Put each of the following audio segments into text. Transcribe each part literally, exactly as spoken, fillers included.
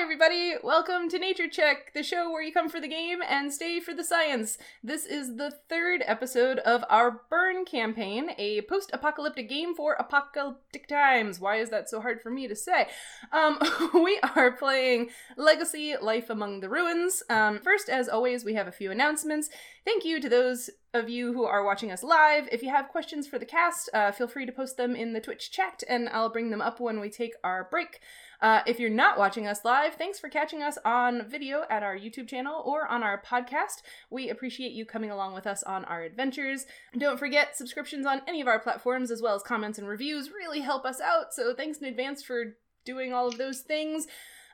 Hi everybody, welcome to Nature Check, the show where you come for the game and stay for the science. This is the third episode of our Burn Campaign, a post-apocalyptic game for apocalyptic times. Why is that so hard for me to say? Um, we are playing Legacy: Life Among the Ruins. Um, first, as always, we have a few announcements. Thank you to those of you who are watching us live. If you have questions for the cast, uh, feel free to post them in the Twitch chat and I'll bring them up when we take our break. Uh, if you're not watching us live, thanks for catching us on video at our YouTube channel or on our podcast. We appreciate you coming along with us on our adventures. Don't forget, subscriptions on any of our platforms, as well as comments and reviews, really help us out. So thanks in advance for doing all of those things.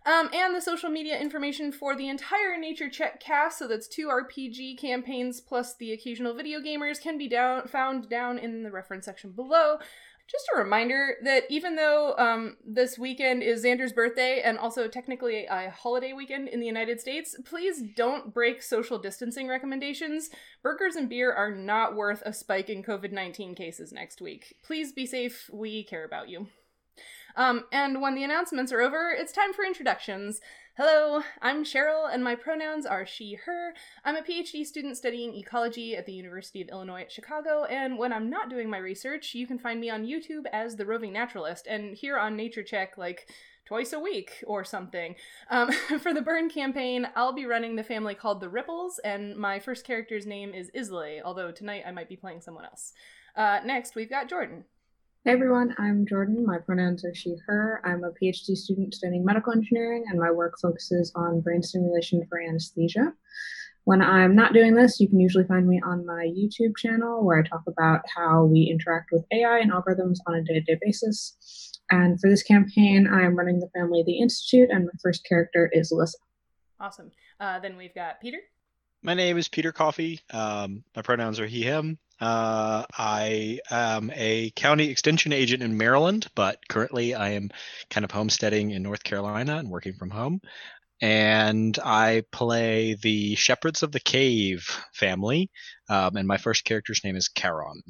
Um, and the social media information for the entire Nature Check cast, so that's two R P G campaigns plus the occasional video gamers, can be down, found down in the reference section below. Just a reminder that even though um, this weekend is Xander's birthday and also technically a holiday weekend in the United States, please don't break social distancing recommendations. Burgers and beer are not worth a spike in covid nineteen cases next week. Please be safe. We care about you. Um, and when the announcements are over, it's time for introductions. Hello, I'm Cheryl, and my pronouns are she, her. I'm a PhD student studying ecology at the University of Illinois at Chicago, and when I'm not doing my research, you can find me on YouTube as The Roving Naturalist, and here on Nature Check, like, twice a week or something. Um, for the Burn Campaign, I'll be running the family called The Ripples, and my first character's name is Islay, although tonight I might be playing someone else. Uh, next, we've got Jordan. Hey everyone, I'm Jordan. My pronouns are she, her. I'm a PhD student studying medical engineering, and my work focuses on brain stimulation for anesthesia. When I'm not doing this, you can usually find me on my YouTube channel where I talk about how we interact with A I and algorithms on a day-to-day basis. And for this campaign, I am running the family The Institute, and my first character is Lissa. Awesome. Uh, then we've got Peter. My name is Peter Coffey. Um, my pronouns are he, him. Uh, I am a county extension agent in Maryland, but currently I am kind of homesteading in North Carolina and working from home. And I play the Shepherds of the Cave family, um, and my first character's name is Charon.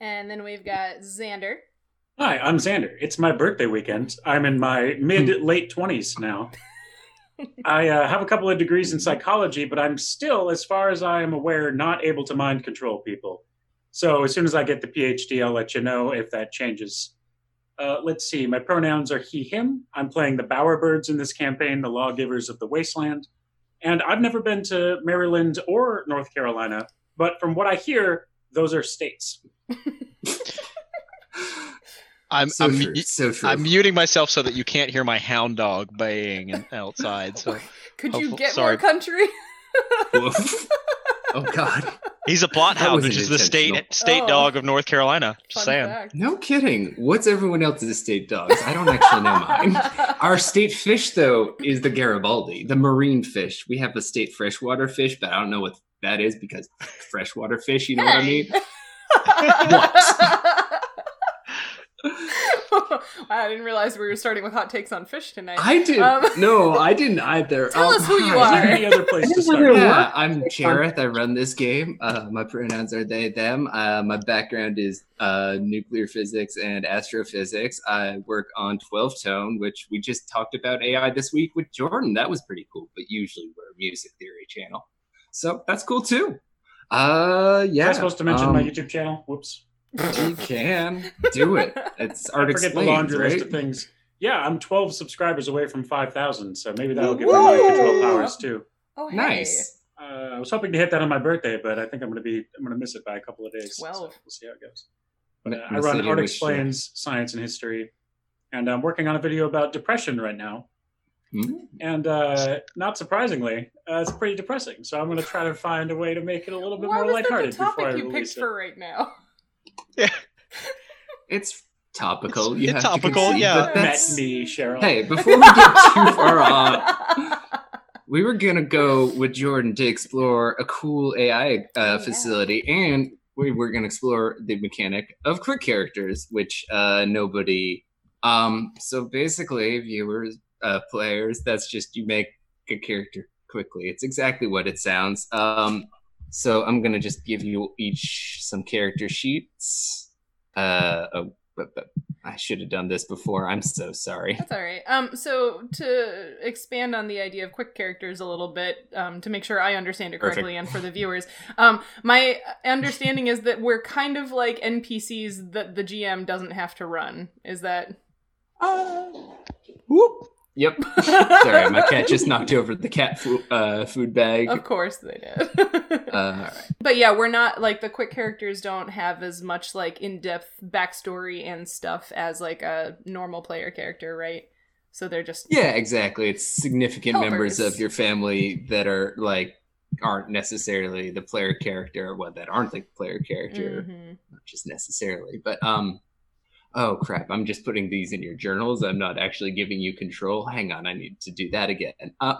And then we've got Xander. Hi, I'm Xander. It's my birthday weekend. I'm in my mid-late twenties now. I uh, have a couple of degrees in psychology, but I'm still, as far as I am aware, not able to mind control people. So as soon as I get the PhD, I'll let you know if that changes. Uh, let's see. My pronouns are he, him. I'm playing the Bowerbirds in this campaign, the lawgivers of the wasteland. And I've never been to Maryland or North Carolina, but from what I hear, those are states. I'm so I'm, true, so true. I'm muting myself so that you can't hear my hound dog baying outside. So could you oh, get sorry. more country? Oh, God. He's a blockhound, which is the state state oh. dog of North Carolina. Just saying. Fact. No kidding. What's everyone else's state dogs? I don't actually know mine. Our state fish, though, is the Garibaldi, the marine fish. We have a state freshwater fish, but I don't know what that is because freshwater fish, you know hey. what I mean? What? Wow, I didn't realize we were starting with hot takes on fish tonight. I did. Um, no, I didn't either. Tell oh, us who God. you are. Any other place to start? Yeah, I'm Jareth. I run this game. Uh, my pronouns are they, them. Uh, my background is uh, nuclear physics and astrophysics. I work on twelve tone, which we just talked about A I this week with Jordan. That was pretty cool, but usually we're a music theory channel. So that's cool too. Uh, yeah. Was I supposed to mention um, my YouTube channel? Whoops. You can do it. It's Art Explains. Forget the laundry right? list of things. Yeah, I'm twelve subscribers away from five thousand, so maybe that'll get me my control powers too. Oh, hey. Nice. Uh, I was hoping to hit that on my birthday, but I think I'm going to be I'm going to miss it by a couple of days. Well, so we'll see how it goes. But, uh, I run Art Explains, Science and History, and I'm working on a video about depression right now. Mm-hmm. And uh, not surprisingly, uh, it's pretty depressing. So I'm going to try to find a way to make it a little bit Why more lighthearted before I release it. What was the topic you picked for right now? Yeah, it's topical. It's, you it's have topical, to yeah. Met me, Cheryl. Hey, before we get too far off, we were gonna go with Jordan to explore a cool A I uh, facility, yeah. and we were gonna explore the mechanic of quick characters, which uh, nobody. Um, so basically, viewers, uh, players, that's just you make a character quickly. It's exactly what it sounds. Um, So I'm going to just give you each some character sheets. Uh, oh, but, but I should have done this before. I'm so sorry. That's all right. Um, so to expand on the idea of quick characters a little bit, um, to make sure I understand it correctly Perfect. And for the viewers, um, my understanding is that we're kind of like N P Cs that the G M doesn't have to run. Is that? Uh, whoop. Yep. Sorry, my cat just knocked over the cat fo- uh, food bag. Of course they did. uh, all right. But yeah, we're not, like, the quick characters don't have as much, like, in-depth backstory and stuff as, like, a normal player character, right? So they're just... Yeah, exactly. It's significant helpers. Members of your family that are, like, aren't necessarily the player character, well, that aren't the player character, mm-hmm. not just necessarily, but, um... Oh, crap. I'm just putting these in your journals. I'm not actually giving you control. Hang on. I need to do that again. Uh,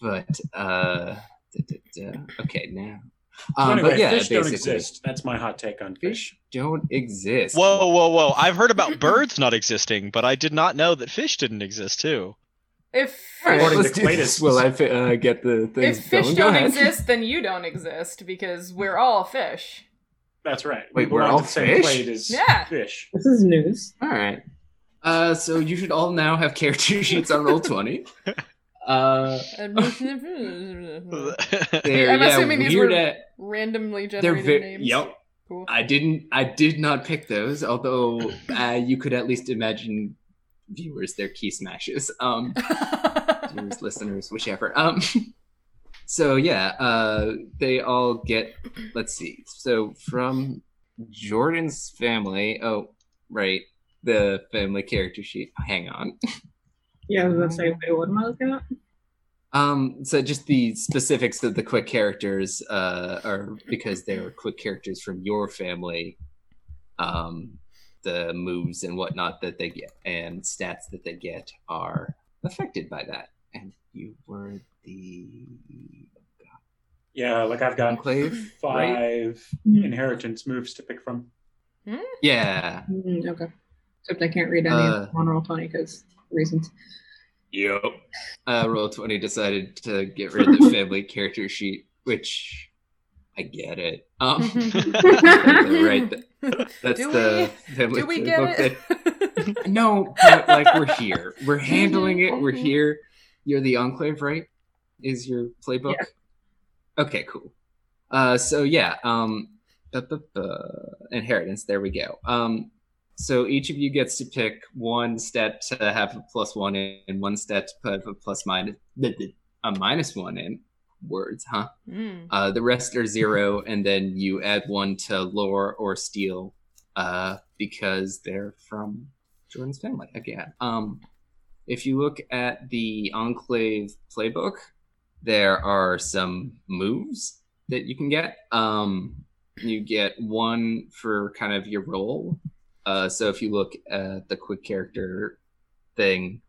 but, uh, da, da, da. Okay, now. Um, anyway, but yeah, fish basically. Don't exist. That's my hot take on fish. Fish don't exist. Whoa, whoa, whoa. I've heard about birds not existing, but I did not know that fish didn't exist, too. If according to Cletus, will I uh, get the things If fish going? Don't exist, then you don't exist, because we're all fish. That's right. Wait, we're, we're all fish? Is yeah. Fish. This is news. All right. Uh, so you should all now have character sheets on Roll twenty. Uh, I'm yeah, assuming these were at, randomly generated vi- names. Yep. Cool. I didn't. I did not pick those, although uh, you could at least imagine viewers their key smashes. Um, viewers, listeners, whichever. Um. So yeah, uh, they all get, let's see, so from Jordan's family, oh, right, the family character sheet, hang on. Yeah, I was going to say, wait, what am I looking at? Um, so just the specifics of the quick characters uh, are, because they're quick characters from your family, um, the moves and whatnot that they get, and stats that they get are affected by that. And you were the yeah, like I've got Enclave, five right? inheritance moves to pick from. Yeah. Mm, okay. Except I can't read any uh, on Roll twenty because reasons. Yep. Uh, Roll twenty decided to get rid of the family character sheet, which I get it. Um, right. That, that's do the we, family do we get it? That, no, but like we're here. We're handling it. We're here. You're the Enclave, right? Is your playbook? Yeah. Okay, cool. Uh, so yeah, um, buh, buh, buh, inheritance. There we go. Um, so each of you gets to pick one stat to have a plus one in, and one stat to have a plus minus a minus one in. Words, huh? Mm. Uh, the rest are zero, and then you add one to lore or steal, uh, because they're from Jordan's family again. Um. If you look at the Enclave playbook, there are some moves that you can get. Um, you get one for kind of your role. Uh, so if you look at the quick character thing,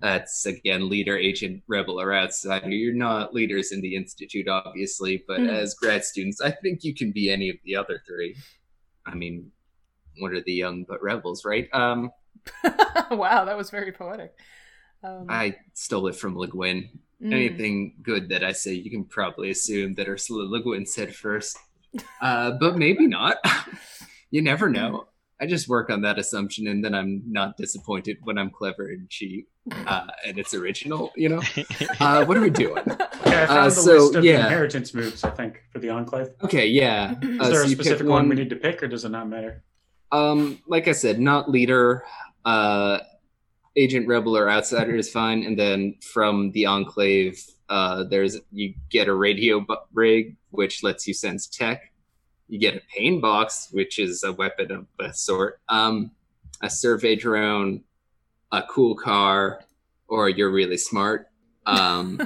that's, again, leader, agent, rebel, or outsider. You're not leaders in the Institute, obviously, but mm. as grad students, I think you can be any of the other three. I mean, what are the young but rebels, right? Um, wow, that was very poetic. Um, I stole it from Le Guin. Mm. Anything good that I say, you can probably assume that Ursula Le Guin said first. Uh, but maybe not. You never know. I just work on that assumption, and then I'm not disappointed when I'm clever and cheap. Uh, and it's original, you know? Uh, what are we doing? Yeah, I found uh, the so, list of yeah. the inheritance moves, I think, for the Enclave. Okay, yeah. Is uh, there so a specific one, one we need to pick, or does it not matter? Um, like I said, not leader... Uh, agent, rebel, or outsider is fine, and then from the Enclave, uh, there's you get a radio bu- rig, which lets you sense tech. You get a pain box, which is a weapon of a sort, um, a survey drone, a cool car, or you're really smart. Um,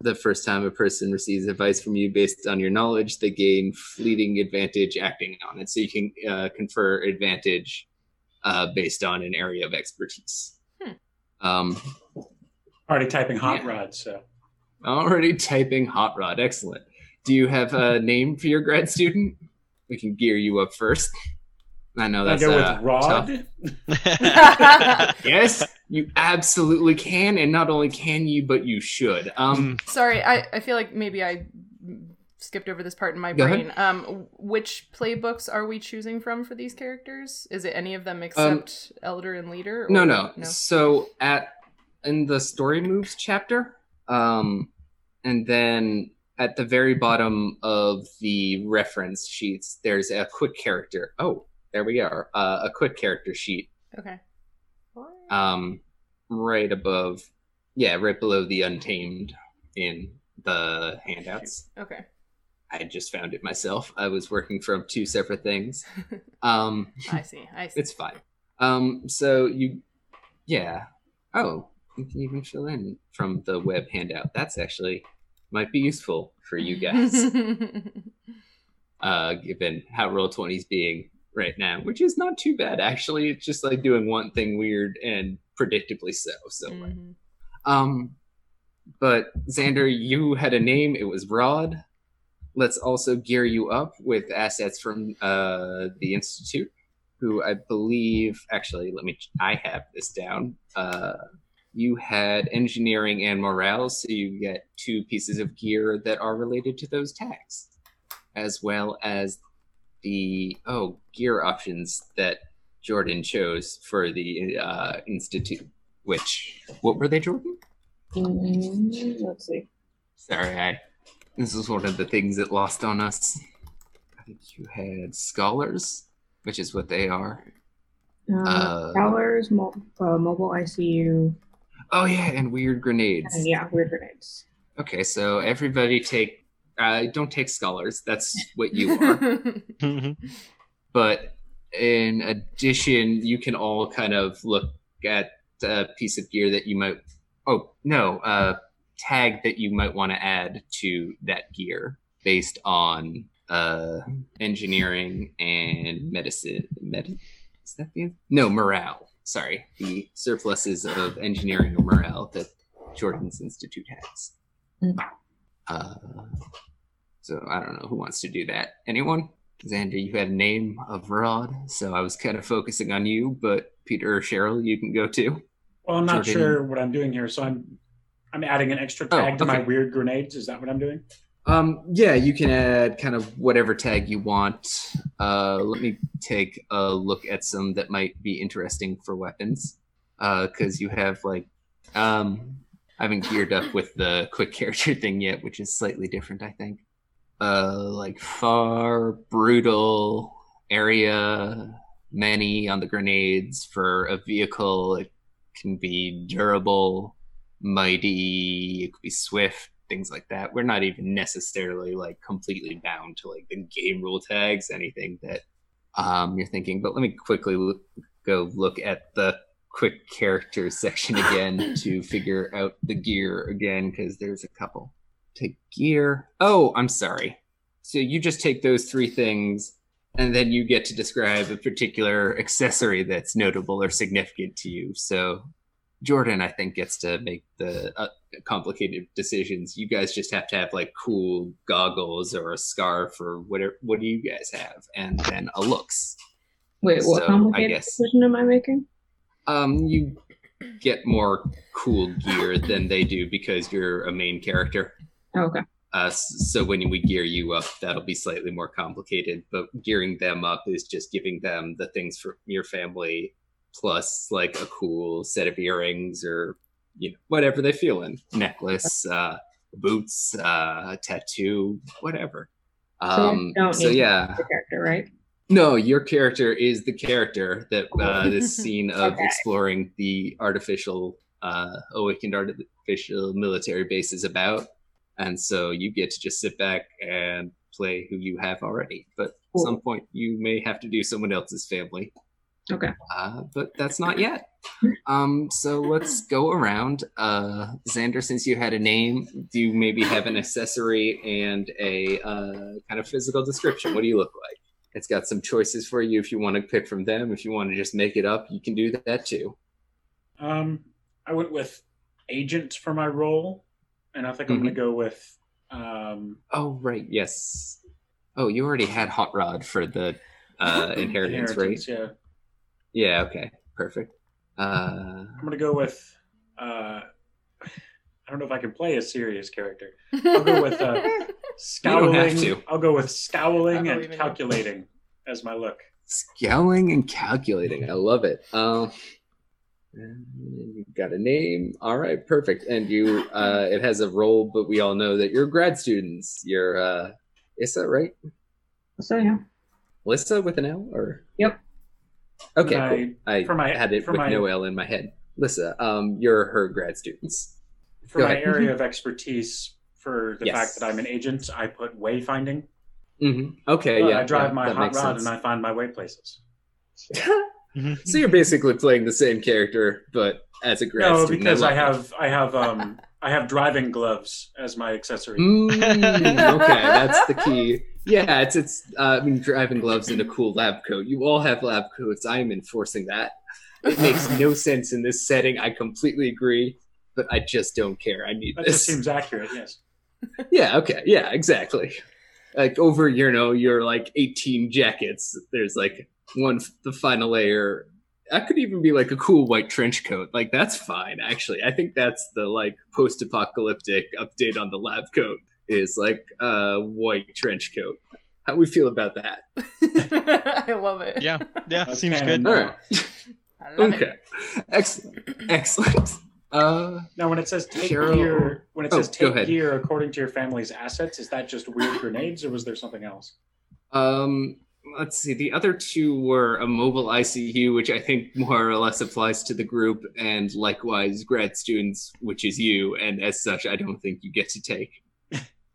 the first time a person receives advice from you based on your knowledge, they gain fleeting advantage acting on it, so you can uh, confer advantage Uh, based on an area of expertise. Hmm. Um, already typing hot yeah. rod, so. Already typing hot rod, excellent. Do you have a name for your grad student? We can gear you up first. I know that's I go with uh, Rod? Yes, you absolutely can, and not only can you, but you should. Um, Sorry, I, I feel like maybe I skipped over this part in my Go brain. Ahead. Um, which playbooks are we choosing from for these characters? Is it any of them except um, Elder and Leader? Or no, no, no. So at in the Story Moves chapter, um, and then at the very bottom of the reference sheets, there's a quick character. Oh, there we are. Uh, a quick character sheet. Okay. What? Um, right above, yeah, right below the Untamed in the handouts. Okay. I just found it myself. I was working from two separate things. Um, I see. I see. It's fine. Um, so you, yeah. Oh, you can even fill in from the web handout. That's actually might be useful for you guys, uh, given how Roll twenty is being right now, which is not too bad actually. It's just like doing one thing weird and predictably so. So, mm-hmm. um, but Xander, you had a name. It was Rod. Let's also gear you up with assets from uh, the Institute, who I believe, actually, let me, I have this down. Uh, you had engineering and morale, so you get two pieces of gear that are related to those tags, as well as the, oh, gear options that Jordan chose for the uh, Institute, which, what were they, Jordan? Mm, let's see. Sorry, I... This is one of the things that lost on us. I think you had scholars, which is what they are. Um, uh, scholars, mo- uh, mobile I C U. Oh, yeah, and weird grenades. And yeah, weird grenades. Okay, so everybody take... Uh, don't take scholars. That's what you are. But in addition, you can all kind of look at a piece of gear that you might... Oh, no, uh... tag that you might want to add to that gear based on uh, engineering and medicine. Med- is that the no morale? Sorry, the surpluses of engineering and morale that Jordan's Institute has. Mm. Uh, so I don't know who wants to do that. Anyone? Xander, you had a name of Rod, so I was kind of focusing on you, but Peter or Cheryl, you can go too. Well, I'm not Jordan. Sure what I'm doing here, so I'm. I'm adding an extra tag oh, okay. to my weird grenades. Is that what I'm doing? Um, yeah, you can add kind of whatever tag you want. Uh, let me take a look at some that might be interesting for weapons. Because uh, you have like... Um, I haven't geared up with the quick character thing yet, which is slightly different, I think. Uh, like far, brutal, area, many on the grenades. For a vehicle, it can be durable... mighty, it could be swift, things like that. We're not even necessarily like completely bound to like the game rule tags, anything that um you're thinking. But let me quickly look, go look at the quick character section again to figure out the gear again, because there's a couple. Take gear. Oh, I'm sorry. So you just take those three things and then you get to describe a particular accessory that's notable or significant to you. So Jordan, I think, gets to make the uh, complicated decisions. You guys just have to have like cool goggles or a scarf or whatever. What do you guys have? And then a looks. Wait, what so, complicated I guess, decision am I making? Um, you get more cool gear than they do because you're a main character. Oh, okay. Uh, so when we gear you up, that'll be slightly more complicated. But gearing them up is just giving them the things from your family. Plus, like, a cool set of earrings or, you know, whatever they feel in. Necklace, uh, boots, uh, tattoo, whatever. Um, so, don't so need yeah. To be the character, right? No, your character is the character that uh, this scene of okay. exploring the artificial, uh, awakened artificial military base is about. And so you get to just sit back and play who you have already. But cool. At some point, you may have to do someone else's family. Okay. Uh, but that's not yet. Um, so let's go around. Uh, Xander, since you had a name, do you maybe have an accessory and a uh, kind of physical description? What do you look like? It's got some choices for you if you want to pick from them. If you want to just make it up, you can do that too. Um, I went with agent for my role, and I think mm-hmm. I'm going to go with... Um... Oh, right, yes. Oh, you already had Hot Rod for the uh, inheritance, inheritance, right? Yeah. Yeah, okay, perfect. Uh, I'm going to go with, uh, I don't know if I can play a serious character. I'll go with uh, Scowling. You don't have to. I'll go with scowling and calculating know. as my look. Scowling and calculating. I love it. Um, you've got a name. All right, perfect. And you, uh, it has a role, but we all know that you're grad students. You're uh, Issa, right? Issa, yeah. Lissa with an L, or yep. Okay, I, cool. I for my, had it for with my, no L in my head. Lissa, um, you're her grad students. For Go my ahead. Area of expertise, for the yes. fact that I'm an agent, I put wayfinding. Mm-hmm. Okay, uh, yeah. I drive yeah, my hot rod sense. and I find my way places. So you're basically playing the same character, but as a grad no, student. No, because I have I have um I have driving gloves as my accessory. Mm, okay, that's the key. Yeah, it's it's. Uh, I mean, driving gloves and a cool lab coat. You all have lab coats. I am enforcing that. It makes no sense in this setting. I completely agree, but I just don't care. I need that this. That just seems accurate. Yes. Yeah. Okay. Yeah. Exactly. Like over, you know, your like eighteen jackets. There's like one, the final layer. That could even be like a cool white trench coat. Like that's fine, actually. I think that's the like post-apocalyptic update on the lab coat. Is like a white trench coat. How do we feel about that? I love it. Yeah, yeah, okay. Seems good. All right. I love okay. It. Excellent. Excellent. Uh, now, when it says take Cheryl... gear, when it oh, says take gear according to your family's assets, is that just weird grenades, or was there something else? Um, let's see. The other two were a mobile I C U, which I think more or less applies to the group, and likewise grad students, which is you. And as such, I don't think you get to take.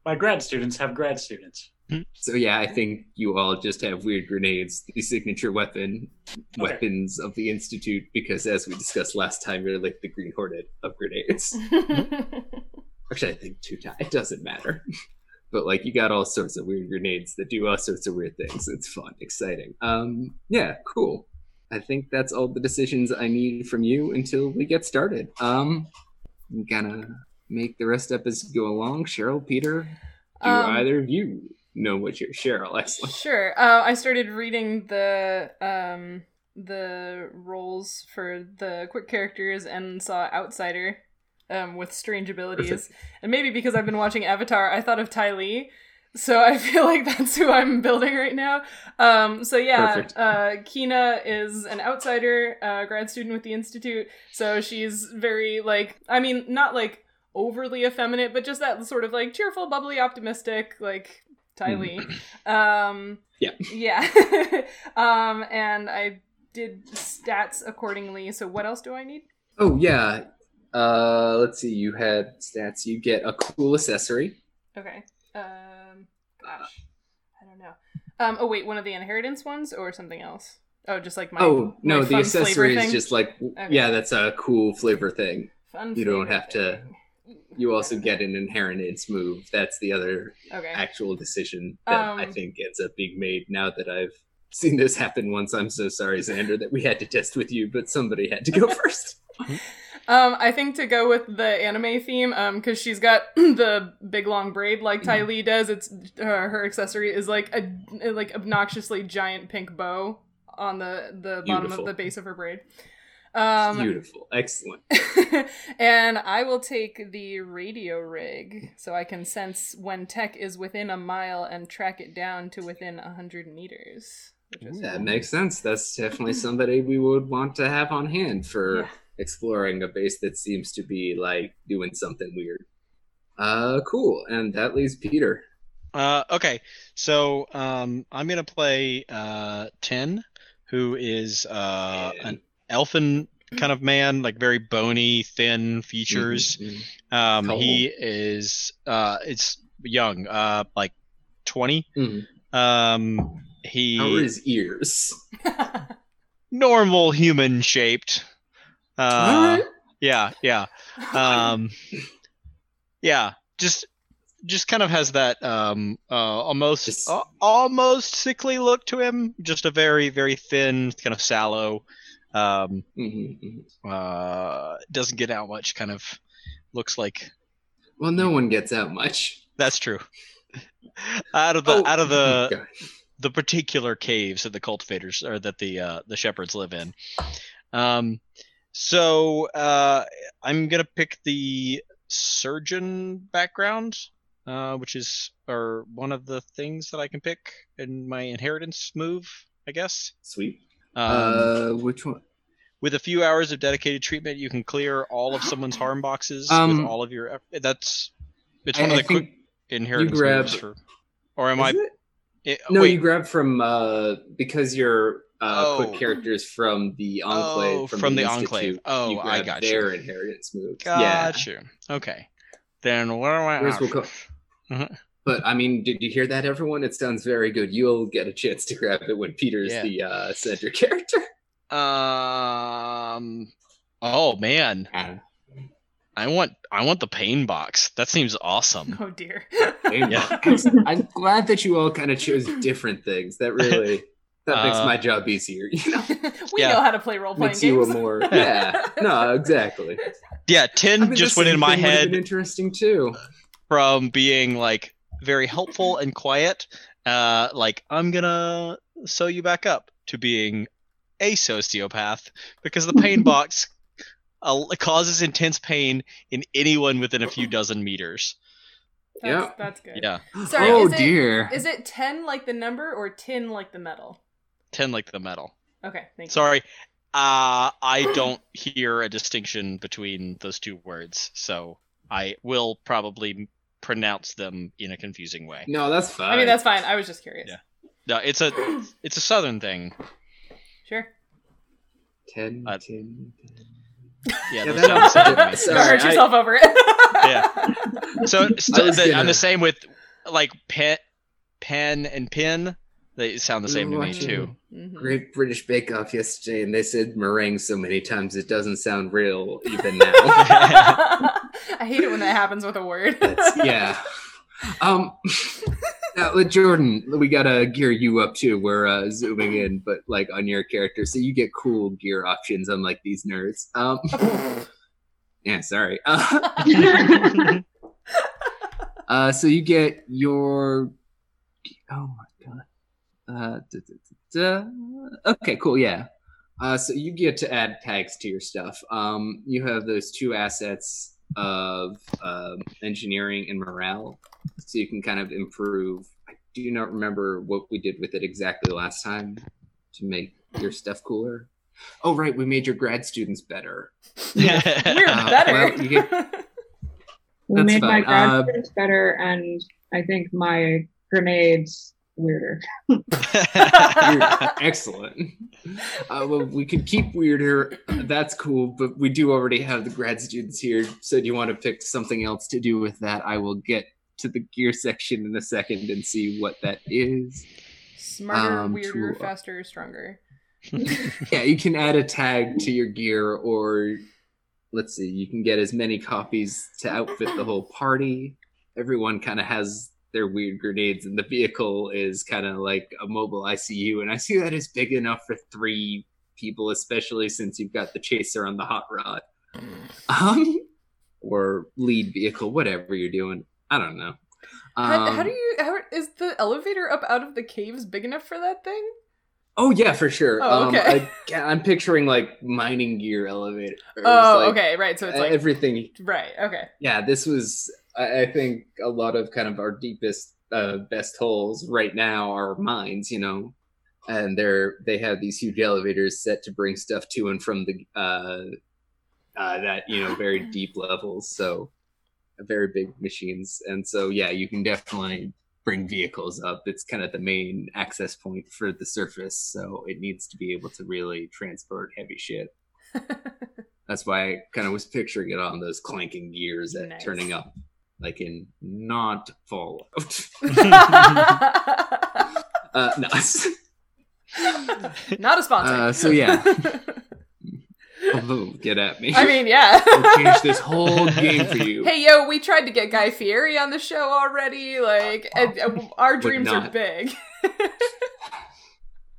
My grad students have grad students. So yeah, I think you all just have weird grenades, the signature weapon, okay. weapons of the Institute, because as we discussed last time, you're like the Green Hornet of grenades. Actually, I think two times. It doesn't matter. But like, you got all sorts of weird grenades that do all sorts of weird things. It's fun, exciting. Um, yeah, cool. I think that's all the decisions I need from you until we get started. Um, I'm gonna... make the rest up as you go along. Cheryl, Peter, do um, either of you know what you're... Cheryl, excellent. Sure. Uh, I started reading the um, the roles for the quick characters and saw Outsider um, with strange abilities. Perfect. And maybe because I've been watching Avatar, I thought of Ty Lee. So I feel like that's who I'm building right now. Um, so yeah, uh, Kina is an outsider, uh, grad student with the Institute. So she's very like, I mean, not like overly effeminate, but just that sort of like cheerful, bubbly, optimistic, like Ty Lee. Um, yeah. Yeah. um, and I did stats accordingly. So what else do I need? Oh, yeah. Uh, let's see. You had stats. You get a cool accessory. Okay. Um, gosh. I don't know. Um, oh, wait. One of the inheritance ones or something else? Oh, just like my... Oh, no. My the accessory is thing? Just like... Okay. Yeah, that's a cool flavor thing. Fun you don't have to... Thing. You also get an inheritance move. That's the other okay. actual decision that um, I think ends up being made now that I've seen this happen once. I'm so sorry, Xander, that we had to test with you, but somebody had to go first. um, I think to go with the anime theme, um, because she's got the big long braid like Ty Lee does. It's uh, her accessory is like a like obnoxiously giant pink bow on the, the bottom Beautiful. Of the base of her braid. Um, Beautiful. Excellent. And I will take the radio rig so I can sense when tech is within a mile and track it down to within one hundred meters. Yeah, cool. That makes sense. That's definitely somebody we would want to have on hand for yeah. exploring a base that seems to be like doing something weird. Uh, cool. And that leaves Peter. Uh, okay. So um, I'm going to play uh, Tin, who is uh, an elfin kind of man, like very bony, thin features. Mm-hmm. Um, oh. He is, uh, it's young, uh, like twenty. Mm-hmm. Um, he How are his ears? Normal human shaped. Uh, what? Yeah, yeah. Um, yeah, just just kind of has that um, uh, almost just... uh, almost sickly look to him. Just a very, very thin, kind of sallow. Um, mm-hmm. uh, doesn't get out much, kind of looks like. Well, no one gets out much. That's true. out of the oh, out of the God. the particular caves that the cultivators or that the uh, the shepherds live in. Um, so uh, I'm gonna pick the surgeon background. uh, which is or one of the things that I can pick in my inheritance move, I guess. Sweet. Um, uh, which one? With a few hours of dedicated treatment, you can clear all of someone's harm boxes um, with all of your... That's... It's one I, of the quick inheritance you grab, moves for... Or am I... It? It, no, wait. You grab from... Uh, because you're... Uh, oh. Quick characters from the Enclave. Oh, from, from the, the Enclave. Oh, you I got their you. Their inheritance moves. Got yeah. you. Okay. Then what am I out we'll uh-huh. But, I mean, did you hear that, everyone? It sounds very good. You'll get a chance to grab it when Peter's yeah. the uh, center character. Um. Oh, man. Uh, I want I want the pain box. That seems awesome. Oh, dear. Yeah. I'm glad that you all kind of chose different things. That really... That makes uh, my job easier, you know. we yeah. know how to play role-playing makes games. You a more, yeah, no, exactly. Yeah, Tin I mean, just went in my head. Interesting too, from being like very helpful and quiet, uh, like I'm gonna sew you back up, to being a sociopath because the pain box uh, causes intense pain in anyone within a few dozen meters. That's, yeah, that's good. Yeah. Sorry, oh is it, dear. Is it ten like the number or tin like the metal? ten like the metal. Okay, thank Sorry. you. Sorry, uh, I don't hear a distinction between those two words, so I will probably pronounce them in a confusing way. No, that's fine. I mean, that's fine. I was just curious. Yeah. No, it's a it's a southern thing. Sure. Ten, uh, ten, ten. Yeah, yeah that sounds Sorry, Don't hurt I, yourself over it. Yeah. So st- the, I'm the same with like pen, pen and pin. They sound the same to me, too. Great British Bake Off yesterday, and they said meringue so many times it doesn't sound real even now. I hate it when that happens with a word. yeah. Um, now, Jordan, we got to gear you up, too. We're uh, zooming in, but like on your character, so you get cool gear options unlike these nerds. Um, yeah, sorry. Uh, uh, so you get your... Oh, my. Uh, da, da, da, da. Okay, cool, yeah. Uh, so you get to add tags to your stuff. Um, you have those two assets of uh, engineering and morale, so you can kind of improve. I do not remember what we did with it exactly last time to make your stuff cooler. Oh, right, we made your grad students better. Yeah, we're uh, better. Well, you get... We made fun. my grad uh, students better, and I think my grenades... weirder. Weird. Excellent. Uh, well, we could keep weirder. That's cool, but we do already have the grad students here. So do you want to pick something else to do with that? I will get to the gear section in a second and see what that is. Smarter, um, weirder, to, uh, faster, stronger. Yeah, you can add a tag to your gear, or let's see, you can get as many copies to outfit the whole party. Everyone kind of has their weird grenades, and the vehicle is kind of like a mobile I C U, and I see that is big enough for three people, especially since you've got the chaser on the hot rod um or lead vehicle, whatever you're doing. I don't know. um, how, how do you how, is the elevator up out of the caves big enough for that thing? Oh yeah, for sure. Oh, okay. um, I, I'm picturing like mining gear elevator. Oh, like, okay, right. So it's like everything. Right. Okay. Yeah, this was, I, I think, a lot of kind of our deepest, uh, best holes right now are mines, you know, and they're they have these huge elevators set to bring stuff to and from the uh, uh, that you know very deep levels. So very big machines, and so yeah, you can definitely bring vehicles up. It's kind of the main access point for the surface, so it needs to be able to really transport heavy shit. That's why I kind of was picturing it on those clanking gears that nice. Turning up, like in not Fallout. uh, no. Not a sponsor. Uh, so yeah. Although, get at me. I mean, yeah. We'll change this whole game for you. Hey, yo, we tried to get Guy Fieri on the show already. Like, uh, and, and our dreams are big.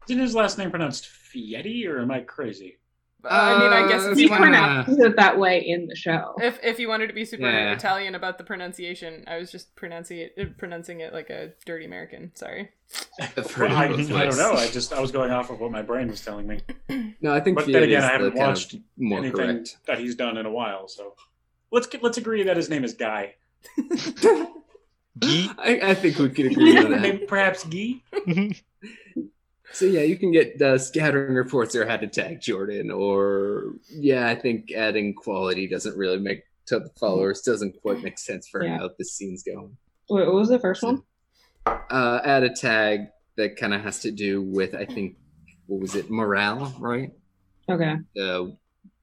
Isn't his last name pronounced Fieri, or am I crazy? Uh, I mean, I guess it's he pronounced it that way in the show. If if you wanted to be super yeah. Italian about the pronunciation, I was just pronouncing it, pronouncing it like a dirty American. Sorry. Well, I, I don't know. I just I was going off of what my brain was telling me. No, I think. But then again, I haven't watched more anything correct. That he's done in a while. So let's get, let's agree that his name is Guy. Gee? I, I think we could agree on that. Perhaps Gee? So yeah, you can get uh, scattering reports or how to tag Jordan, or yeah, I think adding quality doesn't really make to the followers doesn't quite make sense for yeah. how this scene's going. Wait, what was the first one? Uh, add a tag that kind of has to do with, I think, what was it, morale, right? Okay. Uh,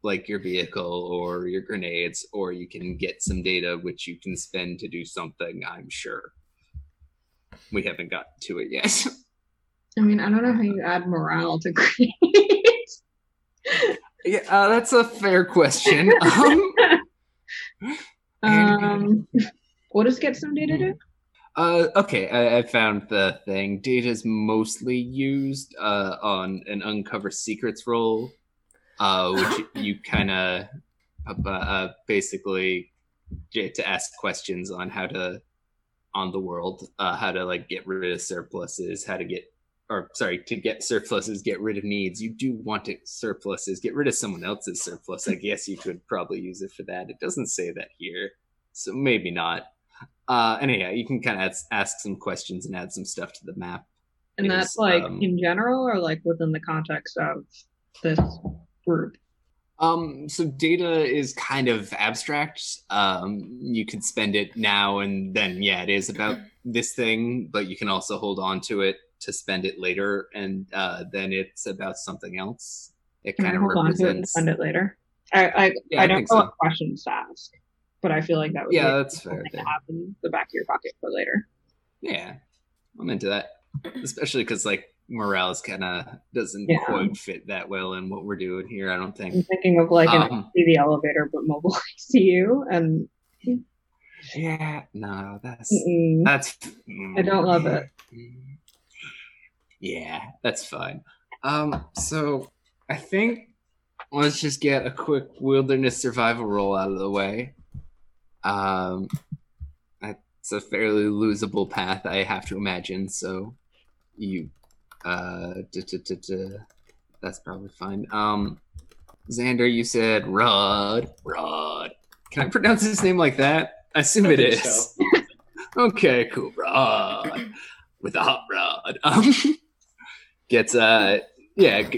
like your vehicle or your grenades, or you can get some data which you can spend to do something, I'm sure. We haven't gotten to it yet. I mean, I don't know how you add morale to create. Yeah, uh, that's a fair question. Um, um, what does get some data do? Uh, okay, I, I found the thing. Data is mostly used uh, on an uncover secrets roll, uh, which you kind of uh, uh, basically get to ask questions on how to on the world, uh, how to like get rid of surpluses, how to get. Or sorry, to get surpluses, get rid of needs. You do want to surpluses, get rid of someone else's surplus. I guess you could probably use it for that. It doesn't say that here, so maybe not. Uh, anyhow, you can kind of ask, ask some questions and add some stuff to the map. And it's, that's like um, in general, or like within the context of this group? Um, so data is kind of abstract. Um, you could spend it now and then. Yeah, it is about this thing, but you can also hold on to it to spend it later, and uh, then it's about something else. It kind of represents. Spend it later. I I, yeah, I, I don't know so. what questions to ask, but I feel like that would yeah, be that's fair. To have in the back of your pocket for later. Yeah, I'm into that, especially because like morale kind of doesn't yeah. quite fit that well in what we're doing here. I don't think. I'm thinking of like um, an I C U elevator, but mobile I C U, and yeah, no, that's Mm-mm. that's. Mm, I don't love yeah. it. Yeah, that's fine. Um, so I think let's just get a quick wilderness survival roll out of the way. Um, that's a fairly losable path, I have to imagine. So you, uh, duh, duh, duh, duh. That's probably fine. Um, Xander, you said Rod, Rod. Can I pronounce his name like that? I assume I it is. So. Okay, cool, Rod, with a hot rod. Um, Gets, uh, yeah,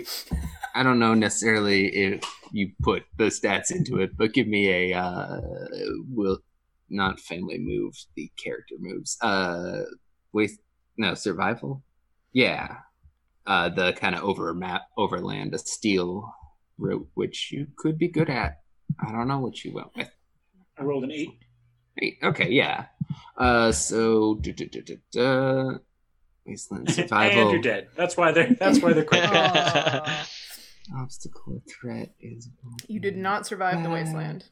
I don't know necessarily if you put the stats into it, but give me a, uh, will not family moves, the character moves. Uh, waste, no, survival? Yeah. Uh, the kind of over map, overland, a steel route, which you could be good at. I don't know what you went with. I rolled an eight. Eight, okay, yeah. Uh, so, duh, duh, duh, duh, duh. Wasteland survival. And you're dead. That's why they're. That's why they're quick. uh, Obstacle threat is. You did not survive uh, the wasteland.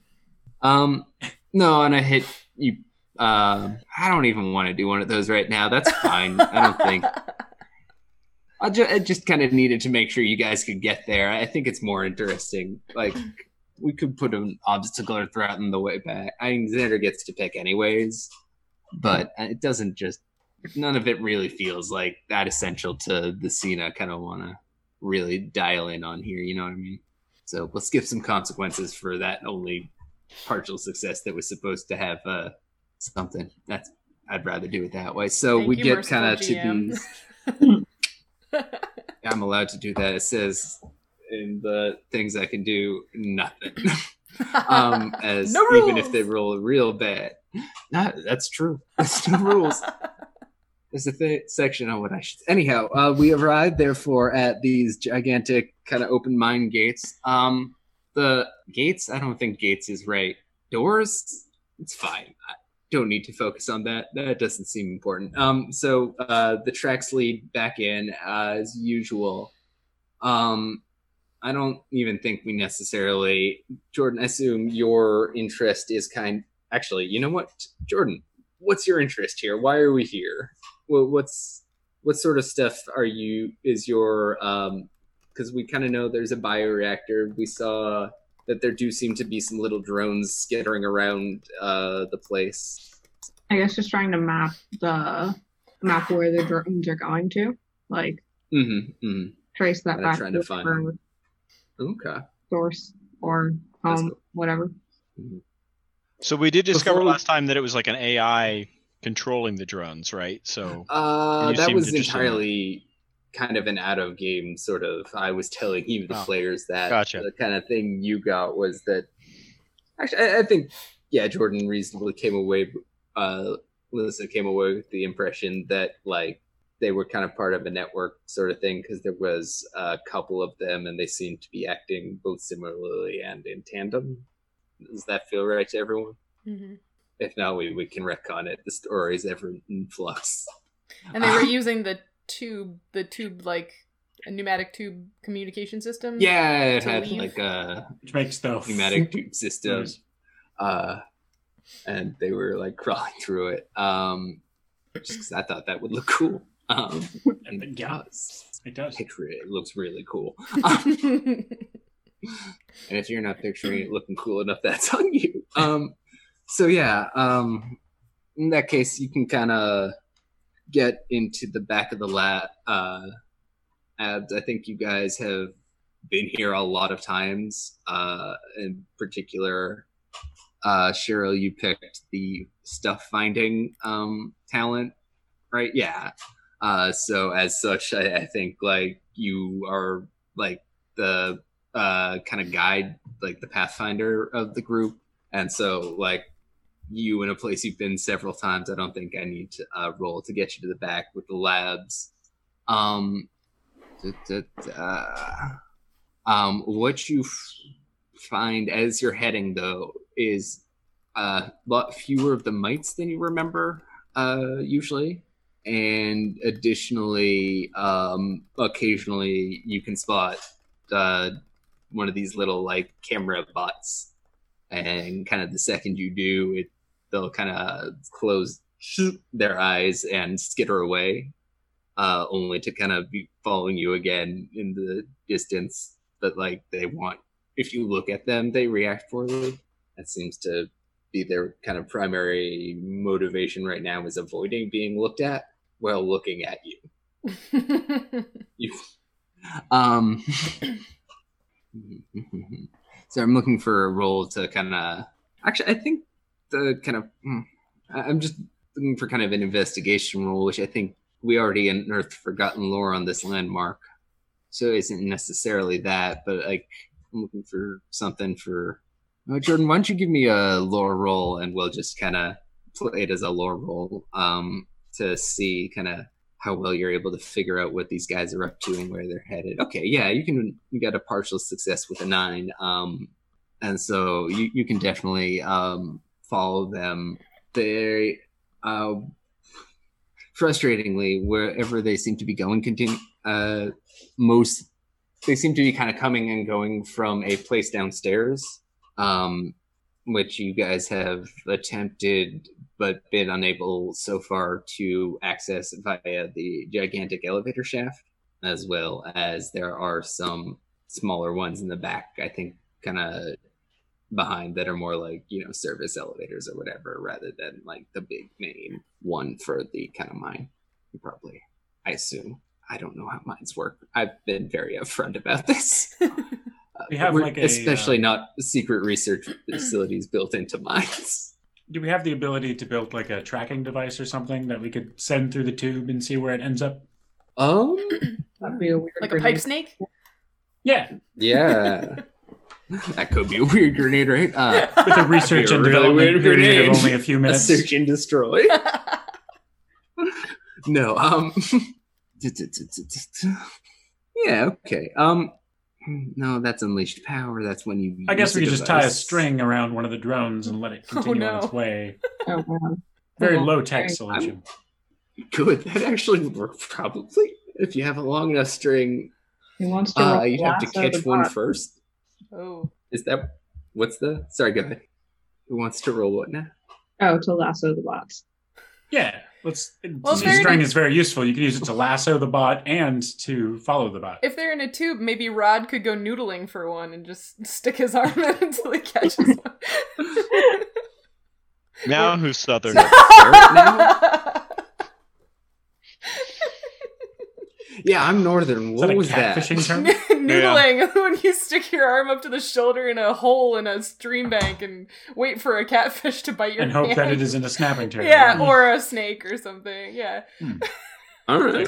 Um, no, and I hit you. Uh, I don't even want to do one of those right now. That's fine. I don't think. I, ju- I just kind of needed to make sure you guys could get there. I think it's more interesting. Like we could put an obstacle or threat on the way back. I mean, Xander gets to pick anyways, but it doesn't just. None of it really feels like that essential to the scene I kind of want to really dial in on here, you know what I mean? So let's give some consequences for that only partial success that was supposed to have uh, something. That's I'd rather do it that way. So Thank we get kind of to be... I'm allowed to do that. It says in the things I can do, nothing. um, as no rules. Even if they roll real bad. Not, that's true. That's no rules. There's a th- section on what I should... Anyhow, uh, we arrived, therefore, at these gigantic kind of open mine gates. Um, the gates? I don't think gates is right. Doors? It's fine. I don't need to focus on that. That doesn't seem important. Um, so uh, the tracks lead back in uh, as usual. Um, I don't even think we necessarily... Jordan, I assume your interest is kind... Actually, you know what? Jordan, what's your interest here? Why are we here? Well, what's what sort of stuff are you is your um because we kind of know there's a bioreactor. We saw that there do seem to be some little drones skittering around uh the place. I guess just trying to map the map where the drones are going to, like mm-hmm, mm-hmm. trace that back to find okay source or home, cool. Whatever. Mm-hmm. So we did discover Before last we... time that it was like an A I controlling the drones, right? So uh, that was entirely kind of an out-of-game sort of. I was telling you, the oh, players, that gotcha. The kind of thing you got was that. Actually, I, I think yeah, Jordan reasonably came away. Uh, Lissa came away with the impression that like they were kind of part of a network sort of thing, because there was a couple of them and they seemed to be acting both similarly and in tandem. Does that feel right to everyone? Mm-hmm. If not, we, we can retcon it. The story is ever in flux. And they were using the tube, the tube, like a pneumatic tube communication system. Yeah, it had leave. like a to make stuff. pneumatic tube system. uh, and they were like crawling through it. Um, just because I thought that would look cool. Um, and it does. It does. Picture it. It looks really cool. Um, and if you're not picturing it looking cool enough, that's on you. Um, so yeah, um, in that case, you can kind of get into the back of the lab. Uh, Abs, I think you guys have been here a lot of times. Uh, in particular, uh, Cheryl, you picked the stuff finding um, talent, right? Yeah. Uh, so as such, I, I think like you are like the uh, kind of guide, like the pathfinder of the group. And so like you in a place you've been several times, I don't think I need to uh, roll to get you to the back with the labs. Um, da, da, da. um what you f- find as you're heading though is uh, a lot fewer of the mites than you remember uh, usually. And additionally, um, occasionally you can spot uh, one of these little like camera bots, and kind of the second you do, it they'll kind of close their eyes and skitter away, uh, only to kind of be following you again in the distance. But like they want, if you look at them, they react poorly. That seems to be their kind of primary motivation right now, is avoiding being looked at while looking at you. you um, so I'm looking for a role to kind of, actually, I think the kind of, I'm just looking for kind of an investigation role, which I think we already unearthed forgotten lore on this landmark. So it isn't necessarily that, but like I'm looking for something for, oh, Jordan, why don't you give me a lore roll and we'll just kind of play it as a lore roll um, to see kind of how well you're able to figure out what these guys are up to and where they're headed. Okay, yeah, you can. You got a partial success with a nine, um, and so you, you can definitely um, follow them. They, uh, frustratingly, wherever they seem to be going, continue. Uh, most they seem to be kind of coming and going from a place downstairs, um, which you guys have attempted, but been unable so far to access via the gigantic elevator shaft, as well as there are some smaller ones in the back, I think, kind of behind, that are more like, you know, service elevators or whatever, rather than like the big main one for the kind of mine, probably, I assume. I don't know how mines work. I've been very upfront about this. uh, we have like a, especially uh... not secret research facilities built into mines. Do we have the ability to build like a tracking device or something that we could send through the tube and see where it ends up? Oh, that'd be a weird like grenade. A pipe snake? Yeah. Yeah. That could be a weird grenade, right? Uh, With a research and really development grenade of only a few minutes. A search and destroy. No. Um. Yeah, okay. Um. No, that's unleashed power. That's when you. I guess we could just tie a string around one of the drones and let it continue oh, no. on its way. Oh, wow. Very low tech solution. I'm good. That actually would work probably if you have a long enough string. He wants to. Uh, you'd have to catch one first. Oh. Is that what's the? Sorry, go ahead. Who wants to roll what now? Oh, to lasso the bots. Yeah, let's. Well, the string a, is very useful. You can use it to lasso the bot and to follow the bot. If they're in a tube, maybe Rod could go noodling for one and just stick his arm out until he catches one. Now who's Southern? Now? Yeah, I'm northern. What that was that? Fishing term? Noodling. Yeah. When you stick your arm up to the shoulder in a hole in a stream bank and wait for a catfish to bite your and hand. Hope that it isn't a snapping turtle. Yeah, or a snake or something. Yeah. Hmm. All right.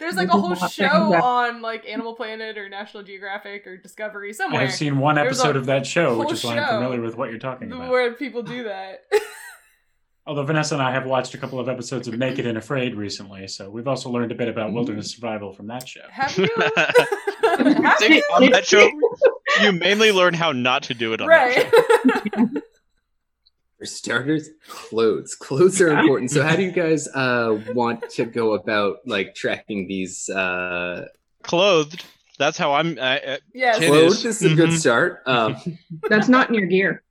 There's like a whole show on like Animal Planet or National Geographic or Discovery somewhere. I've seen one episode of that show, which is why I'm familiar with what you're talking about. Where people do that. Although Vanessa and I have watched a couple of episodes of Naked and Afraid recently, so we've also learned a bit about wilderness survival from that show. Have you? Have See, you? On that show, you mainly learn how not to do it on right. that show. For starters, clothes. Clothes are important. So how do you guys uh, want to go about like tracking these? Uh... Clothed. That's how I'm. Uh, yeah, clothed is a mm-hmm. good start. Um, That's not in your gear.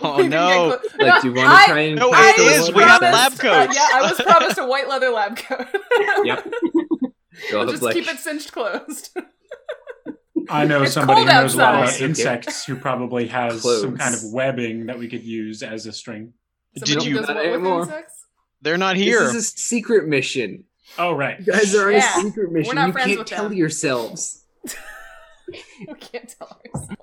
Oh no! Clo- like, do you want to try and? No, it is. We have lab coats. Uh, yeah, I was promised a white leather lab coat. Yep. I'll just like... keep it cinched closed. I know it's somebody who knows a lot about insects who probably has clothes. Some kind of webbing that we could use as a string. Somebody Did you? Not anymore. They're not here. This is a secret mission. Oh right, you guys are yeah. a secret mission. We're not you friends can't with tell them. Yourselves. We can't tell ourselves.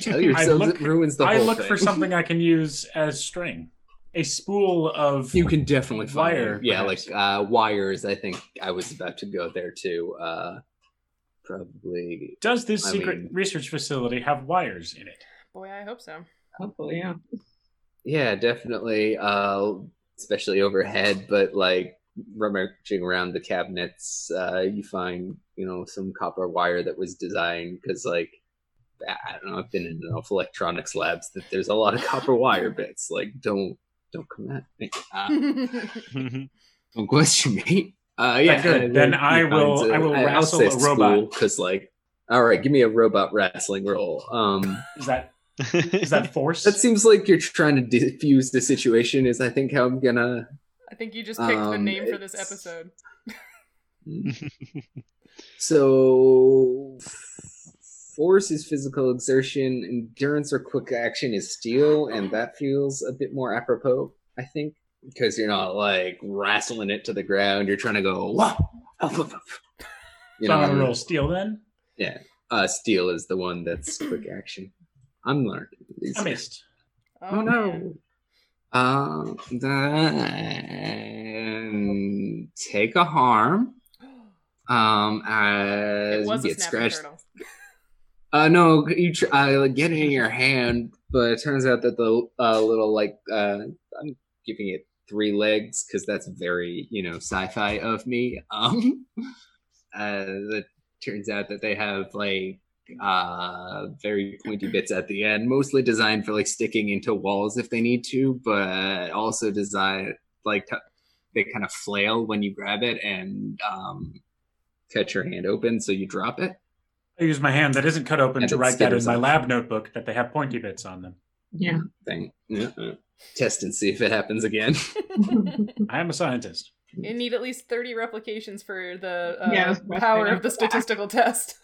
Tell yourselves I look, it ruins the I whole look thing. For something I can use as string. A spool of you can definitely wire. Find yeah, like uh, wires. I think I was about to go there too. Uh, probably. Does this I secret mean, research facility have wires in it? Boy, I hope so. Hopefully, yeah. Yeah, definitely. Uh, especially overhead, but like rummaging around the cabinets, uh, you find you know some copper wire that was designed because like. I don't know, I've been in enough electronics labs that there's a lot of copper wire bits. Like, don't don't come at me. Uh, don't question me. Uh, yeah, good. Then I will, a, I will I will wrestle a robot. Because like, all right, give me a robot wrestling roll. Um, is that is that force? That seems like you're trying to diffuse the situation is I think how I'm gonna... I think you just picked um, the name for this episode. So... Force is physical exertion, endurance or quick action is steel, and that feels a bit more apropos, I think, because you're not like wrestling it to the ground. You're trying to go. Whoa, up, up, up. You so know, I'm gonna roll steel then. Yeah, uh, steel is the one that's quick action. I'm learning. I missed. Oh, oh no. Um, uh, then take a harm. Um, as it was you get a scratched. Turtle. Uh, no, you tr- uh, get it in your hand, but it turns out that the uh, little, like, uh, I'm giving it three legs, because that's very, you know, sci-fi of me. Um, uh, it turns out that they have, like, uh, very pointy bits at the end, mostly designed for, like, sticking into walls if they need to, but also designed, like, t- they kind of flail when you grab it and um, cut your hand open, so you drop it. I use my hand that isn't cut open and to write that in my off. Lab notebook that they have pointy bits on them. Yeah. Thing. Uh-uh. Test and see if it happens again. I am a scientist. You need at least thirty replications for the uh, yeah, power of the statistical test.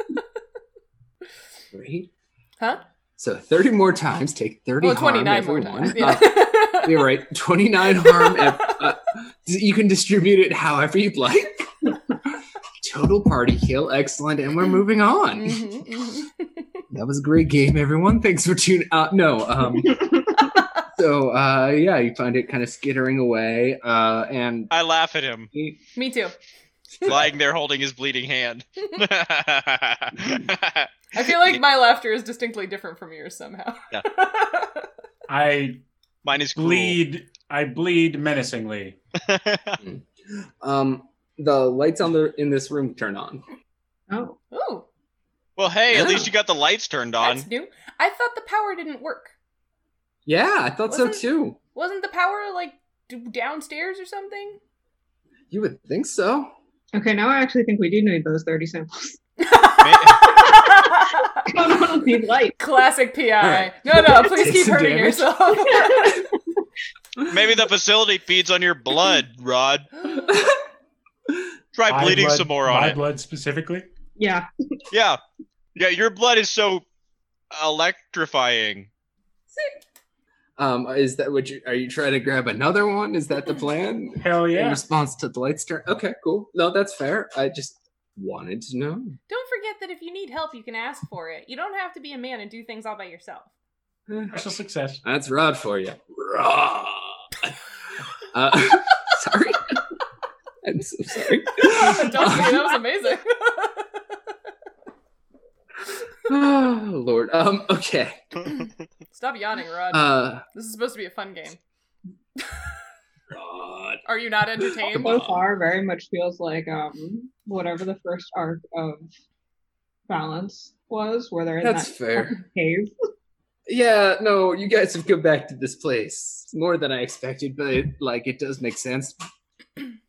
Three? Huh? So thirty more times, take thirty well, harm every one. Yeah. Uh, you're right, twenty-nine harm. Every, uh, you can distribute it however you'd like. Total party kill. Excellent. And we're moving on. Mm-hmm, mm-hmm. That was a great game, everyone. Thanks for tuning out. Uh, no. Um, so, uh, yeah, you find it kind of skittering away. Uh, and I laugh at him. He, Me too. Lying there holding his bleeding hand. I feel like my laughter is distinctly different from yours somehow. Yeah. I Mine is bleed. Cool. I bleed menacingly. um. The lights on the in this room turn on. Oh. Oh. Well, hey, yeah. At least you got the lights turned on. That's new. I thought the power didn't work. Yeah, I thought wasn't, so too. Wasn't the power, like, downstairs or something? You would think so. Okay, now I actually think we do need those thirty samples. Come on, we need light. Classic P I. Right. No, no, please keep hurting damage. Yourself. Maybe the facility feeds on your blood, Rod. Try bleeding blood, some more on my it. My blood specifically? Yeah. Yeah. Yeah, your blood is so electrifying. Um, is that what you are you trying to grab another one? Is that the plan? Hell yeah. In response to the light turn. Okay, cool. No, that's fair. I just wanted to know. Don't forget that if you need help, you can ask for it. You don't have to be a man and do things all by yourself. Partial success. That's Rod for you. Rod. uh, sorry. I'm so sorry. Don't say, that was amazing. Oh, Lord. Um, okay. Stop yawning, Rod. Uh, this is supposed to be a fun game. Rod. Are you not entertained? So far, very much feels like um whatever the first arc of Balance was, where they're in That's that fair. Cave. Yeah, no, you guys have come back to this place. It's more than I expected, but it, like it does make sense.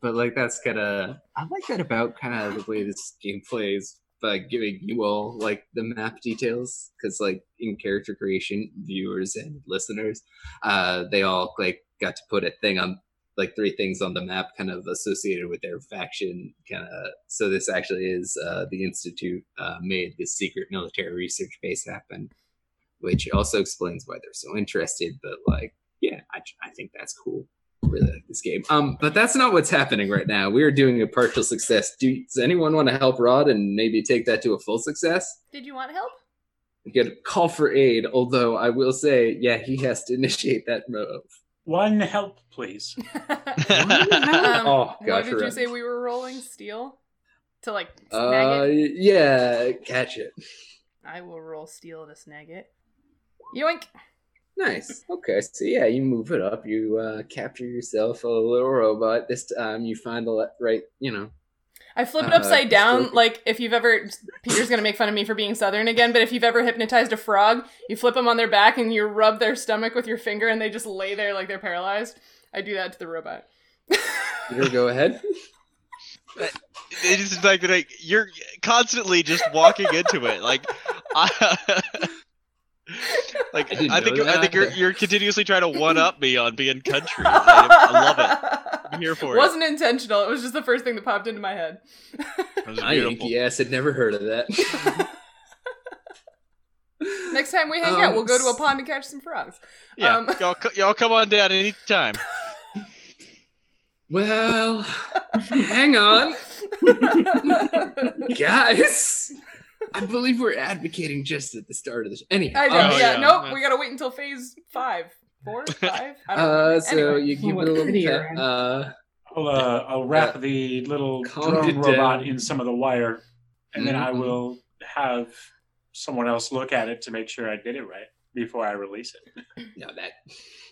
But like that's kind of I like that about kind of the way this game plays. By giving you all like the map details, because like in character creation, viewers and listeners, uh, they all like got to put a thing on like three things on the map, kind of associated with their faction, kind of. So this actually is uh, the Institute uh, made this secret military research base happen, which also explains why they're so interested. But like, yeah, I I think that's cool. Really like this game. Um, but that's not what's happening right now. We are doing a partial success. Do, does anyone want to help Rod and maybe take that to a full success? Did you want help? You could call for aid, although I will say, yeah, he has to initiate that move. One help, please. One help? Um, oh, gosh. What did you say we were rolling? Steel? To, like, snag uh, it? Yeah, catch it. I will roll steel to snag it. Yoink! Nice. Okay, so yeah, you move it up. You uh, capture yourself a little robot. This time you find the right, you know. I flip it upside uh, down. Stroke. Like, if you've ever, Peter's going to make fun of me for being Southern again, but if you've ever hypnotized a frog, you flip them on their back and you rub their stomach with your finger and they just lay there like they're paralyzed. I do that to the robot. Peter, go ahead. It is like, like, you're constantly just walking into it. Like, I... Like I, I think I think you're you're continuously trying to one up me on being country. I love it. I'm here for it. It wasn't intentional. It was just the first thing that popped into my head. My Yankee ass had never heard of that. Next time we hang um, out, we'll go to a pond and catch some frogs. Yeah, um, y'all y'all come on down any time. Well, hang on, guys. I believe we're advocating just at the start of this. Anyhow, I know, um, yeah, yeah, nope, we gotta wait until phase five, four, five. I don't uh, know. So anyway. You give it a little. Pe- uh, I'll uh, I'll wrap uh, the little drone robot down. In some of the wire, and mm-hmm. then I will have someone else look at it to make sure I did it right before I release it. No,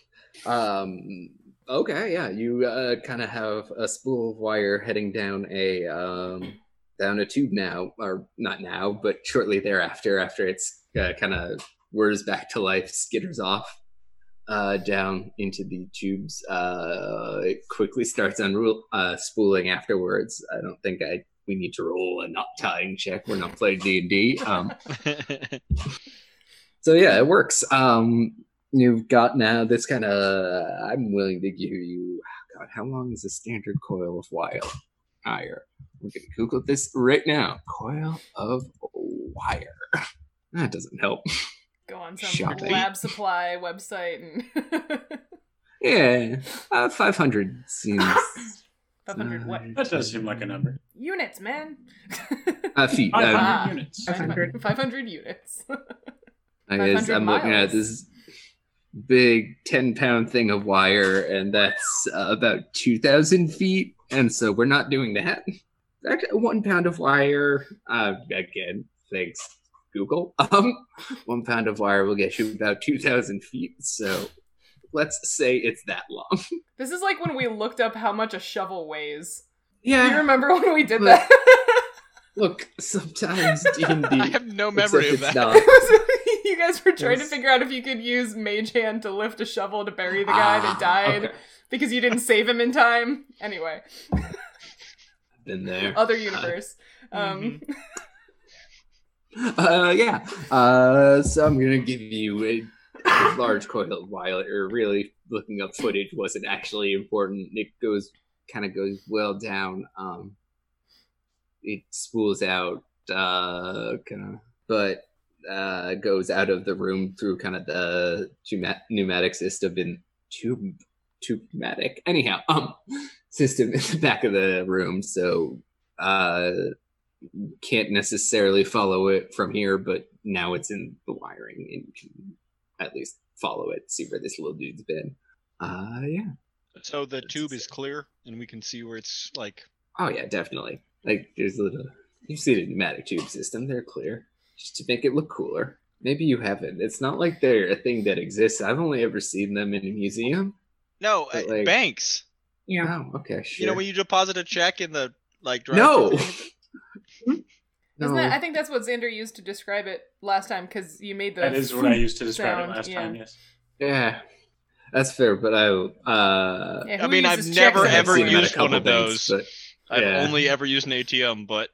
that. Um. Okay. Yeah. You uh, kind of have a spool of wire heading down a um. down a tube now, or not now, but shortly thereafter, after it's uh, kind of whirs back to life, skitters off uh, down into the tubes. Uh, it quickly starts unro- uh, spooling afterwards. I don't think I we need to roll a knot tying check. We're not playing D and D. Um, so yeah, it works. Um, you've got now this kind of, I'm willing to give you, oh God, how long is a standard coil of wire? Wire. We're gonna Google this right now. Coil of wire. That doesn't help. Go on some Shopping. Lab supply website and. Yeah, uh, five hundred seems. Five hundred what? That does seem like a number. Units, man. uh, feet. Five hundred uh, units. Five hundred. Five hundred units. I guess I'm miles. Looking at this big ten-pound thing of wire, and that's uh, about two thousand feet. And so we're not doing that. Actually, one pound of wire, uh, again, thanks, Google. Um, one pound of wire will get you about two thousand feet. So let's say it's that long. This is like when we looked up how much a shovel weighs. Yeah. Do you remember when we did look, that? Look, sometimes D and D. I have no memory of that. You guys were trying to figure out if you could use Mage Hand to lift a shovel to bury the guy ah, that died. Okay. Because you didn't save him in time. Anyway. Been there. Other universe. Uh, um. Mm-hmm. uh, yeah. Uh, so I'm going to give you a, a large coil while you're really looking up footage wasn't actually important. It goes, kind of goes well down. Um, it spools out, uh, kind of, but uh, goes out of the room through kind of the pneumatic system in tube, pneumatic. Anyhow, um, system in the back of the room. So uh, can't necessarily follow it from here, but now it's in the wiring and you can at least follow it, see where this little dude's been. Uh, yeah. So the That's tube sick. Is clear and we can see where it's like. Oh yeah, definitely. Like there's a little, you've seen a pneumatic tube system. They're clear just to make it look cooler. Maybe you haven't. It's not like they're a thing that exists. I've only ever seen them in a museum. No, at like, banks. Yeah. Oh, okay. Sure. You know, when you deposit a check in the like. No. No. Isn't that, I think that's what Xander used to describe it last time because you made the. That is what I used to describe sound. It last yeah. time. Yes. Yeah. That's fair, but I. Uh, yeah, I mean, I've never ever used one of those. But, yeah. I've only ever used an A T M, but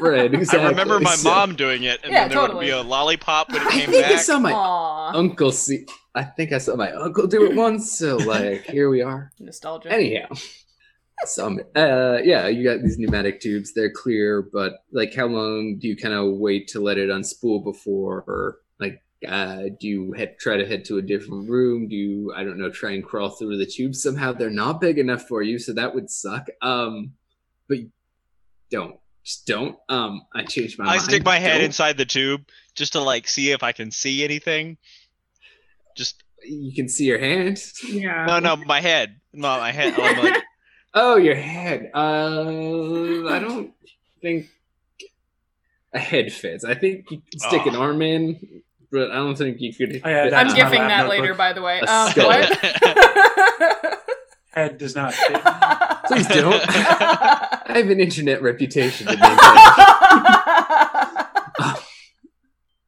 right, exactly. I remember my so, mom doing it, and yeah, then there totally. Would be a lollipop when it came back. I think back. I saw my Aww. Uncle see. I think I saw my uncle do it once. So like, here we are. Nostalgia. Anyhow, some uh, yeah, you got these pneumatic tubes. They're clear, but like, how long do you kind of wait to let it unspool before, or like? Uh, do you head, try to head to a different room? Do you, I don't know, try and crawl through the tubes somehow? They're not big enough for you, so that would suck. Um, but don't. Just don't. Um, I changed my I mind. I stick my head don't. Inside the tube just to, like, see if I can see anything. Just... You can see your hand? Yeah. No, no, my head. No, my head. Oh, my... oh your head. Uh, I don't think a head fits. I think you can stick oh. an arm in... But I don't think you could... Oh, yeah, I'm gifting that later, book. By the way. Um, what? Head does not fit. Please don't. I have an internet reputation to maintain. I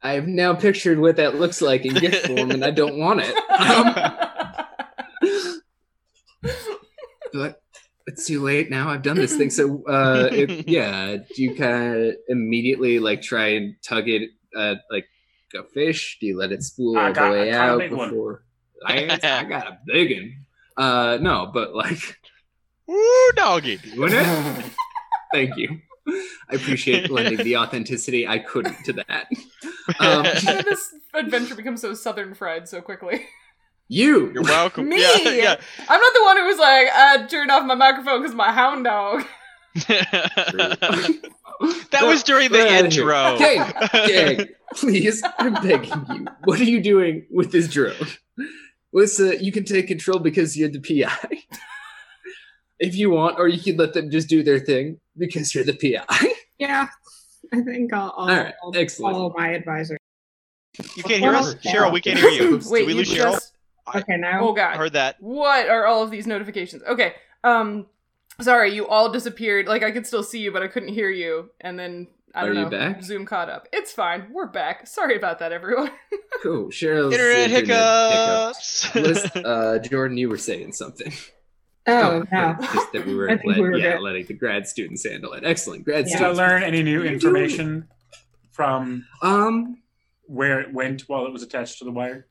have now pictured what that looks like in gift form, and I don't want it. Um, but it's too late now. I've done this thing. So, uh, if, yeah, do you kind of immediately like try and tug it, uh, like, a fish? Do you let it spool all the way out before? I, I got a big one. Uh, no, but like, ooh, doggy, wouldn't it? Thank you. I appreciate lending the authenticity I couldn't to that. Um, this adventure becomes so southern fried so quickly. You, you're welcome. Me, yeah, yeah. I'm not the one who was like, I turned off my microphone because my hound dog. That was during the right intro. Gang, gang, please, I'm begging you. What are you doing with this drone? Lissa, you can take control because you're the P I. If you want, or you can let them just do their thing because you're the P I. Yeah, I think I'll, I'll, All right, I'll excellent. Follow my advisor. You can't hear us? Cheryl, we can't hear you. Wait, did we lose Cheryl? Just... Okay, now. Oh, God. I heard that. What are all of these notifications? Okay, um... Sorry, you all disappeared. Like, I could still see you, but I couldn't hear you. And then, I don't Are you know, back? Zoom caught up. It's fine. We're back. Sorry about that, everyone. Cool. Cheryl's internet, internet hiccups. hiccups. Uh, Jordan, you were saying something. Oh, yeah. Oh, no. Just that we were, let, we were yeah, letting the grad students handle it. Excellent. Grad yeah. students. Did I learn any new information from um, where it went while it was attached to the wire?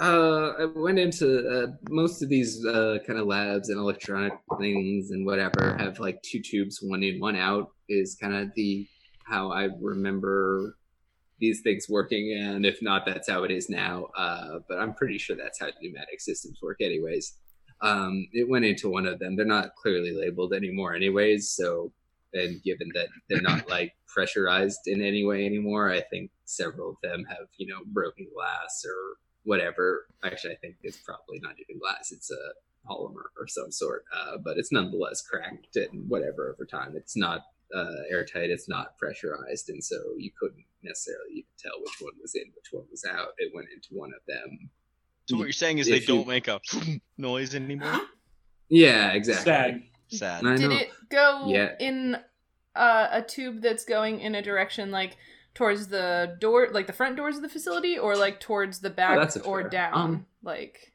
Uh, I went into uh, most of these uh, kind of labs and electronic things and whatever have like two tubes, one in, one out is kind of the how I remember these things working. And if not, that's how it is now. Uh, but I'm pretty sure that's how pneumatic systems work anyways. Um, it went into one of them. They're not clearly labeled anymore anyways. So, and given that they're not like pressurized in any way anymore, I think several of them have, you know, broken glass or whatever. Actually, I think it's probably not even glass. It's a polymer of some sort, uh, but it's nonetheless cracked and whatever over time. It's not uh, airtight. It's not pressurized. And so you couldn't necessarily even tell which one was in, which one was out. It went into one of them. So what you're saying is if they don't you... make a noise anymore? Yeah, exactly. Sad. Sad. I Did know. It go yeah. in uh, a tube that's going in a direction like... Towards the door, like the front doors of the facility, or like towards the back oh, or fair. Down? Um, like,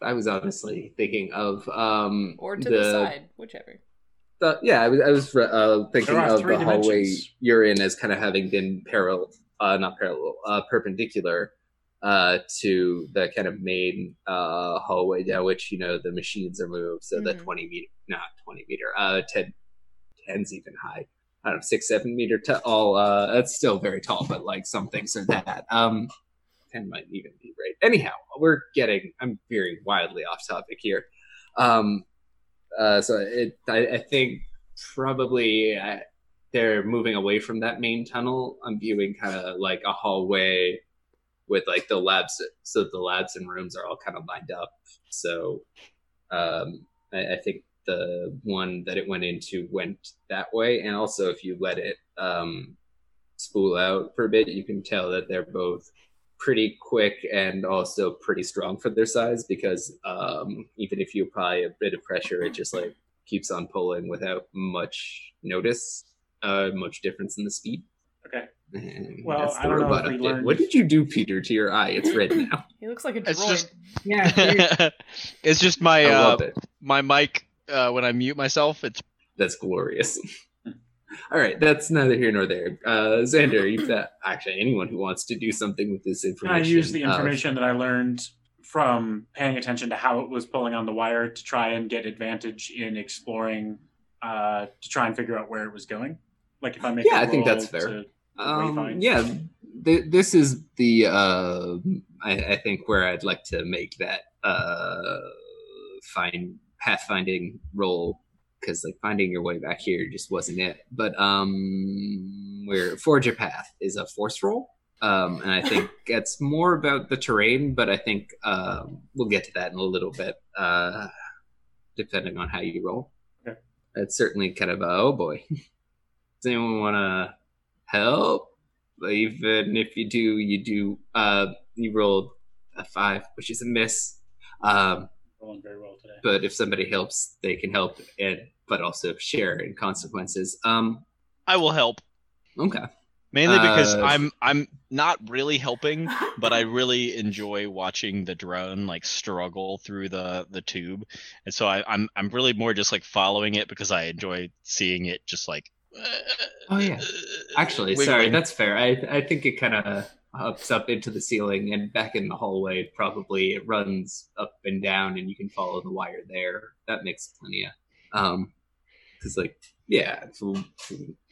I was honestly thinking of um, or to the, the side, whichever. The, yeah, I was, I was uh, thinking of the hallway you're in as kind of having been parallel, uh, not parallel, uh, perpendicular uh, to the kind of main uh, hallway down which you know the machines are moved. So mm-hmm. the twenty meter, not twenty meter, uh, ten, ten's even high. I don't know, six, seven meter tall. Uh, that's still very tall, but like some things are that. Um, ten might even be right. Anyhow, we're getting, I'm veering wildly off topic here. Um, uh, so it, I, I think probably I, they're moving away from that main tunnel. I'm viewing kind of like a hallway with like the labs. So the labs and rooms are all kind of lined up. So um, I, I think the one that it went into went that way. And also if you let it um, spool out for a bit, you can tell that they're both pretty quick and also pretty strong for their size, because um, even if you apply a bit of pressure, it just like keeps on pulling without much notice, uh, much difference in the speed. Okay. And well, I don't know if we learned... What did you do, Peter, to your eye? It's red now. He looks like a droid. It's just, yeah, it's just my uh, it. my mic uh, when I mute myself. It's That's glorious. All right, that's neither here nor there. Uh, Xander, you've got actually anyone who wants to do something with this information. I use the information uh, that I learned from paying attention to how it was pulling on the wire to try and get advantage in exploring, uh, to try and figure out where it was going. Like if I make yeah, I think that's fair. Um, yeah, th- this is the uh, I, I think where I'd like to make that uh, find pathfinding roll. Because like finding your way back here just wasn't it. But um, where forge a path is a force roll, um, and I think it's more about the terrain. But I think uh, we'll get to that in a little bit, uh, depending on how you roll. Okay. It's certainly kind of a, oh boy. Does anyone want to help? Even if you do, you do. Uh, you rolled a five, which is a miss. Um, Rolling very well today. But if somebody helps, they can help, and but also share in consequences. Um, I will help. Okay. Mainly because uh, I'm I'm not really helping, but I really enjoy watching the drone like struggle through the, the tube, and so I, I'm I'm really more just like following it because I enjoy seeing it just like. Oh yeah. Actually, wiggling. Sorry, that's fair. I I think it kind of. Ups up into the ceiling and back in the hallway. Probably it runs up and down, and you can follow the wire there. That makes plenty of, um, because like yeah,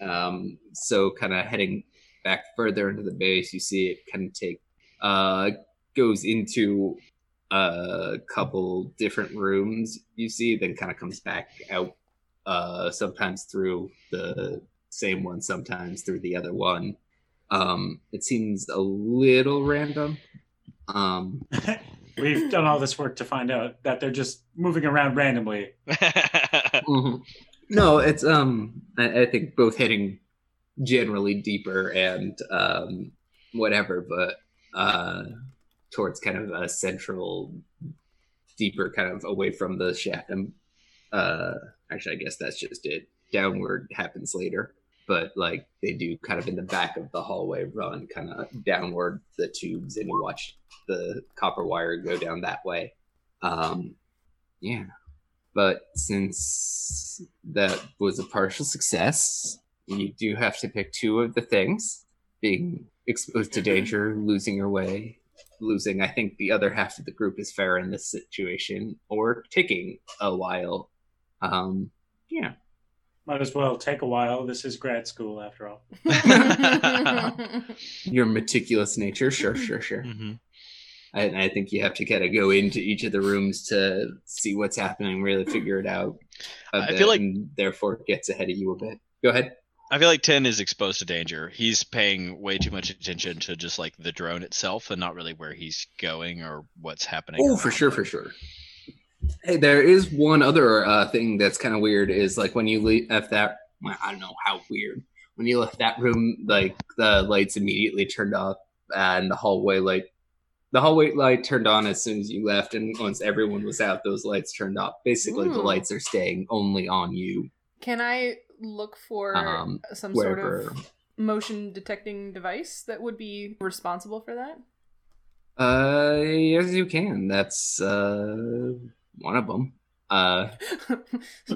um, so kind of heading back further into the base, you see it kind of take uh goes into a couple different rooms. You see, then kind of comes back out. Uh, sometimes through the same one, sometimes through the other one. Um, it seems a little random. Um, We've done all this work to find out that they're just moving around randomly. Mm-hmm. No, it's, um, I, I think both hitting generally deeper and, um, whatever, but, uh, towards kind of a central, deeper kind of away from the shaft. And, uh, actually, I guess that's just it. Downward happens later. But like they do kind of in the back of the hallway run kind of downward the tubes, and you watch the copper wire go down that way. Um, yeah. But since that was a partial success, you do have to pick two of the things: being exposed to danger, losing your way, losing, I think the other half of the group is fair in this situation, or taking a while. Um, yeah. Might as well take a while. This is grad school, after all. Your meticulous nature, sure, sure, sure. Mm-hmm. I, I think you have to kind of go into each of the rooms to see what's happening, really figure it out. I feel like, and therefore, it gets ahead of you a bit. Go ahead. I feel like Tin is exposed to danger. He's paying way too much attention to just like the drone itself, and not really where he's going or what's happening. Oh, for sure, for sure. Hey, there is one other uh, thing that's kind of weird is like when you left that, I don't know how weird, when you left that room, like the lights immediately turned off and the hallway light, the hallway light turned on as soon as you left, and once everyone was out, those lights turned off. Basically, mm. the lights are staying only on you. Can I look for um, some wherever. sort of motion detecting device that would be responsible for that? Uh, yes, you can. That's, uh... one of them. Uh,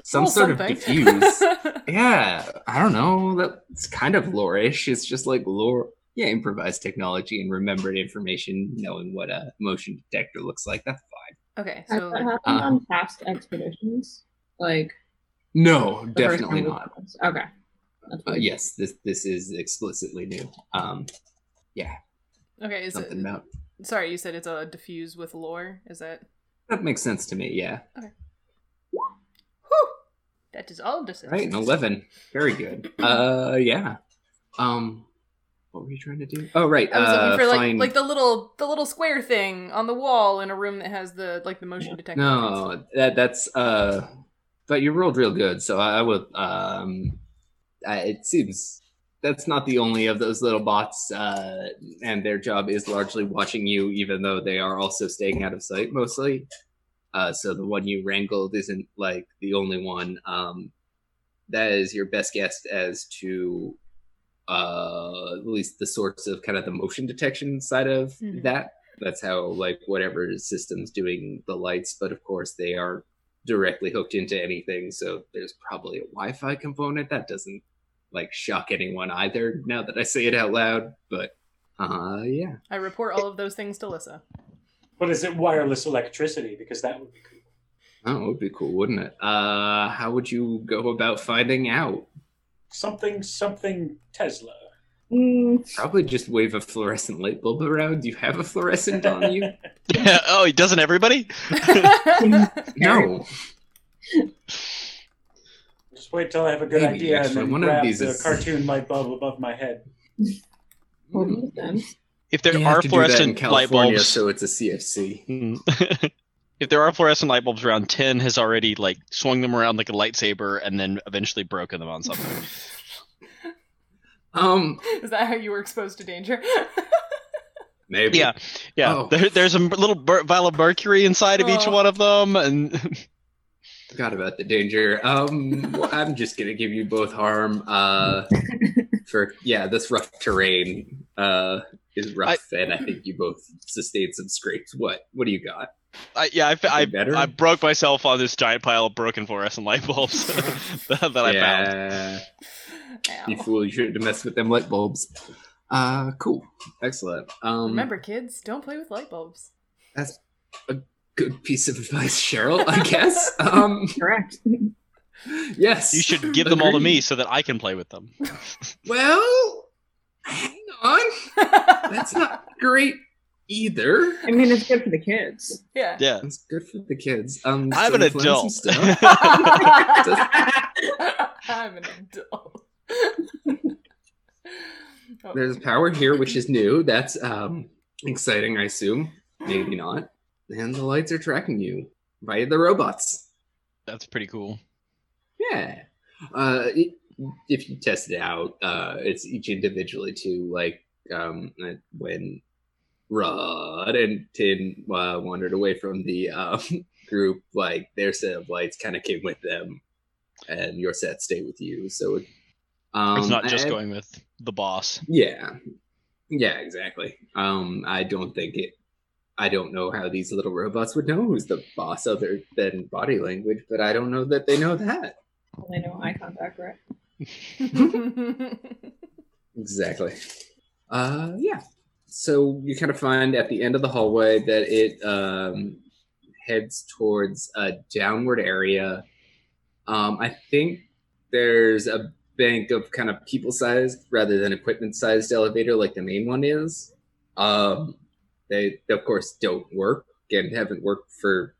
some sort something. of diffuse. Yeah, I don't know. That's kind of lore-ish. It's just like lore. Yeah, improvised technology and remembered information, knowing what a motion detector looks like. That's fine. Okay, so... Has that happened um, on past expeditions? Like... No, definitely not. Okay. But yes, this this is explicitly new. Um, yeah. Okay. Is Something it, about. Sorry, you said it's a diffuse with lore. Is that? That makes sense to me. Yeah. Okay. Whew. That is all decisions. Right, an eleven. Very good. uh, yeah. Um, what were you trying to do? Oh, right. I was uh, looking for like find... like the little the little square thing on the wall in a room that has the like the motion detector. No, things. that that's uh. But you rolled real good, so I, I would. Um, I, it seems that's not the only of those little bots, uh, and their job is largely watching you, even though they are also staying out of sight mostly. Uh, so the one you wrangled isn't like the only one. Um, that is your best guess as to uh, at least the source of kind of the motion detection side of mm-hmm. that. That's how like whatever system's doing the lights, but of course they are directly hooked into anything, so there's probably a Wi-Fi component that doesn't like shock anyone either, now that I say it out loud, but uh yeah I report all of those things to Lissa. But is it wireless electricity? Because that would be cool. Oh, it would be cool, wouldn't it? Uh how would you go about finding out? Something something Tesla. Mm. Probably just wave a fluorescent light bulb around. Do you have a fluorescent on you? Yeah. Oh, he doesn't. Everybody? No. Just wait till I have a good Maybe, idea actually, and then grab the is... cartoon light bulb above my head. If there you are fluorescent light bulbs, so it's a C F C. Mm. If there are fluorescent light bulbs around, Tin has already like swung them around like a lightsaber and then eventually broken them on something. Um, Is that how you were exposed to danger? Maybe. Yeah, yeah. Oh. There, there's a little bur- vial of mercury inside of oh. each one of them, and forgot about the danger. Um, well, I'm just gonna give you both harm. Uh, for yeah, this rough terrain uh is rough, I... and I think you both sustained some scrapes. What? What do you got? I, yeah, I, I, I broke myself on this giant pile of broken fluorescent light bulbs that, that I yeah. found. Ow. You fool, you shouldn't have messed with them light bulbs. Uh, cool. Excellent. Um, Remember, kids, don't play with light bulbs. That's a good piece of advice, Cheryl, I guess. Um, Correct. Yes. You should give them Agreed. all to me so that I can play with them. Well, hang on. That's not great. Either. I mean, it's good for the kids. Yeah. Yeah. It's good for the kids. Um, I'm an adult. I'm an adult. There's power here, which is new. That's um, exciting, I assume. Maybe not. And the lights are tracking you via the robots. That's pretty cool. Yeah. Uh, it, if you test it out, uh, it's each individually too. Like um, when Rod and Tin uh, wandered away from the um, group, like their set of lights kind of came with them, and your set stayed with you. So it, um, it's not just I, going with the boss. Yeah, yeah, exactly. Um, I don't think it. I don't know how these little robots would know who's the boss other than body language, but I don't know that they know that. Well, they know eye contact, right? Exactly. Uh, yeah. So you kind of find at the end of the hallway that it um, heads towards a downward area. Um, I think there's a bank of kind of people-sized rather than equipment-sized elevator like the main one is. Um, they, of course, don't work and haven't worked for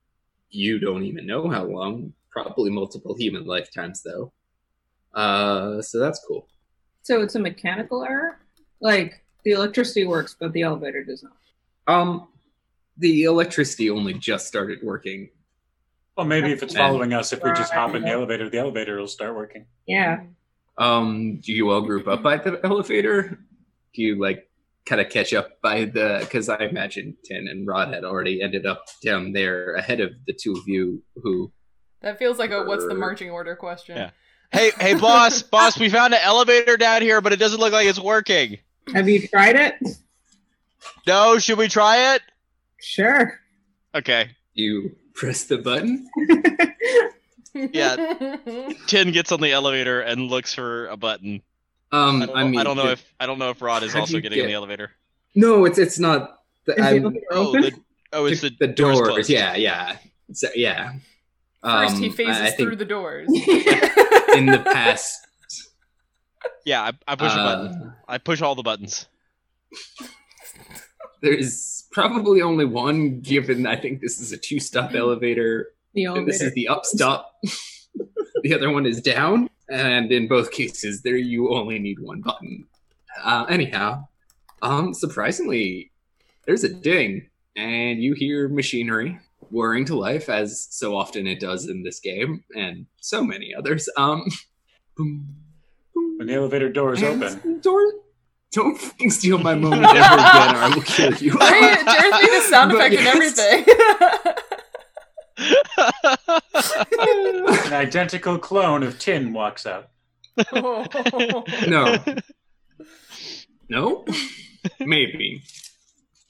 you don't even know how long. Probably multiple human lifetimes, though. Uh, so that's cool. So it's a mechanical error? Like... The electricity works, but the elevator does not. Um, the electricity only just started working. Well, maybe if it's following us, if we just hop in the elevator, the elevator will start working. Yeah. Um, do you all group up by the elevator? Do you, like, kind of catch up by the... Because I imagine Tin and Rod had already ended up down there ahead of the two of you who... That feels like were... a what's the marching order question. Yeah. Hey, hey, boss, boss, we found an elevator down here, but it doesn't look like it's working. Have you tried it? No, should we try it? Sure. Okay. You press the button? Yeah. Tin gets on the elevator and looks for a button. Um, I don't, I mean, I don't know if I don't know if Rod is also getting get... in the elevator. No, it's it's not. The, the oh, the, oh, it's the, the doors. doors yeah, yeah, so, yeah. First, um, he phases I, I through the doors. In the past. Yeah, I, I push uh, a button. I push all the buttons. There is probably only one, given I think this is a two-stop elevator. The and this is the up stop. The other one is down. And in both cases, there you only need one button. Uh, anyhow, um, surprisingly, there's a ding. And you hear machinery whirring to life, as so often it does in this game, and so many others. Um, boom, boom. And the elevator door is and open. Door... Don't fucking steal my moment ever again, or I will kill you. Jared made a sound effect and everything. An identical clone of Tin walks out. Oh. No. No? Maybe.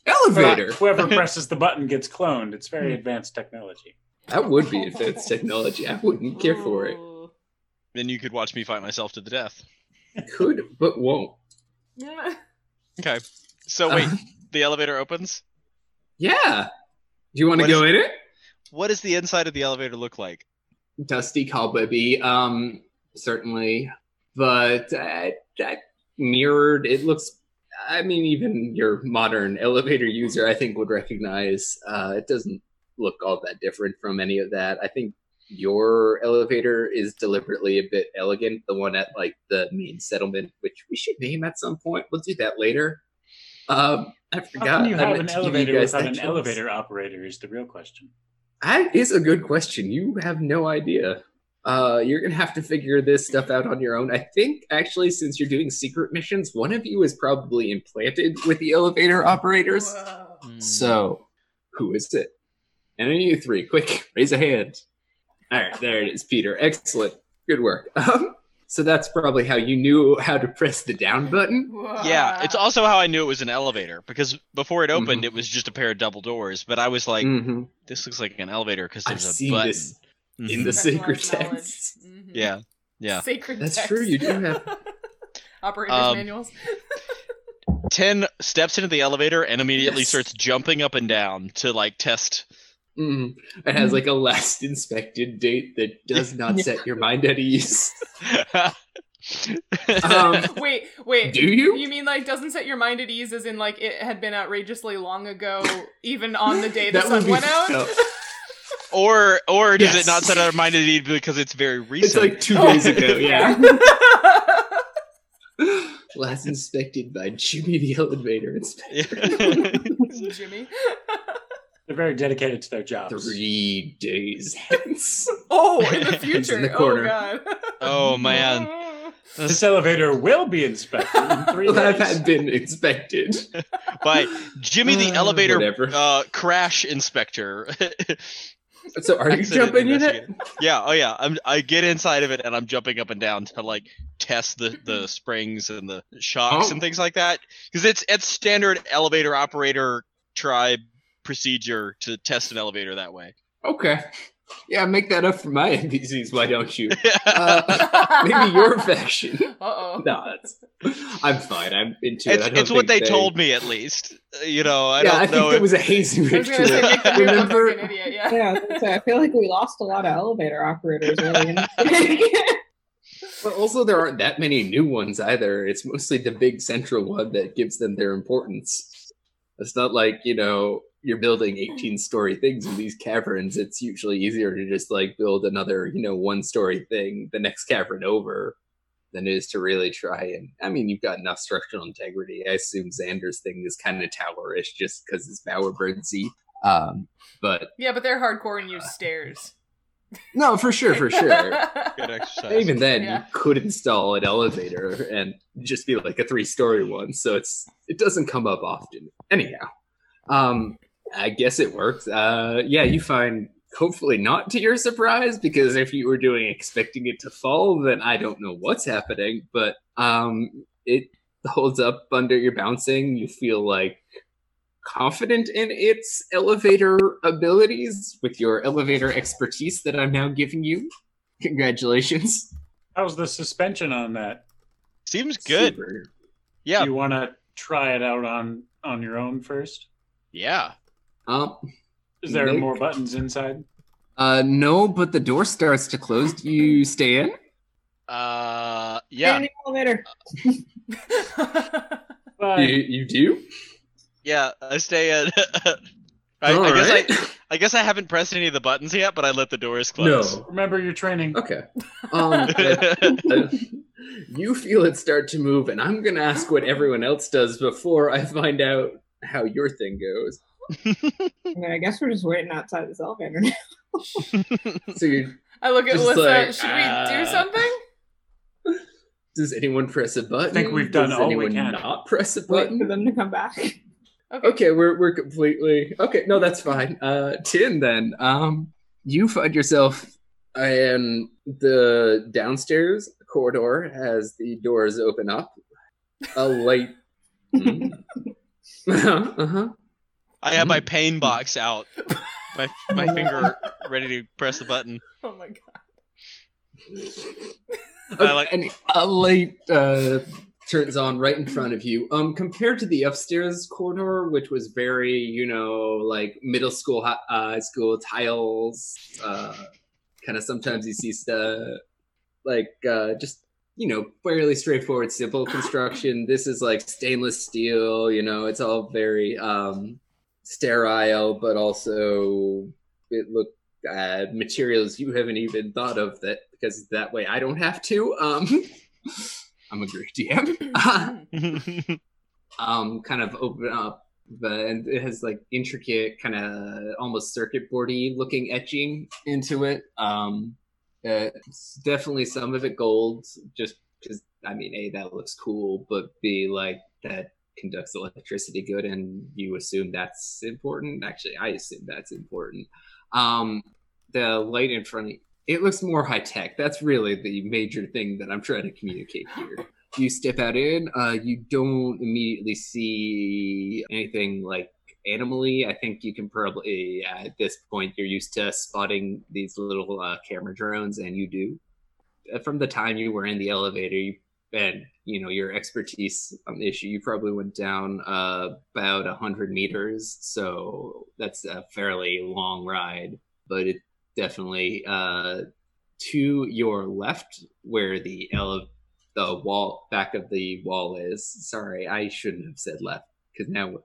Elevator! Whoever presses the button gets cloned. It's very advanced technology. That would be advanced technology. I wouldn't care for it. Then you could watch me fight myself to the death. Could, but won't. Yeah. Okay. So wait, uh, the elevator opens? Yeah. Do you want to go is, in it? What does the inside of the elevator look like? Dusty, cobwebby, um, certainly. But uh, that mirrored, it looks, I mean, even your modern elevator user, I think, would recognize. Uh, it doesn't look all that different from any of that. I think your elevator is deliberately a bit elegant, the one at like the main settlement, which we should name at some point. We'll do that later. Um, I forgot. How can you have an elevator without an elevator operator is the real question. That is a good question. You have no idea. Uh, you're going to have to figure this stuff out on your own. I think, actually, since you're doing secret missions, one of you is probably implanted with the elevator operators. Whoa. So, who is it? Any of you three, quick, raise a hand. All right, there it is, Peter. Excellent. Good work. Um, so that's probably how you knew how to press the down button. Wow. Yeah, it's also how I knew it was an elevator, because before it opened, mm-hmm. it was just a pair of double doors, but I was like, mm-hmm. this looks like an elevator because there's I've a seen button. This mm-hmm. in the that's sacred text. Mm-hmm. Yeah, yeah. Sacred that's text. True, you do have... Operator's um, manuals. Ten steps into the elevator and immediately yes. starts jumping up and down to, like, test... Mm. It has like a last inspected date that does not set your mind at ease. um, wait, wait. Do you? You mean like doesn't set your mind at ease as in like it had been outrageously long ago, even on the day the sun went out? No. Or or does yes. it not set our mind at ease because it's very recent? It's like two days oh. ago, yeah. Last inspected by Jimmy the elevator inspector. Yeah. Jimmy? They're very dedicated to their jobs. Three days hence. Oh, in the future. In the corner. Oh, God. Oh, man. This elevator will be inspected in three days. That had been inspected. By Jimmy the uh, elevator uh, crash inspector. So are you jumping in it? Yeah, oh yeah. I'm, I get inside of it and I'm jumping up and down to like test the, the springs and the shocks oh. and things like that. Because it's, it's standard elevator operator tribe. Procedure to test an elevator that way. Okay. Yeah, make that up for my N P Cs, why don't you? uh, maybe your fashion. Uh-oh. No, that's, I'm fine. I'm into it. It's, it's what they, they told me, at least. You know, I yeah, don't I know. Yeah, I think it if... was a hazy ritual. Remember? Idiot, yeah, yeah so I feel like we lost a lot of elevator operators. Really. But also, there aren't that many new ones, either. It's mostly the big central one that gives them their importance. It's not like, you know... you're building eighteen-story things in these caverns, it's usually easier to just, like, build another, you know, one-story thing the next cavern over than it is to really try and... I mean, you've got enough structural integrity. I assume Xander's thing is kind of towerish just because it's Bowerbirds-y. Um, but... Yeah, but they're hardcore and use uh, stairs. No, for sure, for sure. Good exercise. Even then, yeah. you could install an elevator and just be, like, a three-story one, so it's it doesn't come up often. Anyhow, um... I guess it works. Uh, yeah, you find, hopefully not to your surprise, because if you were doing expecting it to fall, then I don't know what's happening, but um, it holds up under your bouncing. You feel like confident in its elevator abilities with your elevator expertise that I'm now giving you. Congratulations. How's the suspension on that? Seems good. Super. Yeah. Do you want to try it out on, on your own first? Yeah. Um, Is there make... more buttons inside? Uh, no, but the door starts to close. Do you stay in? Uh, Yeah. Elevator. you, you do? Yeah, I stay at. I, I, guess right. I, I guess I haven't pressed any of the buttons yet, but I let the doors close. No. Remember your training. Okay. Um, you feel it start to move, and I'm going to ask what everyone else does before I find out how your thing goes. I mean, I guess we're just waiting outside this elevator now. So you I look at Alyssa. Like, Should uh... we do something? Does anyone press a button? I think we've done Does all we can. Does anyone not press a button? Wait for them to come back. Okay. okay, we're we're completely... Okay, no, that's fine. Uh, Tin, then. Um, you find yourself in the downstairs corridor as the doors open up. A light... mm. uh-huh, uh-huh. I have my pain box out. My my finger ready to press the button. Oh, my God. Okay, like... And a light... Uh, turns on right in front of you. Um, compared to the upstairs corridor, which was very, you know, like middle school, high uh, school tiles, uh, kind of sometimes you see stuff like uh, just, you know, fairly straightforward, simple construction. This is like stainless steel, you know, it's all very um, sterile, but also it looked uh, materials you haven't even thought of that because that way I don't have to. Um, I'm a great D M. um, kind of open up, but and it has like intricate, kind of almost circuit boardy looking etching into it. Um, uh, it's definitely some of it gold, just because I mean, A, that looks cool, but B, like that conducts electricity good, and you assume that's important. Actually, I assume that's important. Um, the light in front of you. It looks more high-tech. That's really the major thing that I'm trying to communicate here. You step out in, uh, you don't immediately see anything like animally. I think you can probably, at this point, you're used to spotting these little uh, camera drones, and you do. From the time you were in the elevator, you, and you know your expertise on the issue, you probably went down uh, about one hundred meters, so that's a fairly long ride, but it definitely uh, to your left where the ele- the wall back of the wall is. Sorry, I shouldn't have said left because now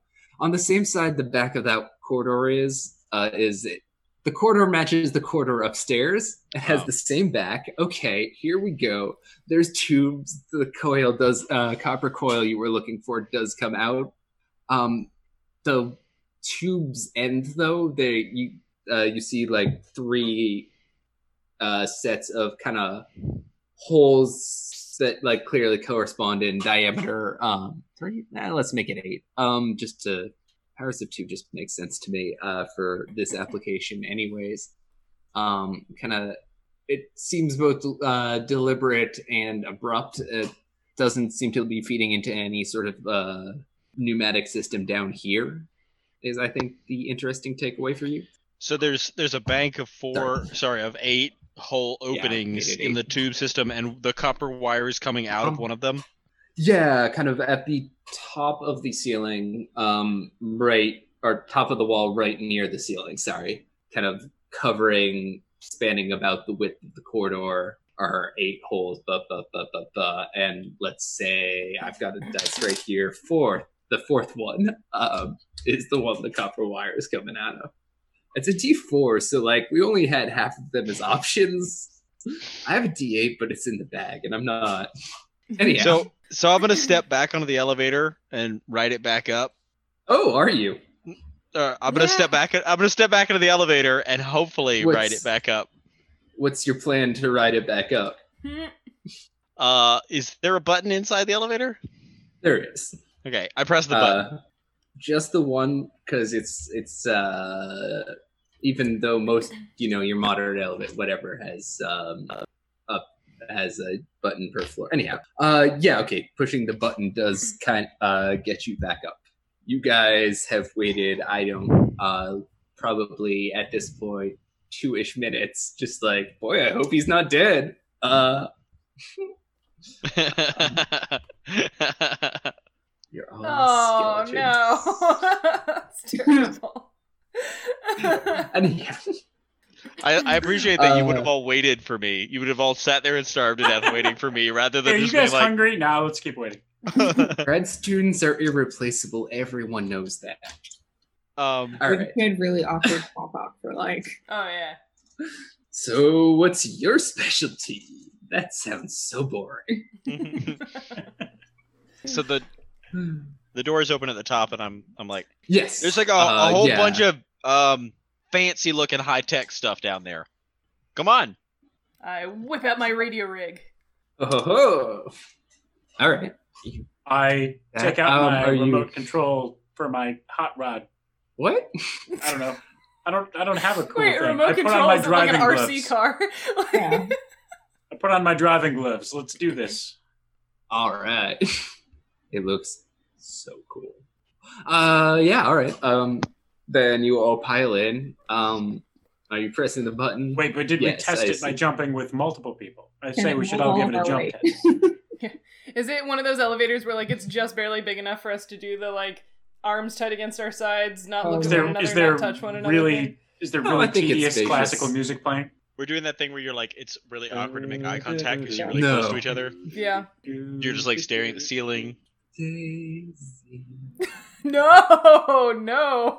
on the same side the back of that corridor is uh, is it the corridor matches the corridor upstairs. It has oh. the same back. Okay, here we go. There's tubes. The coil does uh, copper coil you were looking for does come out. Um, the tubes end though they you. Uh, you see like three uh, sets of kind of holes that like clearly correspond in diameter. Um, three? Nah, let's make it eight. Um, just to powers of two just makes sense to me uh, for this application, anyways. Um, kind of it seems both uh, deliberate and abrupt. It doesn't seem to be feeding into any sort of uh, pneumatic system down here. Is I think the interesting takeaway for you. So there's there's a bank of four, sorry, sorry of eight hole openings yeah, eight, eight, eight. in the tube system, and the copper wire is coming out um, of one of them? Yeah, kind of at the top of the ceiling, um, right, or top of the wall right near the ceiling, sorry. Kind of covering, spanning about the width of the corridor are eight holes, blah, blah, blah, blah, blah. And let's say I've got a dice right here for the fourth one um, is the one the copper wire is coming out of. It's a D four, so like we only had half of them as options. I have a D eight, but it's in the bag, and I'm not. Anyhow, so so I'm gonna step back onto the elevator and ride it back up. Oh, are you? Uh, I'm gonna yeah. step back. I'm gonna step back into the elevator and hopefully what's, ride it back up. What's your plan to ride it back up? Uh, is there a button inside the elevator? There is. Okay, I press the uh, button. Just the one, because it's it's uh, even though most you know your modern elevator whatever has um, up has a button per floor. Anyhow, uh, yeah, okay, pushing the button does kind uh get you back up. You guys have waited. I don't uh probably at this point two-ish minutes. Just like boy, I hope he's not dead. Uh. um, You're all oh no! That's terrible. And yeah, I, I appreciate that uh, you would have all waited for me. You would have all sat there and starved to death waiting for me rather than yeah, just being like... Are you guys hungry? No, let's keep waiting. Grad students are irreplaceable. Everyone knows that. Um, all right. We made really awkward pop-up for like... Oh, yeah. So what's your specialty? That sounds so boring. So the the door is open at the top, and I'm I'm like... Yes. There's like a, uh, a whole yeah. bunch of... um. fancy looking high tech stuff down there. Come on. I whip out my radio rig. Oh, ho, ho. All right. I take out um, my remote you... control for my hot rod. What? I don't know. I don't. I don't have a cool Wait, thing. Remote I put on my driving like an R C gloves. Car. Yeah. I put on my driving gloves. Let's do this. All right. It looks so cool. Uh, yeah. All right. Um. Then you all pile in. Um, are you pressing the button? Wait, but did yes, we test I it see. by jumping with multiple people? I say and we should all give it a jump test. Yeah. Is it one of those elevators where like it's just barely big enough for us to do the like arms tight against our sides, not look at one another, is there not touch one another? Really, thing? Is there really oh, tedious classical music playing? We're doing that thing where you're like, it's really awkward to make eye contact because you're really no. close to each other. Yeah. You're just like staring at the ceiling. No, no.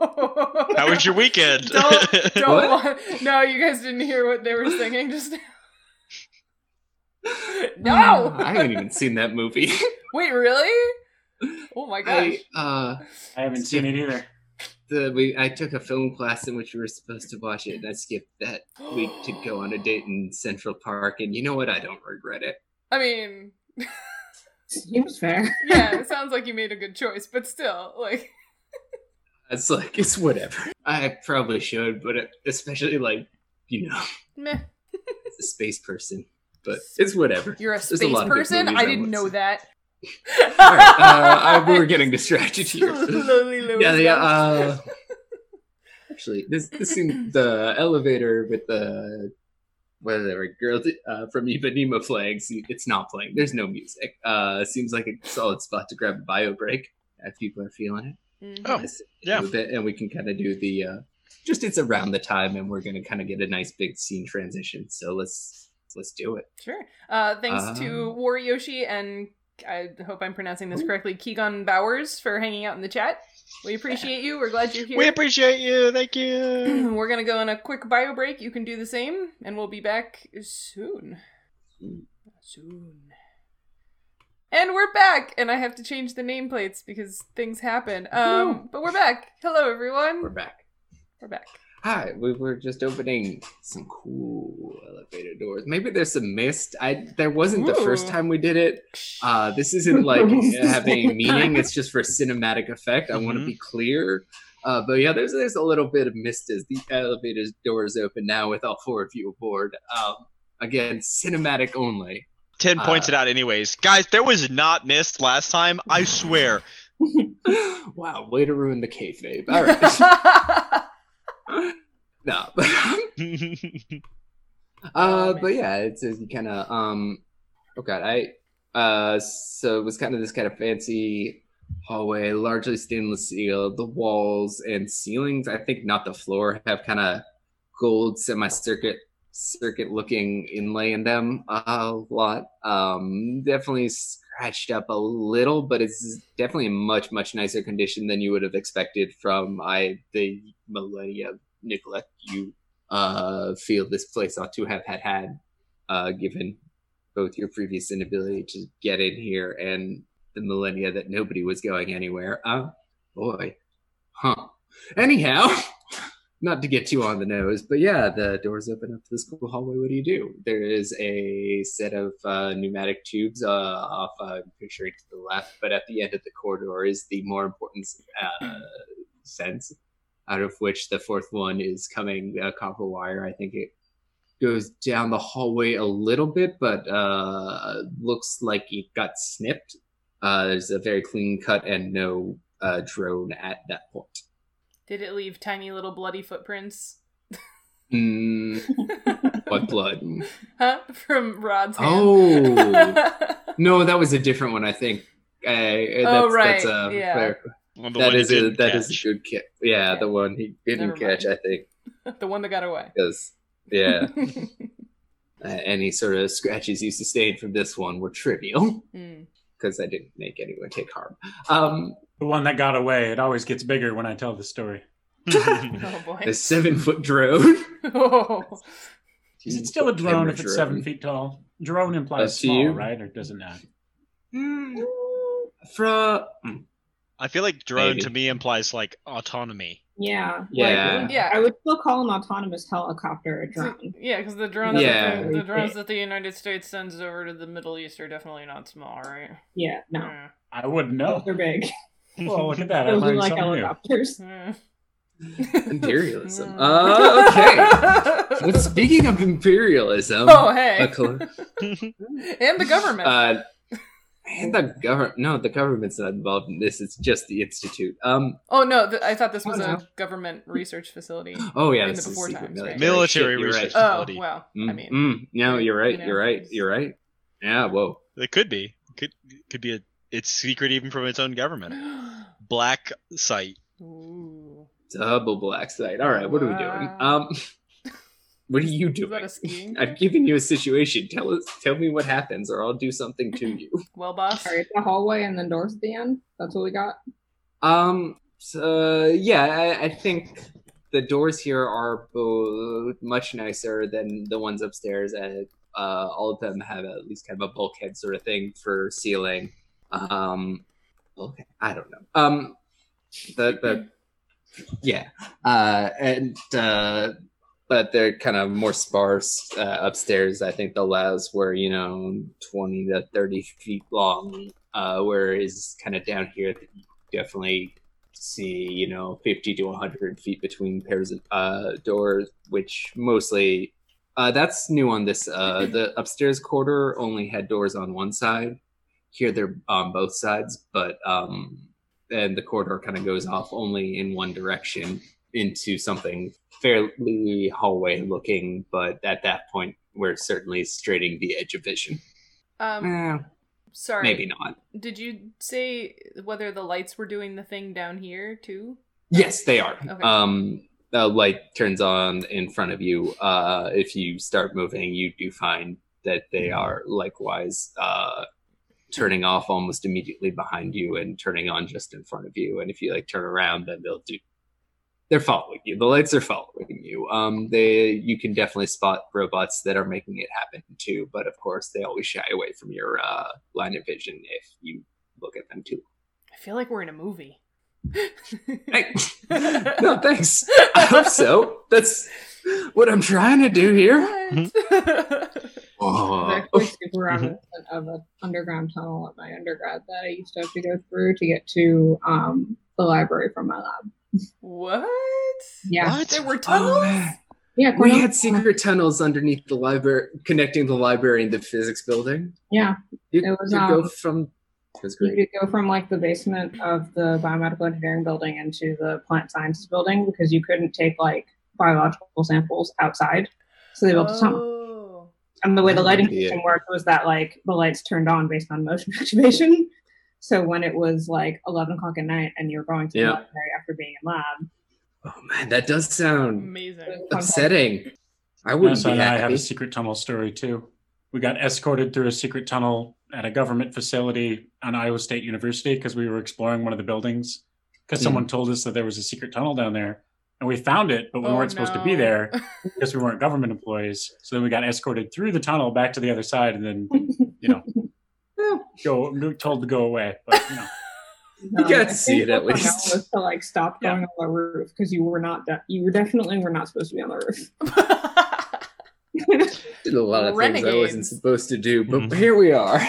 How was your weekend? Don't, don't want, no, you guys didn't hear what they were singing just now. No! I haven't even seen that movie. Wait, really? Oh my gosh. I, uh, I haven't seen it either. The we I took a film class in which we were supposed to watch it, and I skipped that week to go on a date in Central Park, and you know what? I don't regret it. I mean... Seems fair. Yeah, it sounds like you made a good choice, but still, like... It's like, it's whatever. I probably should, but especially, like, you know... Meh. It's a space person, but it's whatever. You're a space a person? I didn't know that. All right, uh, I, we're getting distracted here. Slowly, slowly. Yeah, yeah, uh... Actually, this, this seemed the elevator with the... Whatever, girl uh, from Ipanema playing. It's not playing. There's no music. Uh, seems like a solid spot to grab a bio break if people are feeling it. Mm-hmm. Oh, yeah. A bit, and we can kind of do the, uh, just it's around the time and we're going to kind of get a nice big scene transition. So let's let's do it. Sure. Uh, thanks um, to Wariyoshi and I hope I'm pronouncing this correctly, Keegan Bowers for hanging out in the chat. We appreciate you. We're glad you're here. We appreciate you. Thank you. We're going to go on a quick bio break. You can do the same, and we'll be back soon. Soon. And we're back! And I have to change the nameplates because things happen. Um, but we're back. Hello, everyone. We're back. We're back. Hi. We were just opening some cool elevator doors. Maybe there's some mist. I There wasn't Ooh. the first time we did it. Uh, this isn't like having a meaning. It's just for cinematic effect. I mm-hmm. want to be clear. Uh, but yeah, there's there's a little bit of mist as the elevator doors open now with all four of you aboard. Um, again, cinematic only. Tin uh, points it out anyways. Guys, there was not mist last time. I swear. Wow, way to ruin the kayfabe. All right. No, but uh, but yeah, it's, it's kind of um, oh god, I uh, so it was kind of this kind of fancy hallway, largely stainless steel. The walls and ceilings, I think, not the floor, have kind of gold semi-circuit circuit looking inlay in them a lot. Um, definitely scratched up a little, but it's definitely in much much nicer condition than you would have expected from I the millennia. Neglect you uh, feel this place ought to have had had uh, given both your previous inability to get in here and the millennia that nobody was going anywhere. Oh, boy. Huh. Anyhow, not to get too on the nose, but yeah, the doors open up to this cool hallway. What do you do? There is a set of uh, pneumatic tubes uh, off, I'm picturing to the left, but at the end of the corridor is the more important uh, sense. Out of which the fourth one is coming, uh, copper wire. I think it goes down the hallway a little bit, but uh, looks like it got snipped. Uh, there's a very clean cut and no uh, drone at that point. Did it leave tiny little bloody footprints? Mm, what blood? Huh? From Rod's hand. Oh! No, that was a different one, I think. I, that's, oh, right. That's, uh, yeah. Fair. Well, that is a that catch. is a good catch. Yeah, yeah, the one he didn't catch, I think. The one that got away. Yes. Yeah. uh, any sort of scratches you sustained from this one were trivial, because mm. I didn't make anyone take harm. Um, the one that got away, it always gets bigger when I tell the story. Oh, boy. The seven-foot drone. Oh. Is it still a drone if it's drone. seven feet tall? Drone implies uh, small, you? right? Or does it not? Mm, fra- I feel like drone Maybe. to me implies like autonomy. Yeah. Yeah. Like, yeah. I would still call an autonomous helicopter a drone. So, yeah, because the drones, yeah. that the, the drones that the United States sends over to the Middle East are definitely not small, right? Yeah. No. Yeah. I wouldn't know. They're big. Well, look at that. I learned like helicopters. Imperialism. Uh, okay. Well, speaking of imperialism, oh hey, a col- and the government, uh, and the government. No, the government's not involved in this. It's just the Institute. Um. Oh no, th- I thought this was oh, a no. government research facility. Oh yeah, in the before times, military, right? military Shit, research right. facility. Oh wow. Mm, I mean, mm, no, you're right. You know, you're right. You're right. Yeah. Whoa. It could be. It could it could be a. It's secret even from its own government. Black site. Ooh. Double black site. All right, what wow. are we doing? Um, what are you doing? Is that a skiing? I've given you a situation. Tell us, tell me what happens, or I'll do something to you. Well, boss. All right, the hallway and then doors at the end. That's what we got. Um. So yeah, I, I think the doors here are both much nicer than the ones upstairs, and uh, all of them have at least kind of a bulkhead sort of thing for sealing. Um. Okay, I don't know. Um. The the. Yeah, uh, and uh, but they're kind of more sparse uh, upstairs. I think the labs were, you know, twenty to thirty feet long, uh, whereas kind of down here, you definitely see, you know, fifty to one hundred feet between pairs of uh, doors, which mostly uh, that's new on this. Uh, the upstairs quarter only had doors on one side. Here they're on both sides, but. Um, And the corridor kind of goes off only in one direction into something fairly hallway looking, but at that point, we're certainly straining the edge of vision. Um, eh, sorry. Maybe not. Did you say whether the lights were doing the thing down here too? Yes, they are. Okay. Um, the light turns on in front of you. Uh, if you start moving, you do find that they are likewise uh turning off almost immediately behind you and turning on just in front of you. And if you like turn around, then they'll do, they're following you. The lights are following you. Um, they, you can definitely spot robots that are making it happen too, but of course they always shy away from your uh, line of vision if you look at them too. I feel like we're in a movie. Hey. No, thanks. I hope so. That's what I'm trying to do here. Oh. I was super reminiscent of an underground tunnel at my undergrad that I used to have to go through to get to um, the library from my lab. What? Yeah, what? There were tunnels. Oh, yeah, we had secret tunnels underneath the library, connecting the library and the physics building. Yeah, you it was, could um, go from. It was great. You could go from like the basement of the biomedical engineering building into the plant sciences building because you couldn't take like biological samples outside, so they built oh. a tunnel. And the way the lighting system worked was that, like, the lights turned on based on motion activation. So when it was, like, eleven o'clock at night and you were going to yeah. the library after being in lab. Oh, man, that does sound amazing, upsetting. I wouldn't be happy. I have a secret tunnel story, too. We got escorted through a secret tunnel at a government facility on Iowa State University because we were exploring one of the buildings because mm. someone told us that there was a secret tunnel down there. And we found it, but we oh, weren't supposed no. to be there because we weren't government employees. So then we got escorted through the tunnel back to the other side and then, you know, go told to go away. But, you know. No, you got to see it at least. Was to, like, stop going yeah. on the roof because you were not, de- you were definitely were not supposed to be on the roof. Did a lot of Renegades. things I wasn't supposed to do, but mm-hmm. here we are.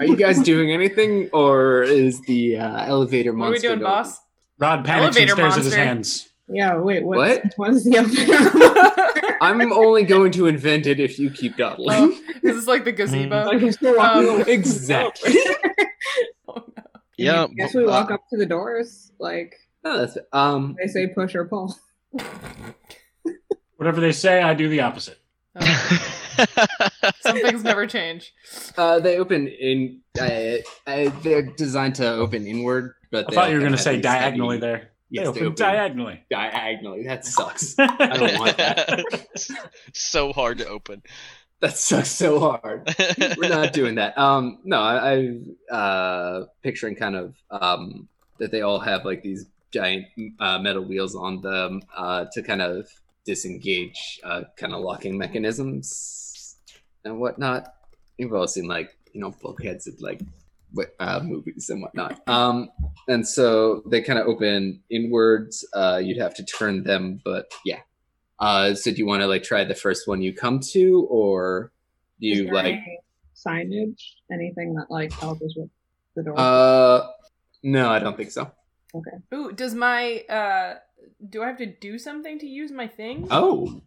Are you guys doing anything or is the uh, elevator monster? What are we doing, going? boss? Rod panics elevator and stares monster. at his hands. Yeah, wait, what's, what? What is the elevator? I'm only going to invent it if you keep dawdling. Oh, this is like the gazebo. Mm. Um, exactly. Oh, no. Yeah. I guess we walk uh, up to the doors. Like, no, that's, um, they say push or pull. Whatever they say, I do the opposite. Oh. Some things never change. Uh, they open in. Uh, uh, they're designed to open inward. But I thought you were going to say diagonally heavy. there. Yes, they open, they open diagonally. Diagonally. That sucks. I don't want that. So hard to open. That sucks so hard. We're not doing that. Um, no, I, I uh, picturing kind of um, that they all have like these giant uh, metal wheels on them uh, to kind of disengage uh, kind of locking mechanisms and whatnot. You've all seen like, you know, bulkheads at like uh, movies and whatnot. Um, and so they kind of open inwards. Uh, you'd have to turn them, but yeah. Uh, so do you want to like try the first one you come to, or do you like any signage, anything that like helps us with the door? Uh, no, I don't think so. Okay. Ooh, does my uh, do I have to do something to use my thing? Oh,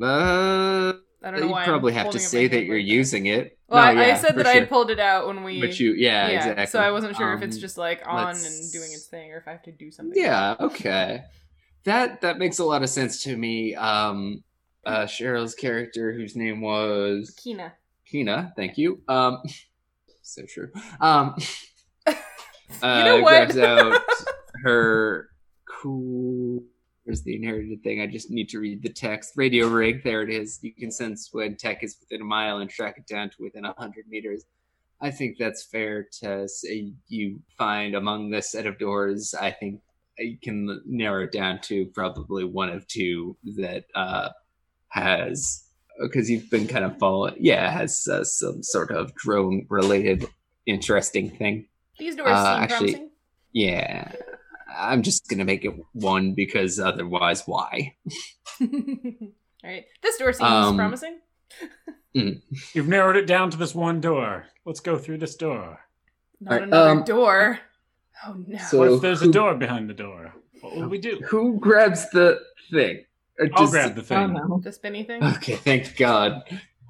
uh, I don't know. You why probably I'm have to say that you're using it. Well, no, I, yeah, I said that sure. I pulled it out when we. But you, yeah, yeah exactly. So I wasn't sure um, if it's just like on let's... and doing its thing, or if I have to do something. Yeah. Okay. That that makes a lot of sense to me. Um, uh, Cheryl's character, whose name was Kina. Kina, thank you. Um, so sure. Um, you know uh, what? Grabs out her cool. There's the inherited thing. I just need to read the text. Radio rig. There it is. You can sense when tech is within a mile and track it down to within a hundred meters. I think that's fair to say. You find among this set of doors. I think. You can narrow it down to probably one of two that uh, has, because you've been kind of following, yeah, has uh, some sort of drone-related interesting thing. These doors uh, seem actually, promising. Yeah, I'm just going to make it one because otherwise, why? All right, this door seems um, promising. mm. You've narrowed it down to this one door. Let's go through this door. Not right, another um, door. Oh no! So what if there's who, a door behind the door? What will we do? Who grabs the thing? Or I'll just, grab the thing. I don't know. The spinny thing? Okay, thank God.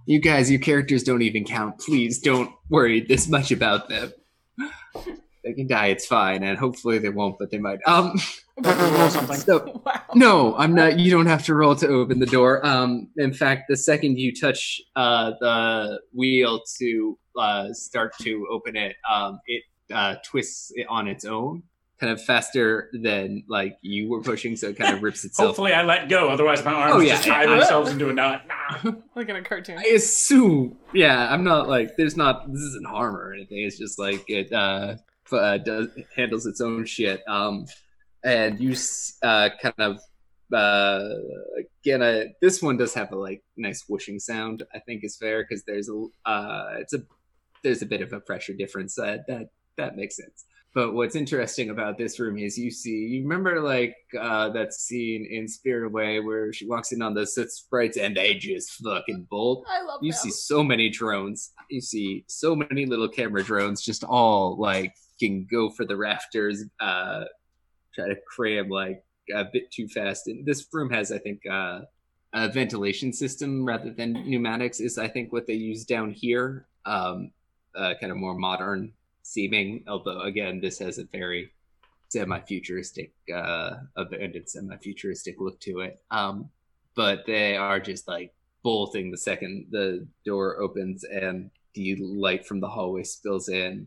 You guys, your characters don't even count. Please don't worry this much about them. They can die, it's fine, and hopefully they won't, but they might. Um, so, wow. No, I'm not. You don't have to roll to open the door. Um, in fact, the second you touch uh, the wheel to uh, start to open it, um, it Uh, twists it on its own, kind of faster than like you were pushing, so it kind of rips itself. Hopefully I let go, otherwise my arms oh, yeah. just tie themselves into a knot. Nah. Like in a cartoon. I assume, yeah, I'm not like, there's not, this isn't harm or anything, it's just like it uh, uh, does, handles its own shit. Um, and you uh, kind of, uh, again, uh, this one does have a like nice whooshing sound, I think is fair, because there's a, uh, it's a, there's a bit of a pressure difference uh, that That makes sense. But what's interesting about this room is you see, you remember like uh, that scene in Spirited Away where she walks in on the set sprites and they just fucking bolt. I love You them. see so many drones. You see so many little camera drones just all like can go for the rafters, uh, try to cram like a bit too fast. And this room has, I think, uh, a ventilation system rather than pneumatics is, I think, what they use down here. Um, uh, kind of more modern seeming, although again this has a very semi-futuristic uh abandoned semi-futuristic look to it, um but they are just like bolting the second the door opens and the light from the hallway spills in,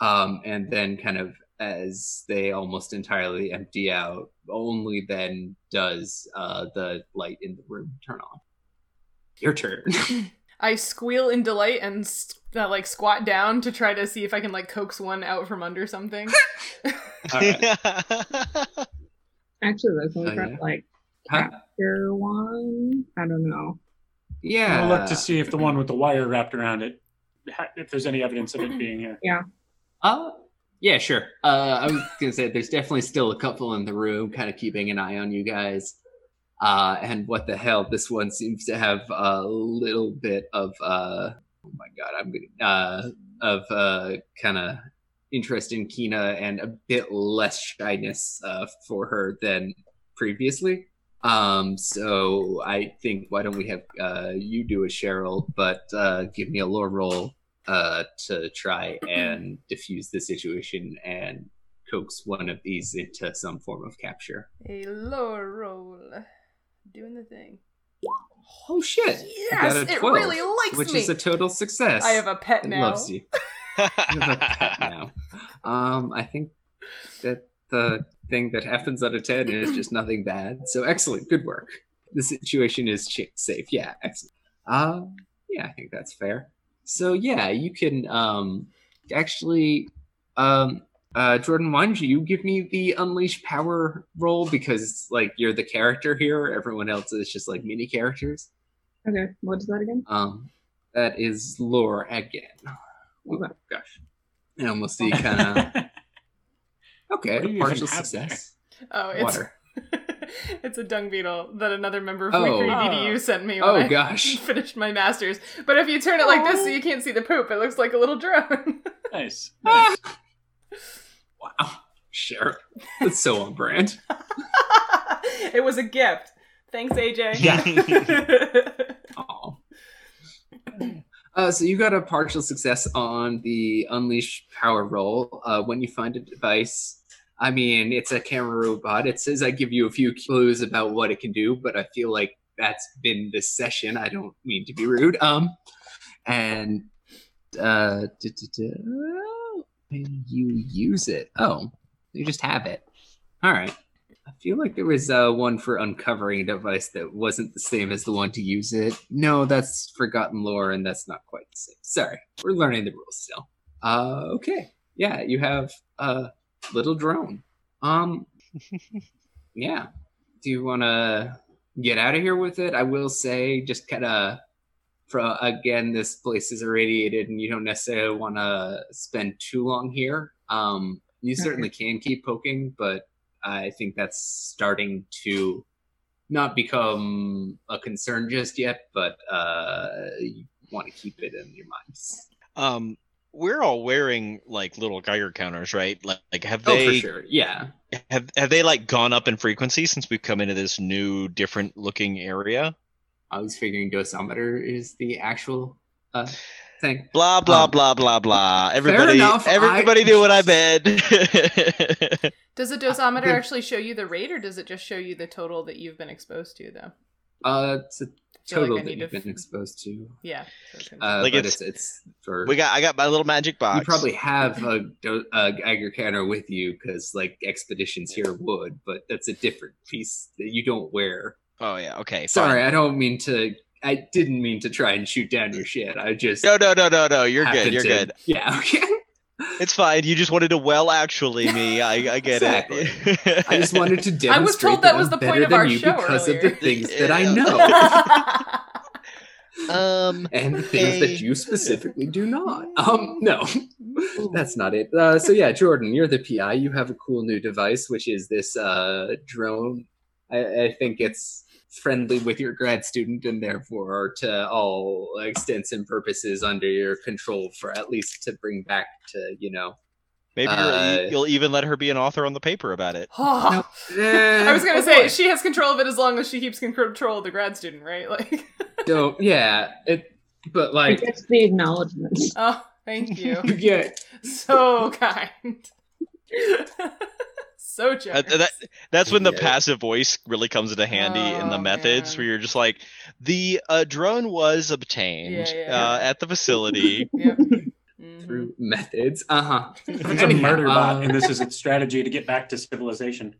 um and then kind of as they almost entirely empty out, only then does uh the light in the room turn on. Your turn. I squeal in delight and uh, like squat down to try to see if I can like coax one out from under something. Right. Actually, that's only oh, yeah. like capture huh? one. I don't know. Yeah, I'll look to see if the one with the wire wrapped around it, if there's any evidence of it being here. Yeah. Uh yeah, sure. Uh, I was gonna say there's definitely still a couple in the room, kind of keeping an eye on you guys. Uh, and what the hell, this one seems to have a little bit of, uh, oh my god, I'm gonna, uh, of uh, kind of interest in Kina and a bit less shyness uh, for her than previously. Um, so I think, why don't we have uh, you do a Cheryl, but uh, give me a lore roll uh, to try and diffuse the situation and coax one of these into some form of capture. A lore roll. Doing the thing. Oh shit! Yes, it twelve, really likes which me. Which is a total success. I have a pet it now. It loves you. I have a pet now. Um, I think that the thing that happens out of ten is just nothing bad. So excellent, good work. The situation is safe. Yeah, excellent. Uh, yeah, I think that's fair. So yeah, you can um, actually, um, uh, Jordan, why don't you give me the Unleash Power role, because like you're the character here. Everyone else is just like mini characters. Okay, what is that again? Um, that is lore again. Okay. Oh gosh, and we'll see kind of. Okay, partial success. Oh, it's water. It's a dung beetle that another member of Weaker E D U sent me when oh, I gosh. finished my master's. But if you turn it like this so you can't see the poop, it looks like a little drone. Nice. nice. Wow. Sure. That's so on brand. It was a gift. Thanks, A J. Yeah. Oh. Uh, so you got a partial success on the Unleash Power roll. Uh, when you find a device, I mean, it's a camera robot. It says I give you a few clues about what it can do, but I feel like that's been this session. I don't mean to be rude. Um, and uh, when you use it, oh, you just have it. All right. I feel like there was uh, one for uncovering a device that wasn't the same as the one to use it. No, that's forgotten lore, and that's not quite the same. Sorry, we're learning the rules still. Uh, okay, yeah, you have a little drone. Um, yeah. Do you want to get out of here with it? I will say, just kind of, again, this place is irradiated, and you don't necessarily want to spend too long here. Um, you certainly can keep poking, but I think that's starting to not become a concern just yet, but uh, you want to keep it in your minds. Um, we're all wearing like little Geiger counters, right? Like, like have they? Oh, for sure. Yeah. Have Have they like gone up in frequency since we've come into this new, different looking area? I was figuring dosimeter is the actual uh, thing. Blah blah um, blah blah blah. Everybody, enough, everybody, I... do what I bid. Does a dosimeter actually show you the rate, or does it just show you the total that you've been exposed to, though? Uh, it's a total like that you've f- been exposed to. Yeah. So uh, like but it's, it's for... We got, I got my little magic box. You probably have a, do- a Geiger counter with you, because, like, expeditions here would, but that's a different piece that you don't wear. Oh, yeah, okay. Sorry, fine. I don't mean to... I didn't mean to try and shoot down your shit. I just... No, no, no, no, no. You're good, you're to... good. Yeah, okay. It's fine. You just wanted to well actually me. I, I get exactly. it. I just wanted to demonstrate I was told that, that was the point of our show because earlier. Of the things yeah. that I know. um, and the things hey. that you specifically do not. Um, no, that's not it. Uh, so yeah, Jordan, you're the P I. You have a cool new device, which is this uh, drone. I, I think it's friendly with your grad student and therefore to all extents and purposes under your control for at least to bring back to, you know. Maybe uh, you'll, you'll even let her be an author on the paper about it. Oh. No. Uh, I was going to say, she has control of it as long as she keeps control of the grad student, right? Like. So, yeah. It, but like. It's the acknowledgement. Oh, thank you. You get so kind. So generous. That, that, that's when the yeah. passive voice really comes into handy oh, in the methods, yeah. where you're just like, the uh, drone was obtained yeah, yeah, uh, yeah. at the facility. Yep. Mm-hmm. Through methods. Uh-huh. It's a murder bot, uh, and this is a strategy to get back to civilization.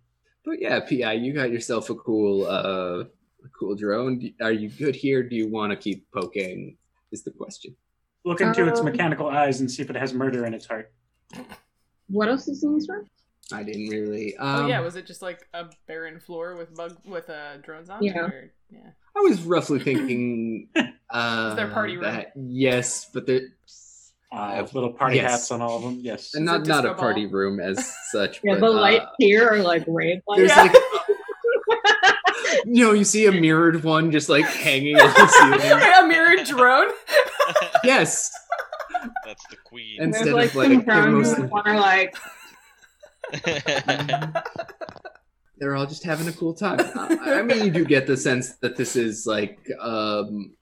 But yeah, P I, you got yourself a cool, uh, a cool drone. Are you good here? Do you want to keep poking? Is the question. Look into um, its mechanical eyes and see if it has murder in its heart. What else is in this room? I didn't really. Um, oh yeah, was it just like a barren floor with bug with uh, drones on? Yeah. Or, yeah. I was roughly thinking. uh, Is there a party room? That, yes, but there. Uh, little party yes. hats on all of them. Yes. And not a not a party ball? Room as such. Yeah, but, the lights uh, here are like red lights. There's yeah. like. You know, you see a mirrored one just like hanging on the ceiling. A mirrored drone. Yes. That's the queen. And there's like, like some drones who are like. They're all just having a cool time. I mean, you do get the sense that this is like um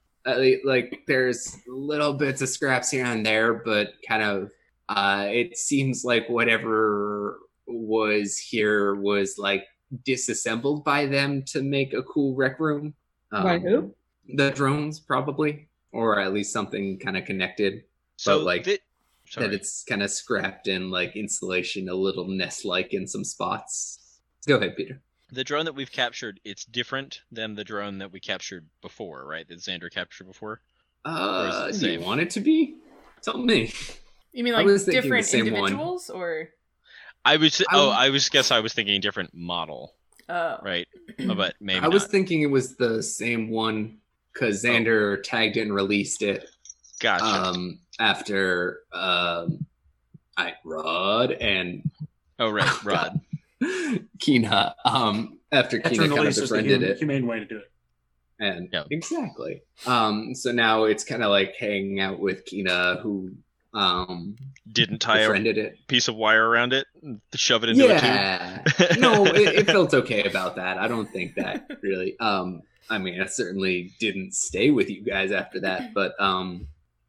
like there's little bits of scraps here and there, but kind of uh it seems like whatever was here was like disassembled by them to make a cool rec room. Um, by who? The drones, probably, or at least something kind of connected. So but like th- Sorry. That it's kind of scrapped in, like, insulation, a little nest-like in some spots. Go ahead, Peter. The drone that we've captured, it's different than the drone that we captured before, right? That Xander captured before? Uh, do you want it to be? Tell me. You mean, like, different individuals, one. or...? I was... Oh, I was guess I was thinking different model. Oh. Right? But maybe I was not. thinking it was the same one, because Xander oh. tagged it and released it. Gotcha. Um, after um, I Rod and oh right Rod, Kina. Um, after That's Kina kind of befriended it, humane way to do it. And yeah. exactly. Um, so now it's kind of like hanging out with Kina, who um didn't tie befriended a it. piece of wire around it, to shove it into yeah. a tube. no, it, it felt okay about that. I don't think that really. Um, I mean, I certainly didn't stay with you guys after that, but um.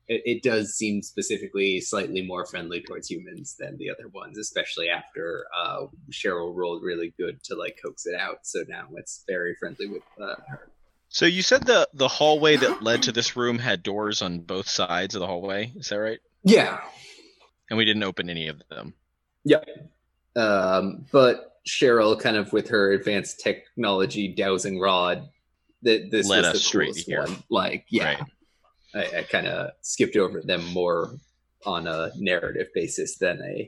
It, it does seem specifically slightly more friendly towards humans than the other ones, especially after uh, Cheryl rolled really good to like coax it out. So now it's very friendly with uh, her. So you said the, the hallway that led to this room had doors on both sides of the hallway. Is that right? Yeah. And we didn't open any of them. Yep. Um, but Cheryl, kind of with her advanced technology dowsing rod, that this led was us the straight here. One. Like, yeah. Right. I, I kind of skipped over them more on a narrative basis than a,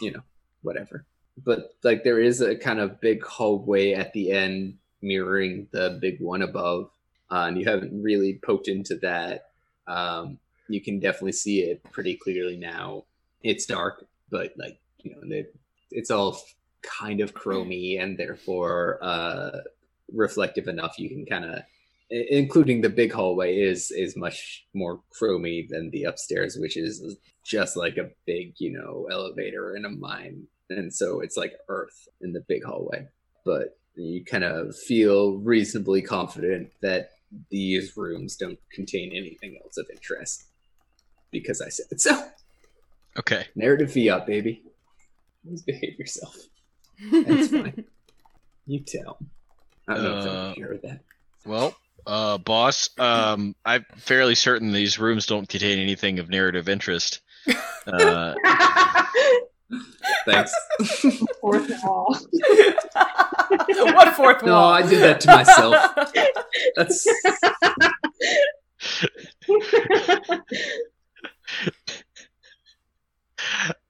you know, whatever. But, like, there is a kind of big hallway at the end mirroring the big one above, uh, and you haven't really poked into that. Um, you can definitely see it pretty clearly now. It's dark, but, like, you know, they, it's all kind of chromy and therefore uh, reflective enough you can kind of... Including the big hallway is is much more chromy than the upstairs, which is just like a big, you know, elevator in a mine. And so it's like earth in the big hallway. But you kind of feel reasonably confident that these rooms don't contain anything else of interest. Because I said so. Okay. Narrative V up, baby. Just behave yourself. That's fine. You tell. I don't know if I'm sure of that. Well... Uh, boss, um, I'm fairly certain these rooms don't contain anything of narrative interest. Uh, thanks. Fourth wall. What fourth wall? No, I did that to myself. That's.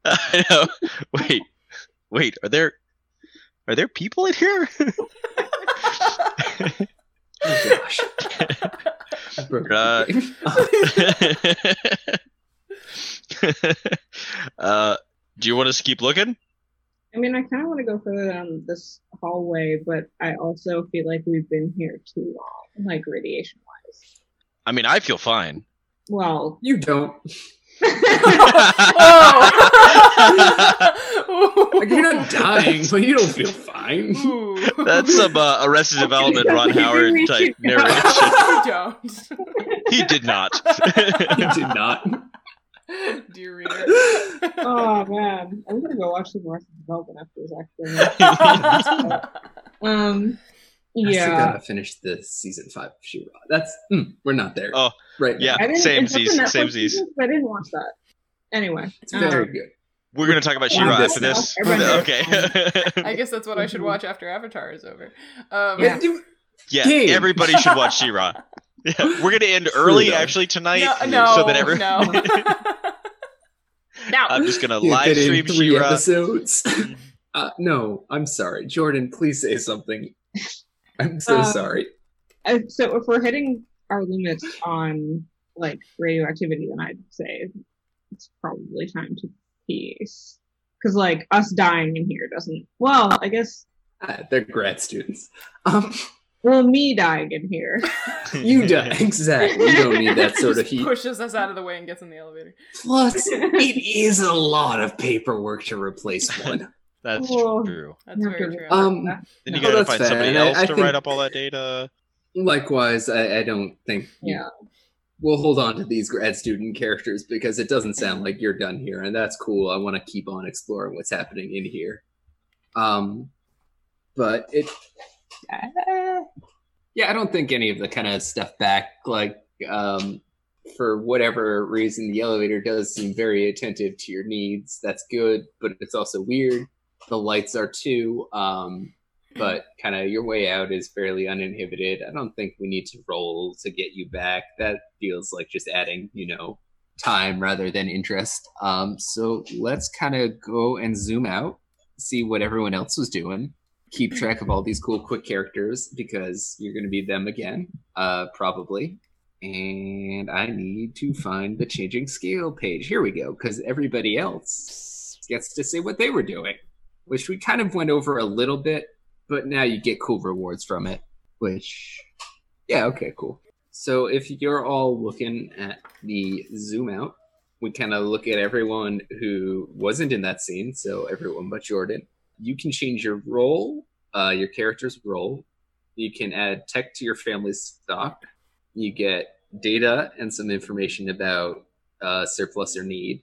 I know. Wait, wait. Are there, are there people in here? Oh, gosh. uh, uh, do you want us to keep looking? I mean, I kind of want to go further down this hallway, but I also feel like we've been here too long, like radiation-wise. I mean, I feel fine. Well, you don't. oh. Like, you're not dying, but you don't feel fine. Ooh. That's some uh, Arrested Development, Ron Howard type narration. You don't. He did not. He did not. Dear reader. Oh man, I'm gonna go watch some Arrested Development after this. Actually, um, yeah. I still gotta finish the season five of She-Ra. That's mm, we're not there. Oh, right. Yeah. Same season. Same season. I didn't watch that. Anyway, it's um, very good. We're going to talk about She-Ra after this. Okay. I guess that's what I should watch after Avatar is over. Um, yeah, yeah everybody should watch She-Ra. Yeah, we're going to end early, actually, tonight. No, no, so that every- no. no. I'm just going to live stream three She-Ra. Episodes. Uh, no, I'm sorry. Jordan, please say something. I'm so um, sorry. I, so if we're hitting our limits on like radioactivity, then I'd say it's probably time to... Peace, because like us dying in here doesn't. Well, I guess uh, they're grad students. Um, well, me dying in here, you die exactly. You don't need that sort of heat. Pushes us out of the way and gets in the elevator. Plus, it is a lot of paperwork to replace one. That's well, true. That's very true. Um, then you gotta well, find fair. somebody else I, I to write up all that data. Likewise, I, I don't think. Yeah. You, We'll hold on to these grad student characters because it doesn't sound like you're done here, and that's cool. I want to keep on exploring what's happening in here. Um, but it... Uh, yeah, I don't think any of the kind of stuff back, like, um, for whatever reason, the elevator does seem very attentive to your needs. That's good, but it's also weird. The lights are too, um, but kind of your way out is fairly uninhibited. I don't think we need to roll to get you back. That feels like just adding, you know, time rather than interest. Um, so let's kind of go and zoom out, see what everyone else was doing. Keep track of all these cool quick characters because you're going to be them again, uh, probably. And I need to find the changing scale page. Here we go, because everybody else gets to say what they were doing, which we kind of went over a little bit, but now you get cool rewards from it, which, yeah, okay, cool. So if you're all looking at the zoom out, we kind of look at everyone who wasn't in that scene, so everyone but Jordan. You can change your role, uh, your character's role. You can add tech to your family's stock. You get data and some information about uh, surplus or need.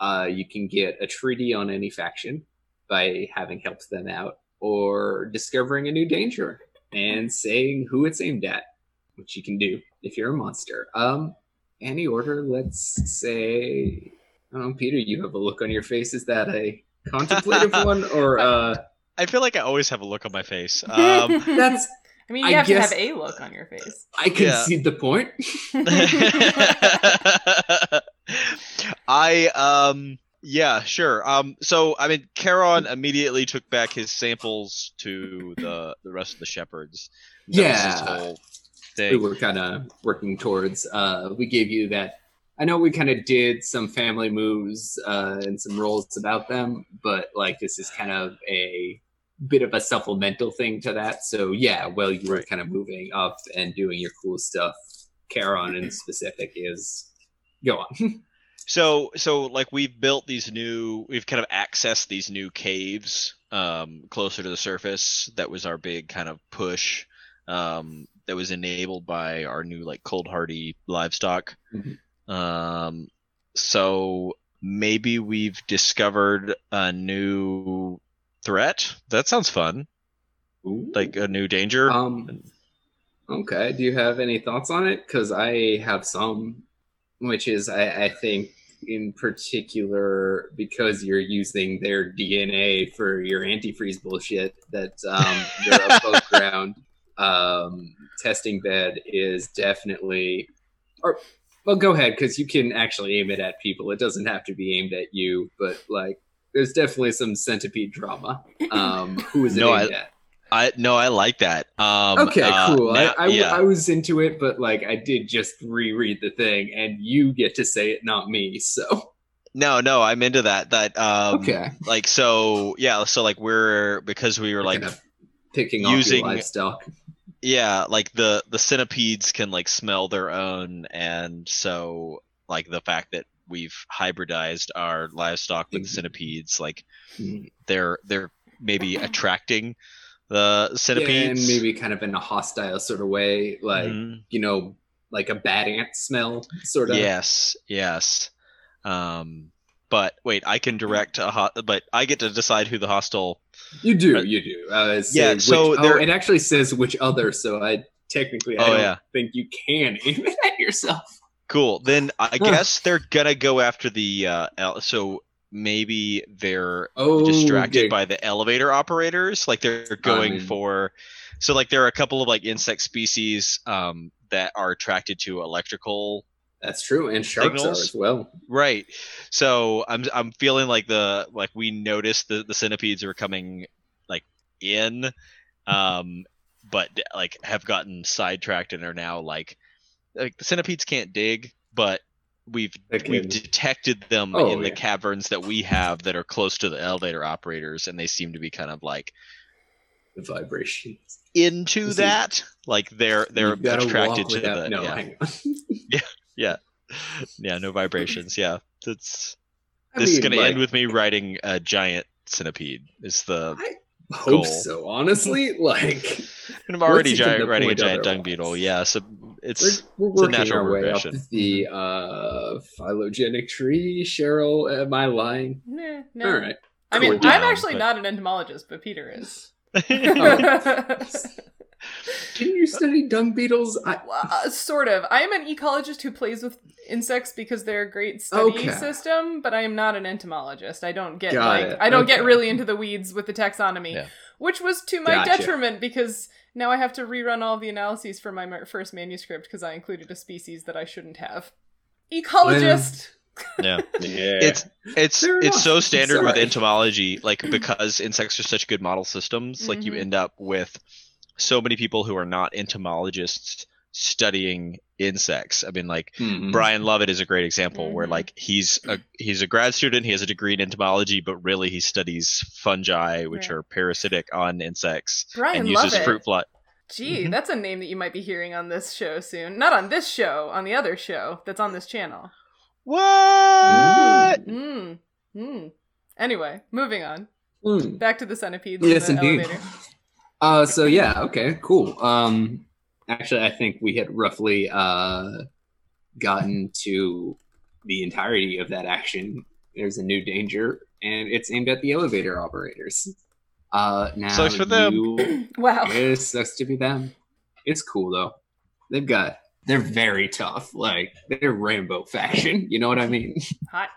Uh, you can get a treaty on any faction by having helped them out, or discovering a new danger and saying who it's aimed at, which you can do if you're a monster. Um, any order, let's say, um, Peter, you have a look on your face. Is that a contemplative one, or uh... I, I feel like I always have a look on my face. Um, that's. I mean, you I have guess, to have a look on your face. I concede yeah. the point. I, um, yeah, sure. Um, so, I mean, Charon immediately took back his samples to the, the rest of the shepherds. That yeah. was his whole thing. We were kind of working towards, uh, we gave you that. I know we kind of did some family moves uh, and some roles about them, but, like, this is kind of a bit of a supplemental thing to that. So yeah, well, you were kind of moving up and doing your cool stuff. Charon in specific is go on. So so like we've built these new, we've kind of accessed these new caves um, closer to the surface. That was our big kind of push. Um, that was enabled by our new like cold hardy livestock. Mm-hmm. Um, so maybe we've discovered a new threat? That sounds fun. Ooh. Like a new danger. Um, okay. Do you have any thoughts on it? Because I have some, which is I, I think in particular because you're using their D N A for your antifreeze bullshit. That um, their above ground um, testing bed is definitely. Or well, go ahead because you can actually aim it at people. It doesn't have to be aimed at you, but like. There's definitely some centipede drama. Um, who is it no, aimed I, at? I, no, I like that. Um, okay, uh, cool. Now, I, I, yeah. I was into it, but like I did just reread the thing, and you get to say it, not me. So no, no, I'm into that. That um, okay. Like so, yeah. So like we're because we were like kind of picking using, off your livestock. Yeah, like the the centipedes can like smell their own, and so like the fact that. We've hybridized our livestock with mm-hmm. centipedes. Like they're they're maybe attracting the centipedes, yeah, and maybe kind of in a hostile sort of way, like mm-hmm. you know, like a bad ant smell, sort of. Yes, yes. Um, but wait, I can direct a ho- but I get to decide who the hostile. You do, you do. Uh, yeah. Which, so oh, there... it actually says which other. So I technically, I oh, don't yeah. think you can aim it at yourself. Cool. Then I guess they're gonna go after the. Uh, so maybe they're oh, distracted okay. by the elevator operators. Like they're going I mean. for. So like there are a couple of like insect species um, that are attracted to electrical. That's true, and sharks signals. Are as well. Right. So I'm I'm feeling like the like we noticed the the centipedes are coming like in, um, but like have gotten sidetracked and are now like. Like the centipedes can't dig, but we've okay. we've detected them oh, in yeah. the caverns that we have that are close to the elevator operators, and they seem to be kind of like the vibrations into that. Like they're they're attracted to that. No, yeah. hang on. yeah, yeah, yeah. No vibrations. Yeah, that's I this mean, is going like, to end with me writing a giant centipede. Is the I hope goal. So honestly like. And I'm already gi- writing a giant dung beetle. Yeah, so it's, we're, we're it's a natural progression. Up the uh, phylogenic tree, Cheryl, am I lying? Nah, no. All right. I mean, we're I'm down, actually but... not an entomologist, but Peter is. oh. Didn't you study dung beetles? I... Uh, sort of. I am an ecologist who plays with insects because they're a great study okay. system, but I am not an entomologist. I don't get Got like it. I don't okay. get really into the weeds with the taxonomy, yeah. which was to my gotcha. detriment because now I have to rerun all the analyses for my mar- first manuscript because I included a species that I shouldn't have. Ecologist. When... Yeah. yeah, it's it's it's so standard Sorry. with entomology, like because insects are such good model systems. Mm-hmm. Like you end up with so many people who are not entomologists studying insects. I mean, like mm-hmm. Brian Lovett is a great example mm-hmm. where like he's a he's a grad student, he has a degree in entomology, but really he studies fungi, which right. are parasitic on insects, Brian and uses Lovett. fruit fly. Gee, mm-hmm. that's a name that you might be hearing on this show soon. Not on this show, on the other show that's on this channel. What? Mm. Mm. Anyway, moving on. Mm. Back to the centipedes. Yes, in the indeed. Elevator. Uh, so yeah, okay, cool. Um, actually, I think we had roughly uh, gotten to the entirety of that action. There's a new danger, and it's aimed at the elevator operators. Uh, now sucks for you... them. Wow. It sucks to be them. It's cool though. They've got. They're very tough. Like, they're Rambo faction. You know what I mean? Hot.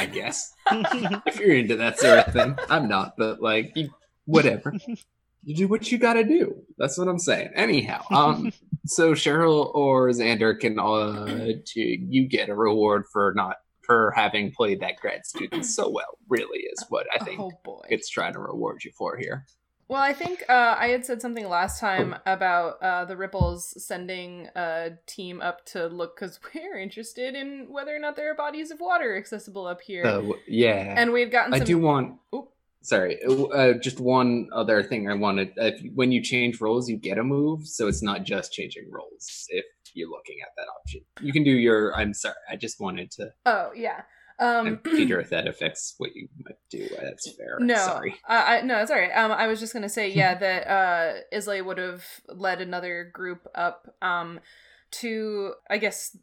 I guess. If you're into that sort of thing. I'm not, but, like, you, whatever. You do what you gotta do. That's what I'm saying. Anyhow, um, so Cheryl or Xander can, uh, to, you get a reward for not, for having played that grad student so well, really is what I think oh, boy. it's trying to reward you for here. Well, I think uh, I had said something last time about uh, the Ripples sending a team up to look because we're interested in whether or not there are bodies of water accessible up here. Uh, yeah. And we've gotten some... I do want... Oop. Sorry. Uh, just one other thing I wanted. If, when you change roles, you get a move, so it's not just changing roles if you're looking at that option. You can do your... I'm sorry. I just wanted to... Oh, yeah. Um, Peter, if that affects what you might do, that's fair. No, sorry. I, I, no, it's all right. Um, I was just going to say, yeah, that uh, Islay would have led another group up um, to, I guess,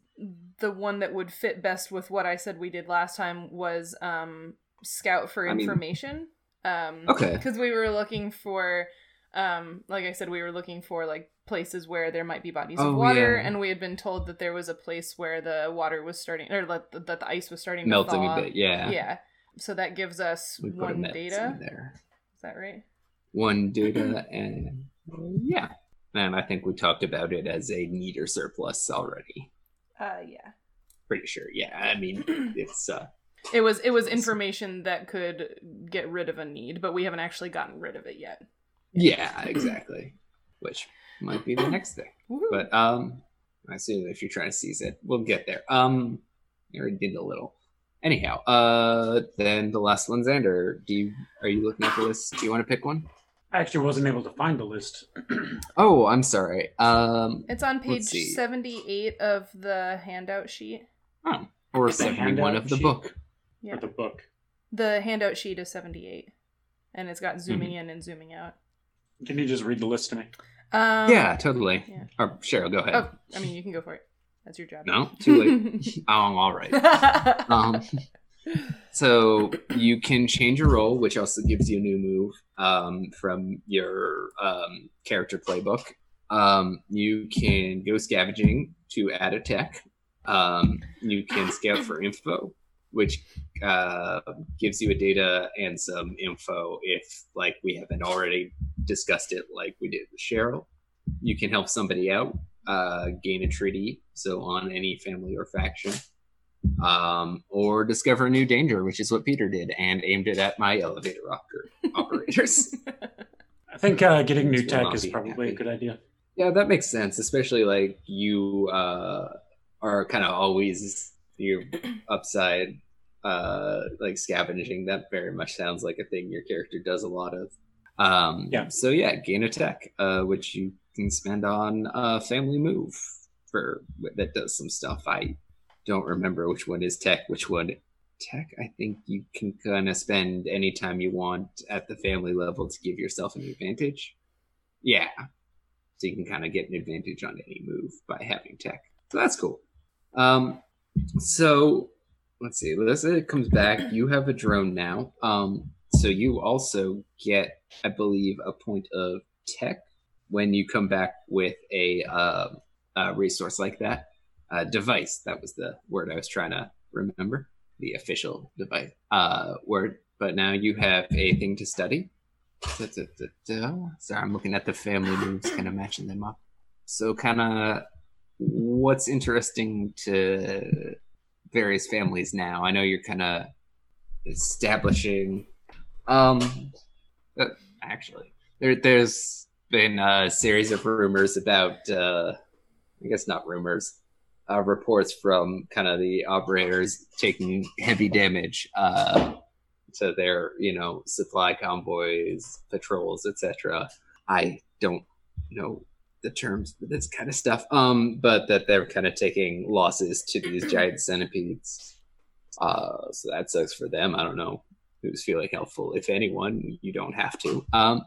the one that would fit best with what I said we did last time was um, scout for information. I mean, um, okay. Because we were looking for, um, like I said, we were looking for, like, places where there might be bodies oh, of water yeah. and we had been told that there was a place where the water was starting or that the, that the ice was starting melting to thaw. a bit yeah yeah so that gives us we one data there. Is that right? One data and yeah and I think we talked about it as a need or surplus already. Uh yeah pretty sure yeah I mean it's uh it was it was information that could get rid of a need, but we haven't actually gotten rid of it yet. Yeah, exactly. Which might be the next thing. Woo-hoo. But um, I assume if you're trying to seize it, we'll get there. Um, I already did a little. Anyhow, uh, then the last one, Xander. Do you are you looking at the list? Do you want to pick one? I actually wasn't able to find the list. Oh, I'm sorry. Um, it's on page seventy-eight of the handout sheet. Oh, or seventy-one of the sheet. book. Yeah, or the book. The handout sheet is seventy-eight, and it's got zooming mm-hmm. in and zooming out. Can you just read the list to me? Um, yeah, totally. Yeah. Or Cheryl, go ahead. Oh, I mean, you can go for it. That's your job. No, too late. Oh, all right. Um, so you can change your role, which also gives you a new move um, from your um, character playbook. Um, you can go scavenging to add a tech. Um, you can scout for info, which uh, gives you a data and some info if, like, we haven't already discussed it like we did with Cheryl. You can help somebody out, uh, gain a treaty, so on any family or faction, um, or discover a new danger, which is what Peter did, and aimed it at my elevator operators. I think uh, getting new tech is probably happy. a good idea. Yeah, that makes sense, especially like you uh, are kind of always your upside, uh, like scavenging. That very much sounds like a thing your character does a lot of. Um, yeah. So yeah, gain a tech, uh, which you can spend on a family move for that does some stuff. I don't remember which one is tech, which one tech. I think you can kind of spend any time you want at the family level to give yourself an advantage. Yeah. So you can kind of get an advantage on any move by having tech. So that's cool. Um, so let's see. Alyssa comes back. You have a drone now. Um, So you also get, I believe, a point of tech when you come back with a, uh, a resource like that. Uh, device, that was the word I was trying to remember, the official device uh, word. But now you have a thing to study. Da, da, da, da. Sorry, I'm looking at the family moves, kind of matching them up. So kind of what's interesting to various families now? I know you're kind of establishing... Um, actually, there, there's been a series of rumors about, uh, I guess not rumors, uh, reports from kind of the operators taking heavy damage uh, to their, you know, supply convoys, patrols, et cetera. I don't know the terms for this kind of stuff, um, but that they're kind of taking losses to these giant centipedes. Uh, so that sucks for them. I don't know. Who's feeling helpful, if anyone. You don't have to, um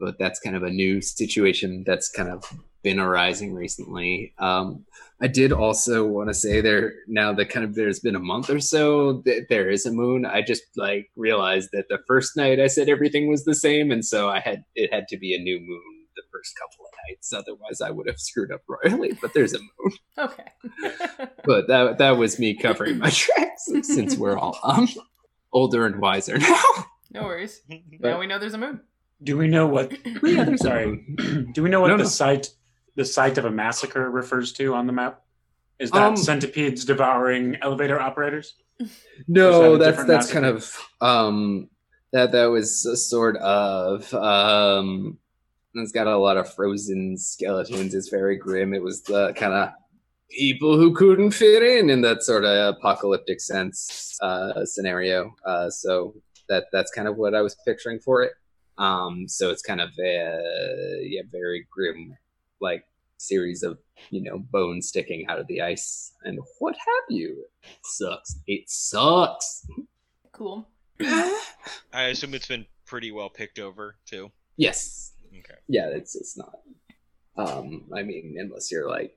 but that's kind of a new situation that's kind of been arising recently. um I did also want to say there, now that kind of there's been a month or so that there is a moon, I just like realized that the first night I said everything was the same, and so I had it had to be a new moon the first couple of nights, otherwise I would have screwed up royally. But there's a moon, okay. But that that was me covering my tracks, since we're all um older and wiser now. No worries. But now we know there's a moon. Do we know what? Yeah, sorry. Do we know what no, the no. site, the site of a massacre refers to on the map? Is that um, centipedes devouring elevator operators? No, that that's that's massacre? kind of um, that that was a sort of. Um, it's got a lot of frozen skeletons. It's very grim. It was the kind of. People who couldn't fit in in that sort of apocalyptic sense uh, scenario. Uh, so that that's kind of what I was picturing for it. Um, so it's kind of a yeah, very grim, like series of, you know, bones sticking out of the ice and what have you. It sucks. It sucks. Cool. I assume it's been pretty well picked over too. Yes. Okay. Yeah, it's it's not. Um, I mean, unless you're like.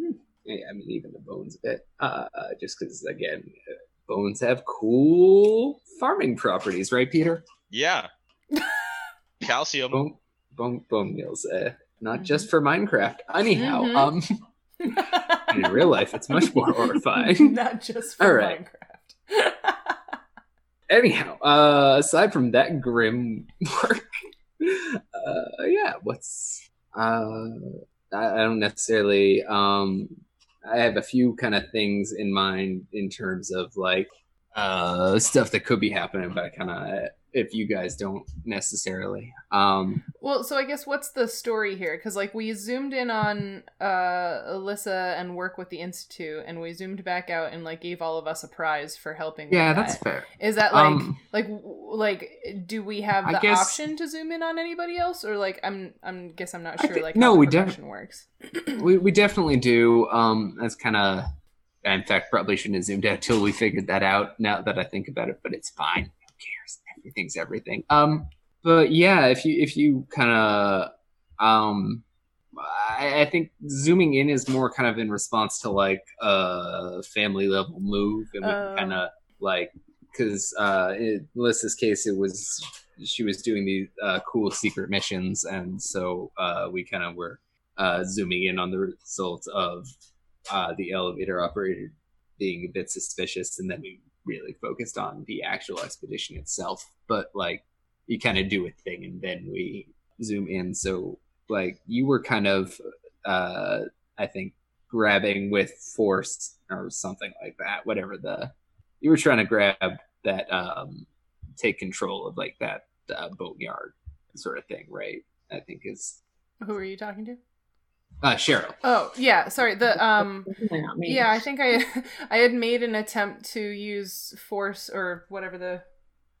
Hmm. Yeah, I mean, even the bones of it, uh, just because, again, bones have cool farming properties, right, Peter? Yeah. Calcium. Bone, bone, bone meals, uh, not mm-hmm. just for Minecraft. Anyhow, mm-hmm. um, in real life, it's much more horrifying. Not just for All right. Minecraft. Anyhow, uh, aside from that grim work, uh, yeah, what's... Uh, I don't necessarily, um, I have a few kind of things in mind in terms of like uh, stuff that could be happening, but I kind of, if you guys don't necessarily. Um, well, so I guess what's the story here? Because like we zoomed in on uh, Alyssa and work with the Institute, and we zoomed back out and like gave all of us a prize for helping. Yeah, with that's that. fair. Is that like, um, like, like, do we have the guess, option to zoom in on anybody else, or like, I'm, I'm guess I'm not sure. Think, like, no, how the we definitely works. we we definitely do. Um, that's kind of. In fact, probably shouldn't have zoomed out till we figured that out. Now that I think about it, but it's fine. Who cares? Everything's everything. Um, but yeah, if you if you kind of, um, I, I think zooming in is more kind of in response to like a family level move, and we uh, kind of like because uh, in Lissa's case, it was she was doing these uh, cool secret missions, and so uh, we kind of were uh, zooming in on the results of. Uh, the elevator operator being a bit suspicious, and then we really focused on the actual expedition itself. But like you kind of do a thing and then we zoom in, so like you were kind of uh, I think grabbing with force or something like that, whatever the you were trying to grab that um, take control of like that uh, boatyard sort of thing, right? I think is who are you talking to? Uh, Cheryl. Oh, yeah, sorry. The um, yeah, I think I I had made an attempt to use force or whatever the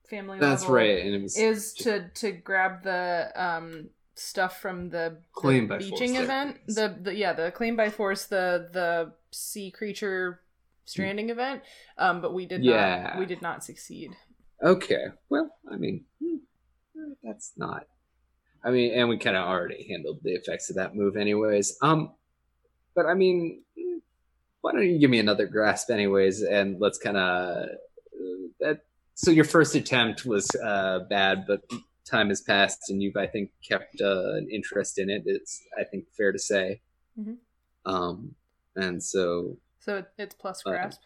family That's level right. and it was is to, to grab the um stuff from the, the beaching event. The, the yeah, the claim by force, the the sea creature stranding mm. event. Um, but we did yeah. not we did not succeed. Okay. Well, I mean, that's not. I mean, and we kind of already handled the effects of that move anyways. Um, but I mean, why don't you give me another grasp anyways, and let's kind of... that. So your first attempt was uh, bad, but time has passed and you've, I think, kept uh, an interest in it. It's, I think, fair to say. Mm-hmm. Um, and so... So it's plus grasp? Uh,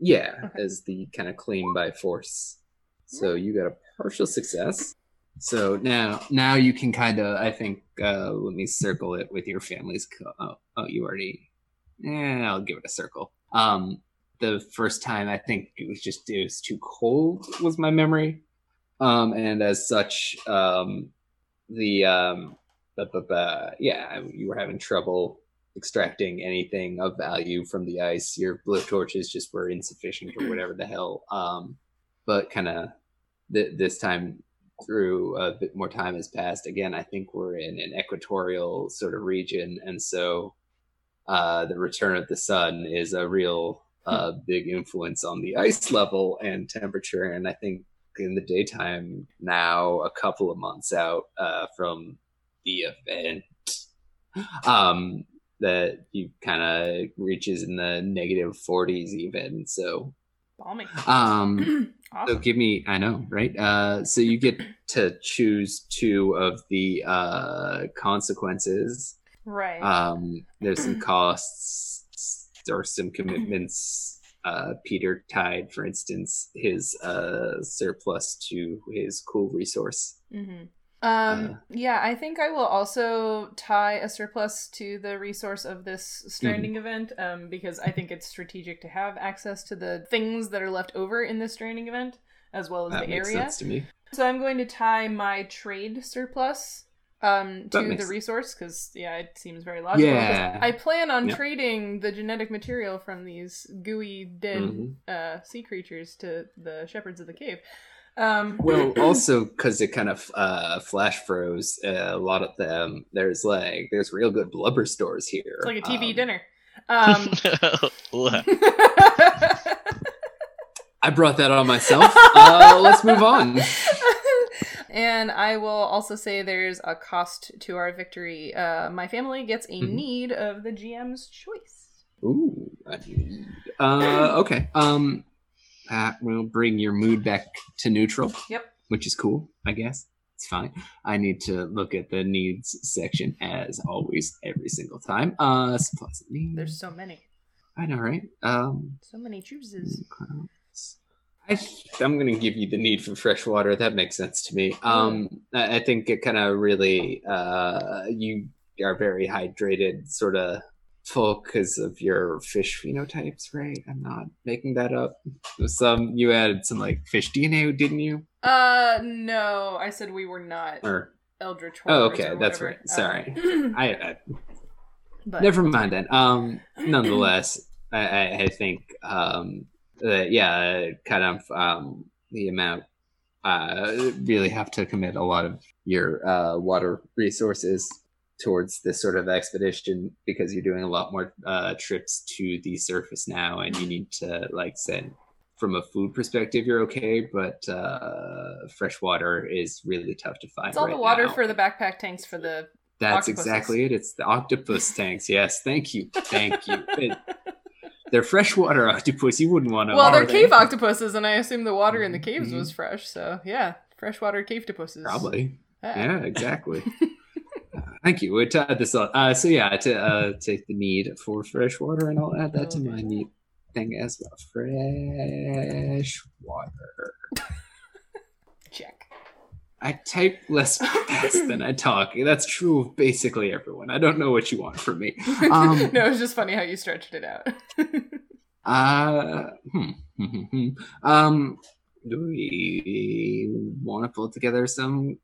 yeah, okay. As the kind of claim by force. So you got a partial success. So now now you can kind of, I think, uh, let me circle it with your family's... Co- oh, oh, you already... Eh, I'll give it a circle. Um, the first time, I think it was just, it was too cold, was my memory. Um, and as such, um, the, um, blah, blah, blah, yeah, you were having trouble extracting anything of value from the ice. Your blowtorches just were insufficient or whatever the hell. Um, but kind of th- this time through, a bit more time has passed. Again, I think we're in an equatorial sort of region. And so... Uh, the return of the sun is a real uh, big influence on the ice level and temperature. And I think in the daytime now, a couple of months out uh, from the event, um, that you kind of reaches in the negative forties even. So, um, awesome. So give me, I know, right? Uh, so you get to choose two of the uh, consequences. Right. Um, there's some costs or some commitments. Uh, Peter tied, for instance, his uh, surplus to his cool resource. Mm-hmm. Um, uh, yeah, I think I will also tie a surplus to the resource of this stranding mm-hmm. event, um, because I think it's strategic to have access to the things that are left over in this stranding event, as well as that the makes area. Sense to me. So I'm going to tie my trade surplus Um, to the resource, because, yeah, it seems very logical. Yeah. I plan on yep. trading the genetic material from these gooey, dead mm-hmm. uh, sea creatures to the Shepherds of the Cave. Um, well, also, because it kind of uh, flash froze uh, a lot of them. There's, like, there's real good blubber stores here. It's like a T V um, dinner. Um, I brought that on myself. Uh, let's move on. And I will also say there's a cost to our victory. Uh, my family gets a mm-hmm. need of the G M's choice. Ooh, a need. Uh, okay. Um, that will bring your mood back to neutral. Yep. Which is cool, I guess. It's fine. I need to look at the needs section as always, every single time. Uh, supplies and needs. There's so many. I know, right? Um, so many chooses. Um, I th- I'm going to give you the need for fresh water. That makes sense to me. Um, I, I think it kind of really, uh, you are very hydrated sort of full because of your fish phenotypes, right? I'm not making that up. Some you added some like fish D N A, didn't you? Uh, no, I said we were not or, eldritch horrors. Oh, okay, that's right. Sorry, um, I, I but, never mind then. Um, nonetheless, I, I, I think um. Uh, yeah, kind of um, the amount uh, really have to commit a lot of your uh, water resources towards this sort of expedition because you're doing a lot more uh, trips to the surface now, and you need to like send from a food perspective you're okay, but uh, fresh water is really tough to find. It's all right the water now. For the backpack tanks for the. That's octopuses. Exactly it. It's the octopus tanks. Yes, thank you, thank you. It, They're freshwater octopus. You wouldn't want to. Well, they're cave octopuses, and I assume the water in the caves mm-hmm. was fresh. So, yeah, freshwater cave octopuses. Probably. Yeah, yeah exactly. uh, thank you. We tied this on. Uh, so, yeah, to uh, take the need for fresh water, and I'll add that to my neat thing as well. Fresh water. Check. I type less fast than I talk. That's true of basically everyone. I don't know what you want from me. Um, no, it's just funny how you stretched it out. uh, hmm, hmm, hmm. Um, do we want to pull together some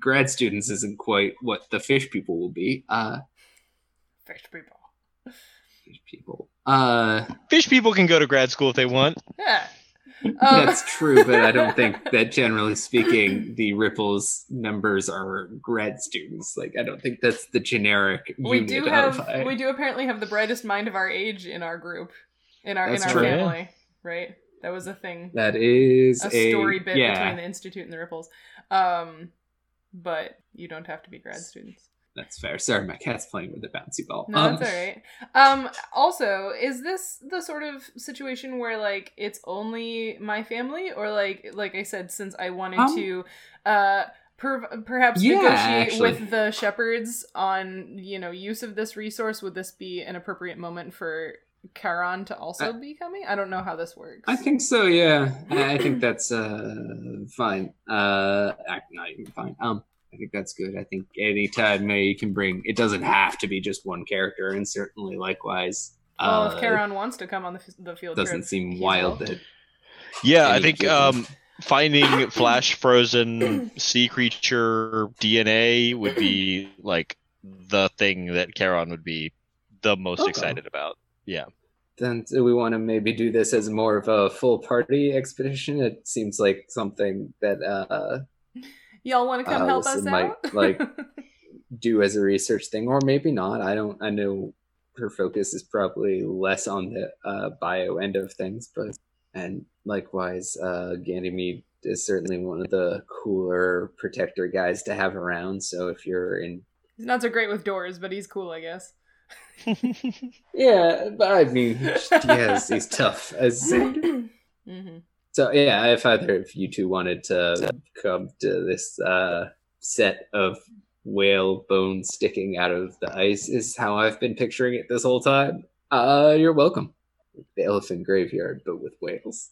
grad students? Isn't quite what the fish people will be. Uh, fish people. Fish people. Uh, fish people can go to grad school if they want. Yeah. Um. That's true, but I don't think that generally speaking, the Ripples members are grad students. Like, I don't think that's the generic. We do have, I... we do apparently have the brightest mind of our age in our group, in our that's in our true. Family, right? That was a thing. That is a story a, bit yeah. between the Institute and the Ripples. Um, but you don't have to be grad students. That's fair. Sorry, my cat's playing with a bouncy ball. No, um, that's all right. Um, also, is this the sort of situation where, like, it's only my family? Or, like, like I said, since I wanted um, to... Uh, per- perhaps yeah, negotiate actually. with the shepherds on, you know, use of this resource. Would this be an appropriate moment for Charon to also I, be coming? I don't know how this works. I think so, yeah. I think that's uh, fine. Uh, not even fine. Um, I think that's good. I think any time you can bring, it doesn't have to be just one character, and certainly likewise. Well, uh, if Charon wants to come on the, the field doesn't trip, doesn't seem wild that. Yeah, I think um, finding flash frozen sea creature D N A would be like the thing that Charon would be the most okay. excited about. Yeah. Then we want to maybe do this as more of a full party expedition. It seems like something that uh, y'all want to come uh, help us might, out. like do as a research thing, or maybe not. I don't. I know her focus is probably less on the uh, bio end of things, but and likewise, uh, Ganymede is certainly one of the cooler protector guys to have around. So if you're in, he's not so great with doors, but he's cool, I guess. Yeah, but I mean, yes, he's tough. As mm-hmm. So yeah, if either of you two wanted to come to this uh, set of whale bones sticking out of the ice, is how I've been picturing it this whole time. Uh, you're welcome. The elephant graveyard, but with whales.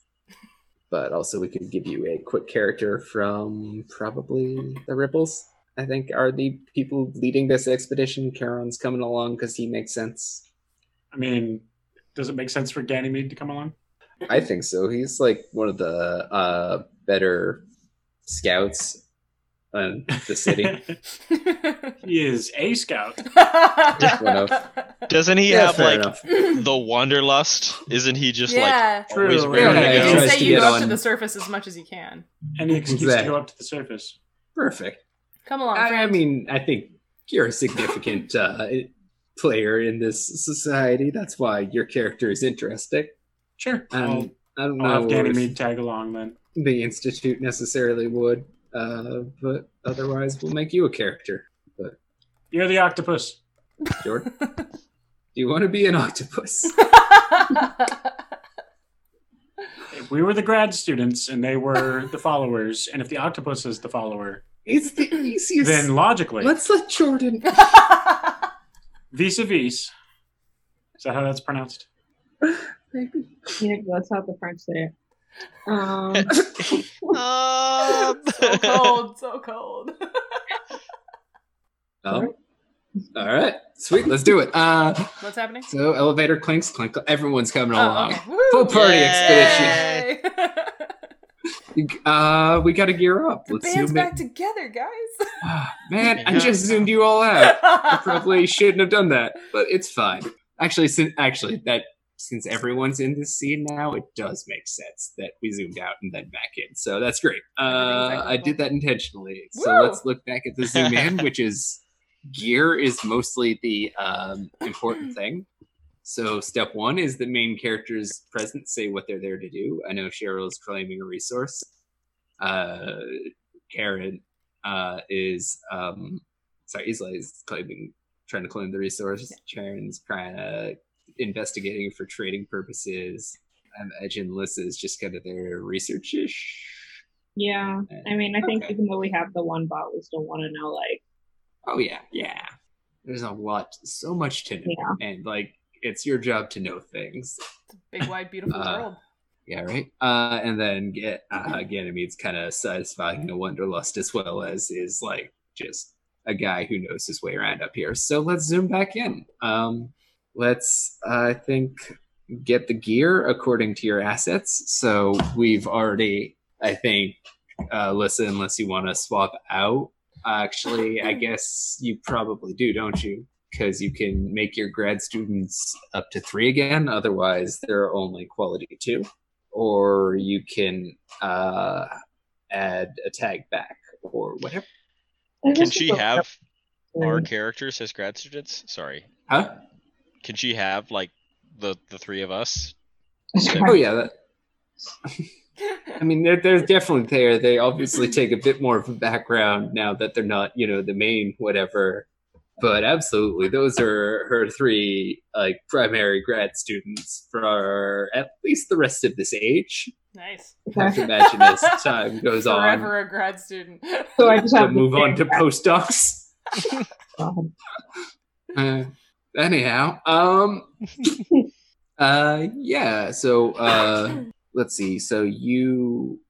But also, we could give you a quick character from probably the Ripples. I think are the people leading this expedition. Charon's coming along because he makes sense. I mean, does it make sense for Ganymede to come along? I think so. He's like one of the uh, better scouts in the city. He is a scout. Doesn't he yeah, have like enough. the wanderlust? Isn't he just yeah, like true. always ready yeah, to go? You say you go up on. to the surface as much as you can. Any excuse exactly. to go up to the surface. Perfect. Come along, friend. I mean, I think you're a significant uh, player in this society. That's why your character is interesting. Sure. Um, I don't I'll know. I'll have Ganymede tag along then. The Institute necessarily would, uh, but otherwise, we'll make you a character. But you're the octopus. Jordan, do you want to be an octopus? If we were the grad students and they were the followers, and if the octopus is the follower. It's the easiest. Then logically. Let's let Jordan. Vis-a-vis. Is that how that's pronounced? Maybe. Yeah, that's how the French say it. Um, um... so cold, so cold. Oh. All right. Sweet, let's do it. Uh, What's happening? So elevator clinks, clink. Everyone's coming oh, along. Okay. Full party Yay! Expedition. Uh, we gotta gear up. The Let's band's back in. together, guys. Oh, man, yeah. I just zoomed you all out. I probably shouldn't have done that, but it's fine. Actually, since actually that since everyone's in this scene now, it does make sense that we zoomed out and then back in. So that's great. Uh, I did that intentionally. Woo! So let's look back at the zoom in, which is gear is mostly the um, important thing. So step one is the main characters present say what they're there to do. I know Cheryl's claiming a resource. Uh, Karen uh, is, um, sorry, Islay is claiming, trying to claim the resource. Charon's trying to investigating for trading purposes. I imagine Lissa is just kind of their research-ish. Yeah, and, I mean, I think okay. even though we have the one bot, we still want to know, like. Oh yeah, yeah. There's a lot, so much to know, yeah. and like. It's your job to know things. It's a big, wide, beautiful uh, world. Yeah, right? Uh, and then get, uh, Ganymede's kind of satisfying the wanderlust as well as is like just a guy who knows his way around up here. So let's zoom back in. Um, let's, I uh, think, get the gear according to your assets. So we've already, I think, uh, listen, unless you want to swap out. Uh, actually, I guess you probably do, don't you? Because you can make your grad students up to three again. Otherwise, they're only quality two. Or you can uh, add a tag back or whatever. Can she have our characters as grad students? Sorry. Huh? Can she have, like, the, the three of us? Oh, yeah. That... I mean, they're, they're definitely there. They obviously take a bit more of a background now that they're not, you know, the main whatever... But absolutely, those are her three like primary grad students for at least the rest of this age. Nice. I have to imagine as time goes Forever on. Forever a grad student. So I just have to move on to postdocs. uh, anyhow, um, uh, yeah. So uh, let's see. So you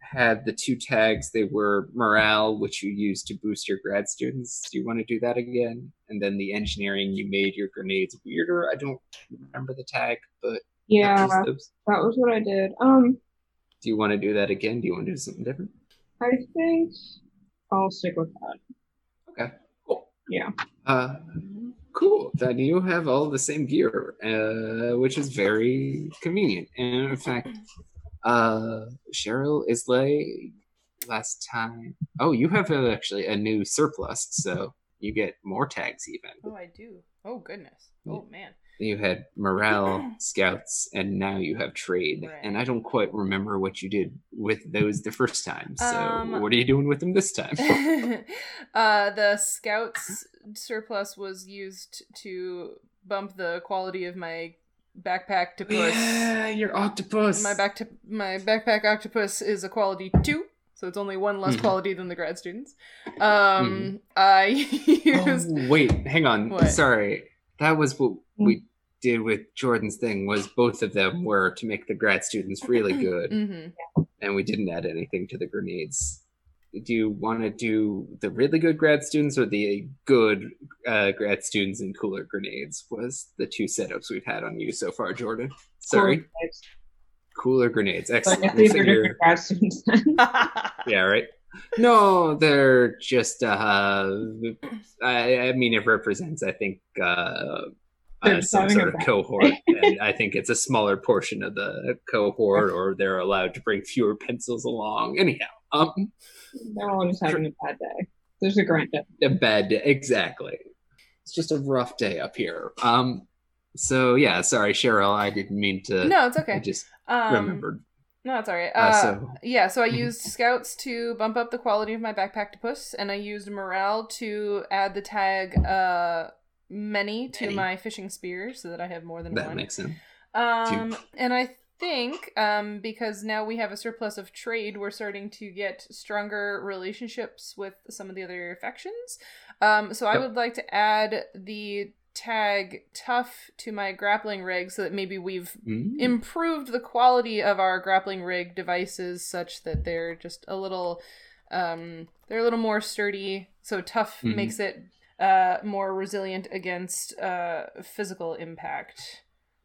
had the two tags. They were morale, which you used to boost your grad students. Do you want to do that again? And then the engineering, you made your grenades weirder. I don't remember the tag, but yeah, that was, that was what I did. Um, do you want to do that again? Do you want to do something different? I think I'll stick with that. Okay, cool. Yeah. Uh, cool. Then you have all the same gear, uh, which is very convenient. And in fact, Uh, Cheryl, Islay, last time. Oh, you have a, actually a new surplus, so you get more tags even. Oh, I do. Oh, goodness. Oh, man. You had morale, scouts, and now you have trade. Right. And I don't quite remember what you did with those the first time, so um, what are you doing with them this time? uh, the scouts surplus was used to bump the quality of my backpack octopus. Yeah, your octopus. My back to, my backpack octopus is a quality two, so it's only one less mm-hmm. quality than the grad students. Um, mm-hmm. I used. Oh, wait, hang on. What? Sorry, that was what we did with Jordan's thing. Was both of them were to make the grad students really good, mm-hmm. and we didn't add anything to the grenades. Do you want to do the really good grad students or the good uh, grad students and cooler grenades? Was the two setups we've had on you so far, Jordan? Sorry, cooler grenades. Cooler grenades. Excellent. Like, these are different grad students. Yeah, right. No, they're just. Uh, I, I mean, it represents, I think, uh, uh, some sort of cohort, and I think it's a smaller portion of the cohort, or they're allowed to bring fewer pencils along. Anyhow. Um, They're all just having a bad day. There's a grant day. A bad day, exactly. It's just a rough day up here. Um, so yeah, sorry, Cheryl, I didn't mean to. No, it's okay. I just um, remembered. No, it's all right. Uh, uh, so. Yeah, so I used scouts to bump up the quality of my backpacktopus, and I used morale to add the tag uh, many to many. my fishing spear, so that I have more than that one. That makes sense. Um, and I. Th- think um because now we have a surplus of trade, we're starting to get stronger relationships with some of the other factions, um so I would like to add the tag tough to my grappling rig, so that maybe we've mm. improved the quality of our grappling rig devices such that they're just a little um they're a little more sturdy, so tough mm. makes it uh more resilient against uh physical impact.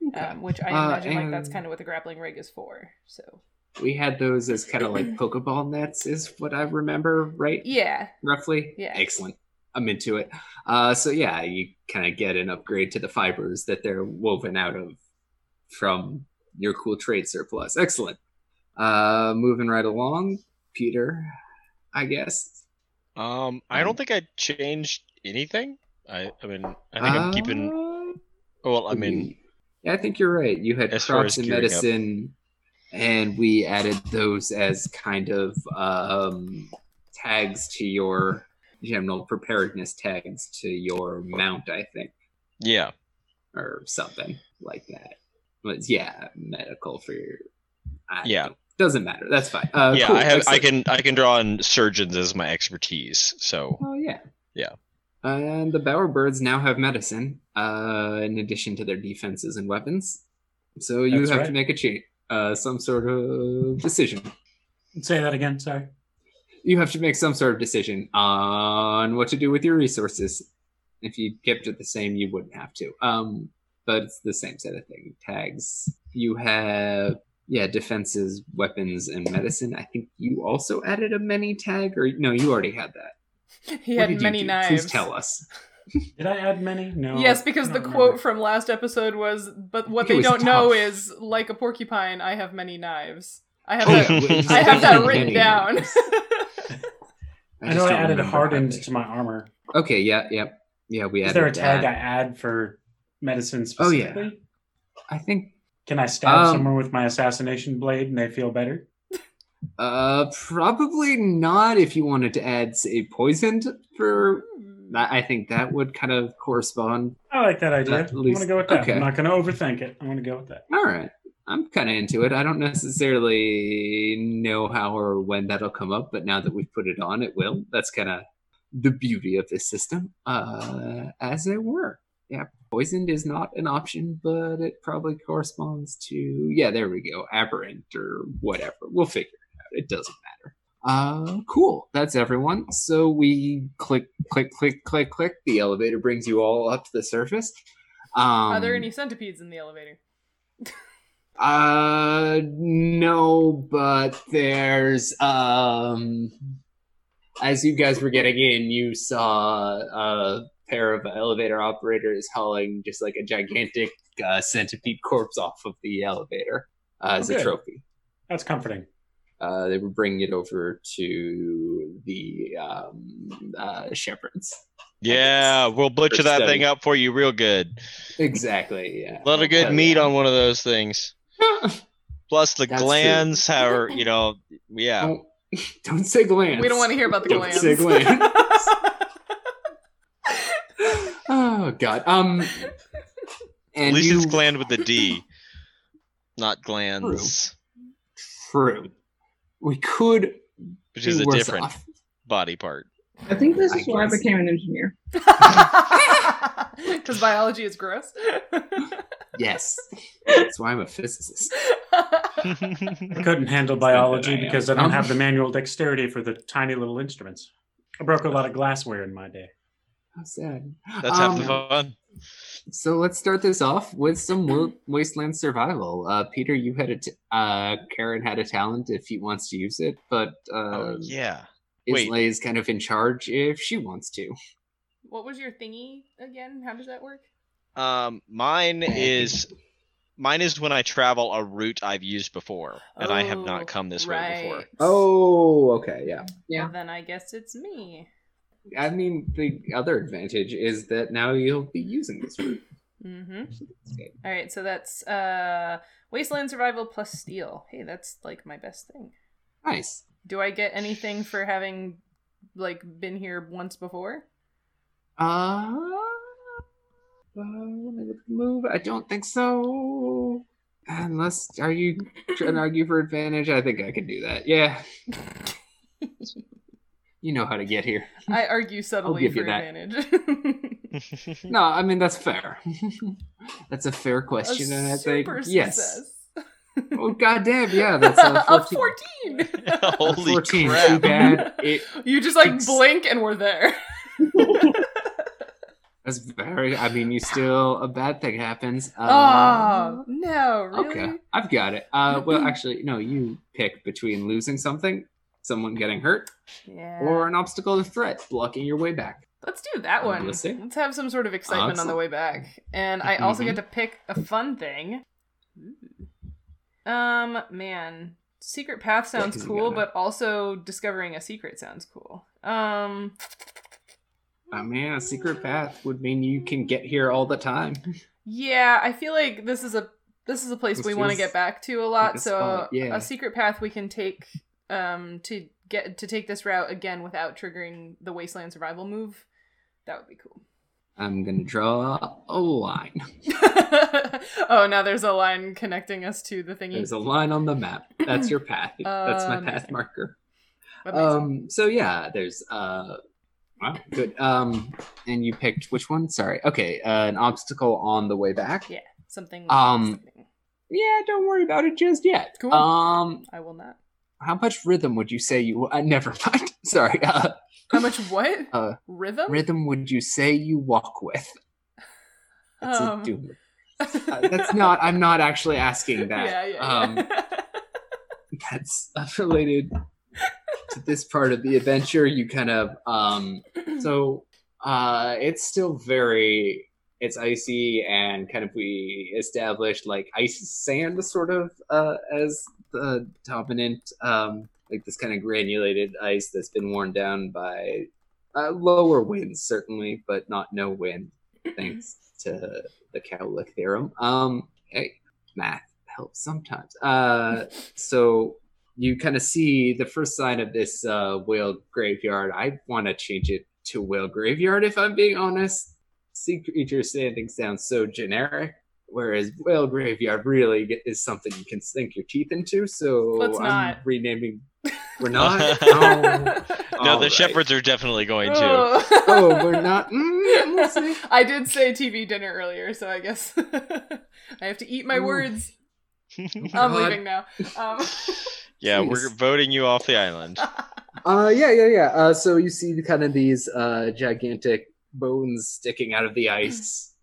Okay. Um, which I imagine uh, like that's kind of what the grappling rig is for. So we had those as kind of like Pokeball nets, is what I remember, right? Yeah, roughly. Yeah, excellent. I'm into it. Uh, so yeah, you kind of get an upgrade to the fibers that they're woven out of from your cool trade surplus. Excellent. Uh, moving right along, Peter. I guess. Um, I don't think I changed anything. I, I mean, I think uh, I'm keeping. Well, I mean. I think you're right. You had crops and medicine, up. And we added those as kind of um, tags to your general preparedness tags to your mount, I think. Yeah. Or something like that. But yeah, medical for your... I yeah. Doesn't matter. That's fine. Uh, yeah, cool. I have. I can, I can draw on surgeons as my expertise, so... Oh, yeah. Yeah. And the Bowerbirds now have medicine, uh, in addition to their defenses and weapons. So you That's have right. to make a change, uh, some sort of decision. Say that again, sorry. You have to make some sort of decision on what to do with your resources. If you kept it the same, you wouldn't have to. Um, but it's the same set of thing. Tags. You have... Yeah, defenses, weapons, and medicine. I think you also added a many tag, or... No, you already had that. He what had many knives. Please tell us. Did I add many? No. Yes, because the remember. quote from last episode was, but what they don't tough. know is, like a porcupine, I have many knives. I have that, I have that written down. I, I know I added hardened to my armor. Okay, yeah, yeah. yeah we is added there a tag that. I add for medicine specifically? Oh, yeah. I think... Can I stab um, someone with my assassination blade and they feel better? Uh, probably not if you wanted to add, say, poisoned for that, I think that would kind of correspond. I like that idea. At least, I'm going to go with that. Okay. I'm not going to overthink it. I'm going to go with that. All right. I'm kind of into it. I don't necessarily know how or when that'll come up, but now that we've put it on, it will. That's kind of the beauty of this system, uh, as it were. Yeah, poisoned is not an option, but it probably corresponds to, yeah, there we go, aberrant or whatever. We'll figure it out. It doesn't matter. Uh, cool. That's everyone. So we click, click, click, click, click. The elevator brings you all up to the surface. Um, Are there any centipedes in the elevator? Uh, no, but there's, um, as you guys were getting in, you saw a pair of elevator operators hauling just like a gigantic uh, centipede corpse off of the elevator uh, as oh, a trophy. That's comforting. Uh, they were bringing it over to the um, uh, Shepherds. Yeah, we'll butcher that study. thing up for you real good. Exactly, yeah. A lot of good meat on one of those things. Plus the That's glands, how are, you know, yeah. Don't, don't say glands. We don't want to hear about the don't glands. Don't say glands. Oh, God. Um, and At least you... it's gland with a D, not glands. True. True. We could Which is a different off. body part. I think this is I why guess. I became an engineer. Because biology is gross? Yes. That's why I'm a physicist. I couldn't handle biology I because I don't have the manual dexterity for the tiny little instruments. I broke a lot of glassware in my day. How sad. That's um, half the fun. So let's start this off with some wasteland survival. Uh, Peter, you had a t- uh, Karen had a talent if he wants to use it, but uh, oh, yeah. Islay is kind of in charge if she wants to. What was your thingy again? How does that work? Um, mine is mine is when I travel a route I've used before, and oh, I have not come this right. way before. Oh, okay, yeah, yeah. Well, then I guess it's me. I mean, the other advantage is that now you'll be using this route. Mm-hmm. All right, so that's uh, Wasteland Survival plus Steel. Hey, that's like my best thing. Nice. Do I get anything for having like been here once before? Uh, uh move. I don't think so. Unless, are you trying to argue for advantage? I think I can do that. Yeah. You know how to get here. I argue subtly for advantage. No, I mean, that's fair. That's a fair question, a and I think success. Yes. Oh, goddamn, yeah, that's uh, fourteen. Up fourteen. Holy fourteen. Crap! Too bad. It you just like ex- blink and we're there. That's very. I mean, you still a bad thing happens. Um, oh no! Really? Okay, I've got it. Uh, well, actually, no. You pick between losing something. Someone getting hurt, yeah. or an obstacle or threat blocking your way back. Let's do that one. Let's, Let's have some sort of excitement Excellent. on the way back. And I also mm-hmm. get to pick a fun thing. Um, man, secret path sounds cool, but also discovering a secret sounds cool. Um, I mean, a secret path would mean you can get here all the time. Yeah, I feel like this is a this is a place this we want to get back to a lot. Like a so yeah. a secret path we can take. Um, to get to take this route again without triggering the Wasteland Survival move, that would be cool. I'm gonna draw a line. Oh, now there's a line connecting us to the thingy. There's a line on the map. That's your path. uh, That's my path marker. Um, so yeah, there's uh, wow, good. Um, and you picked which one? Sorry. Okay, uh, an obstacle on the way back. Yeah, something. Um, something. Yeah, don't worry about it just yet. Cool. Um, I will not. How much rhythm would you say you... Uh, never mind. Sorry. Uh, How much what? Uh, rhythm? Rhythm would you say you walk with? That's um. a doomer. Uh, that's not... I'm not actually asking that. Yeah, yeah, um, yeah. That's related to this part of the adventure. You kind of... Um, so uh, it's still very... It's icy and kind of we established like ice sand sort of uh, as... the dominant, um, like this kind of granulated ice that's been worn down by uh, lower winds, certainly, but not no wind, thanks to the Cowlick theorem. Um, hey, math helps sometimes. Uh, so you kind of see the first sign of this uh, whale graveyard. I want to change it to Whale Graveyard, if I'm being honest. Sea Creature Standing sounds so generic, whereas Whale Graveyard really is something you can sink your teeth into, so Let's I'm not. renaming... We're not? No, no the right. Shepherds are definitely going to. Oh, oh we're not? Mm, we'll see. I did say T V dinner earlier, so I guess I have to eat my Ooh. words. I'm leaving now. Um... Yeah, Jeez. we're voting you off the island. Uh, yeah, yeah, yeah. Uh, so you see kind of these uh, gigantic bones sticking out of the ice.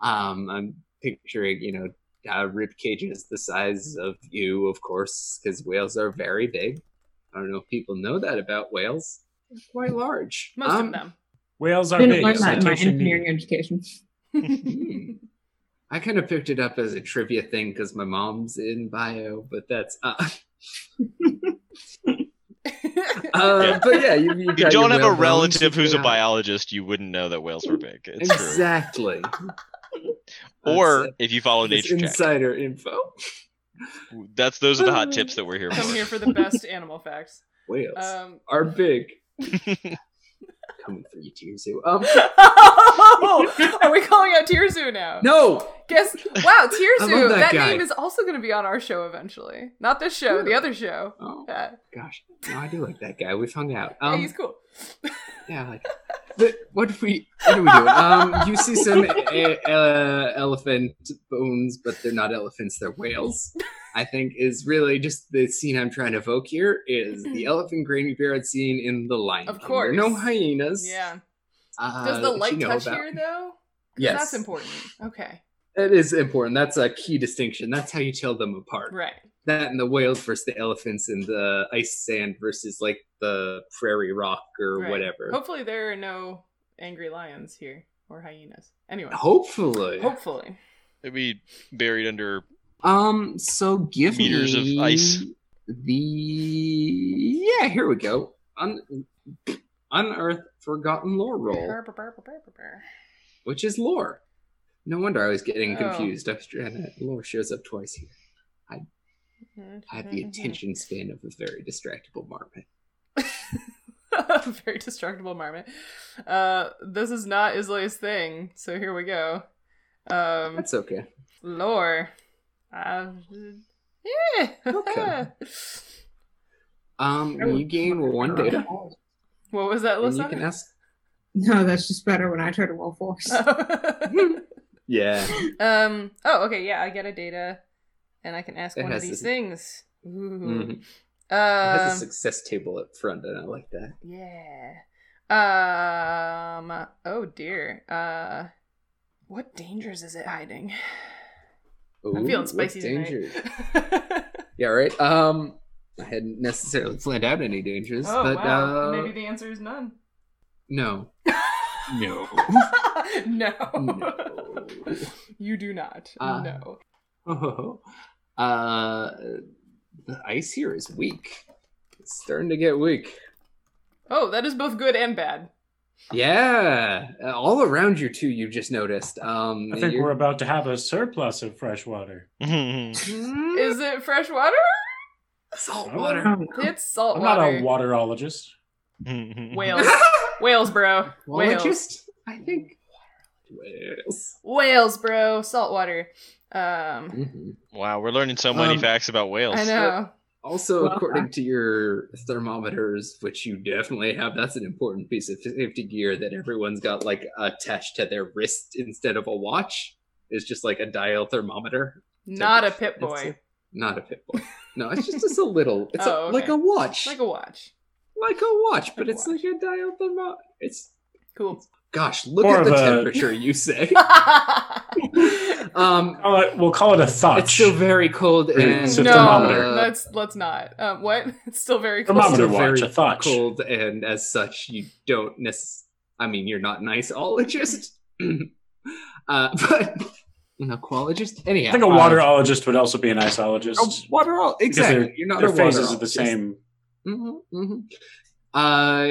Um, I'm picturing, you know, uh, rib cages the size of you, of course, because whales are very big. I don't know if people know that about whales. They're quite large. Most um, of them. Whales are big. I didn't learn that in my engineering education. hmm. I kind of picked it up as a trivia thing because my mom's in bio, but that's... Uh, uh, yeah. But yeah, you, you, you don't have a relative who's a biologist, you wouldn't know that whales were big. It's exactly. True. Or that's, if you follow Nature Check, insider info. That's those are the hot tips that we're here for. I'm here for the best animal facts. Whales um, are big. Coming for you, Tirzu. Um, oh, are we calling out Tirzu now? No. Guess wow, Tirzu. That, that name is also going to be on our show eventually. Not this show, Ooh. the other show. Oh yeah. Gosh, no, I do like that guy. We've hung out. Um, yeah, he's cool. Yeah, like the, what do we? What do we do? Um, you see some a, uh, elephant bones, but they're not elephants. They're whales. I think is really just the scene I'm trying to evoke here is the elephant graveyard scene in The Lion King. Of course. There are no hyenas. Yeah. Uh, Does the light touch about... here, though? Yes. That's important. Okay. It is important. That's a key distinction. That's how you tell them apart. Right. That and the whales versus the elephants and the ice sand versus, like, the prairie rock or right. whatever. Hopefully there are no angry lions here or hyenas. Anyway. Hopefully. Hopefully. They'd be buried under... Um, so give Meters me... Meters of ice. The... Yeah, here we go. Un- Unearth Forgotten Lore Roll. Burr, burr, burr, burr, burr, burr. Which is lore. No wonder I was getting oh. confused. I was trying to... Lore shows up twice here. I, I have the attention span of a very distractible marmot. A very distractible marmot. Uh, this is not Islay's thing, so here we go. Um, That's okay. Lore... Uh, yeah. Okay. um, you gain one data. What was that, Lissa? You can ask. No, that's just better when I try to roll force. Oh. yeah. Um. Oh, okay. Yeah, I get a data, and I can ask it one of these a... things. Ooh. Mm-hmm. Uh, it has a success table up front, and I like that. Yeah. Um. Oh dear. Uh, what dangers is it hiding? Ooh, I'm feeling spicy tonight. Yeah, right. Um, I hadn't necessarily planned out any dangers, oh, but wow. uh, maybe the answer is none. No, no, no. no. You do not. Uh, no. Oh, uh, the ice here is weak. It's starting to get weak. Oh, that is both good and bad. Yeah, all around you too. You've just noticed. Um, I think you're... we're about to have a surplus of fresh water. Is it fresh water? Salt water. It's salt I'm water. I'm not a waterologist. Whales, whales, bro. Whales. Just, I think whales. Whales, bro. Salt water. Um, mm-hmm. Wow, we're learning so many um, facts about whales. I know. But... Also, well, according to your thermometers, which you definitely have, that's an important piece of safety gear that everyone's got, like, attached to their wrist instead of a watch. It's just, like, a dial thermometer. Not a Pip Boy. Not a Pip Boy. No, it's just, just a little. It's oh, a, okay. like a watch. Like a watch. Like a watch, like but a it's watch. Like a dial thermometer. It's cool. It's, gosh, look or at the a... temperature, you say. Um, uh, we'll call it a thotch. It's still very cold. And, it's a no, thermometer. let's let's not. Um, what? It's still very cold. Thermometer watch, very a thotch. Cold, and as such, you don't necessarily... I mean, you're not an iceologist, uh, but an aquologist. Anyhow, I think a waterologist uh, would also be an iceologist. A waterologist, exactly. You're not their a phases are the same. Mm-hmm, mm-hmm. Uh,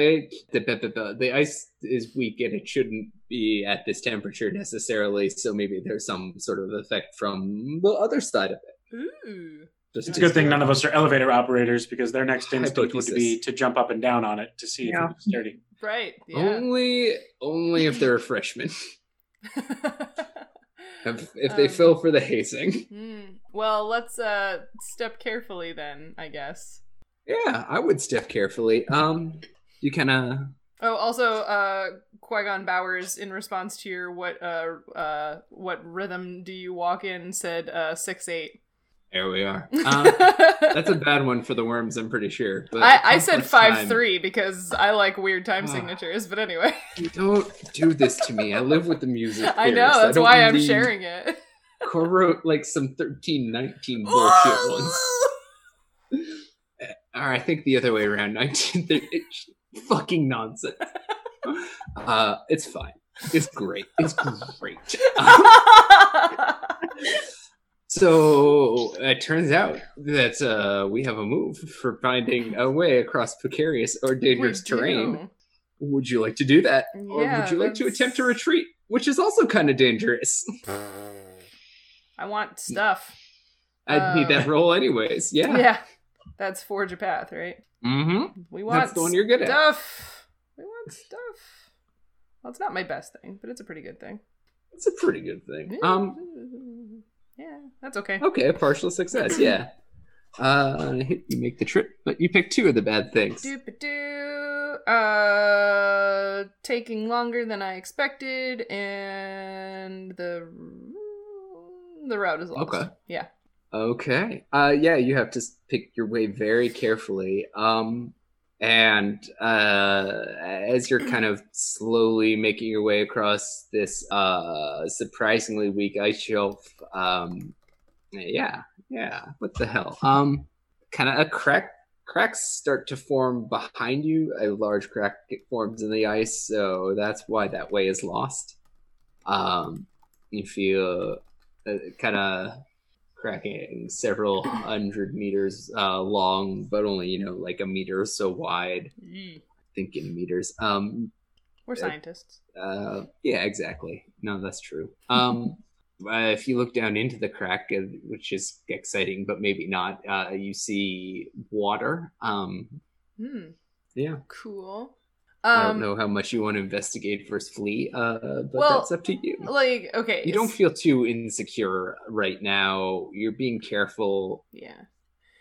the, the, the ice is weak and it shouldn't be at this temperature necessarily, so maybe there's some sort of effect from the other side of it. Ooh. Just it's a good thing none of us are elevator operators because their next instinct would be to jump up and down on it to see yeah. if it's sturdy. Right. Yeah. Only, only if they're a freshman. If, if they um, fell for the hazing. Well, let's uh, step carefully then, I guess. Yeah, I would step carefully. Um, you kind of... Oh, also, uh, Qui-Gon Bowers, in response to your what uh, uh, what rhythm do you walk in, said uh, six eight. There we are. Um, that's a bad one for the worms, I'm pretty sure. But I, I said five three because I like weird time uh, signatures, but anyway. Don't do this to me. I live with the music. I know, that's I why I'm sharing it. Corrote like some thirteen nineteen bullshit ones. Or I think the other way around, nineteen thirty. Fucking nonsense. Uh, it's fine. It's great. It's great. Um, so it turns out that uh, we have a move for finding a way across precarious or dangerous terrain. Would you like to do that? Yeah, or would you like that's... to attempt to retreat, which is also kind of dangerous? I want stuff. I'd um, need that roll anyways. Yeah. Yeah. That's Forge a Path, right? Mm-hmm. We want That's the one you're good stuff. At. We want stuff. Well, it's not my best thing, but it's a pretty good thing. It's a pretty good thing. Um, yeah, that's okay. Okay, a partial success, yeah. Uh, you make the trip, but you pick two of the bad things. Doop-a-doo. Uh, taking longer than I expected, and the the route is lost. Okay. Yeah. Okay. Uh, yeah, you have to pick your way very carefully. Um, and uh, as you're kind of slowly making your way across this uh, surprisingly weak ice shelf, um, yeah, yeah, what the hell? Um, kind of a crack. Cracks start to form behind you. A large crack forms in the ice, so that's why that way is lost. Um, you feel uh, kind of. Cracking several hundred meters uh, long, but only, you know, like a meter or so wide. Mm. I think in meters. Um, We're scientists. Uh, uh, yeah, exactly. No, that's true. Um, uh, if you look down into the crack, uh, which is exciting, but maybe not, uh, you see water. Um, mm. Yeah. Cool. Um, I don't know how much you want to investigate versus flee, uh, but well, that's up to you. Like, okay, you don't feel too insecure right now. You're being careful. Yeah.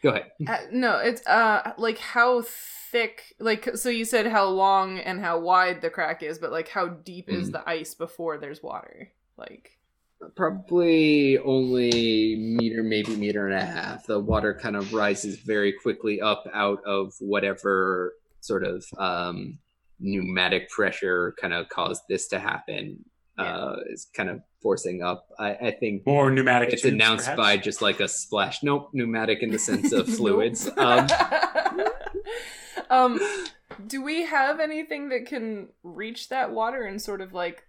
Go ahead. Uh, no, it's uh, like how thick? Like, so you said how long and how wide the crack is, but like how deep mm. is the ice before there's water? Like, probably only meter, maybe meter and a half. The water kind of rises very quickly up out of whatever sort of. Um, pneumatic pressure kind of caused this to happen. Yeah. Uh, it's kind of forcing up. I, I think more pneumatic. It's tubes, announced perhaps? By just like a splash. Nope, pneumatic in the sense of fluids. um. um, do we have anything that can reach that water and sort of like?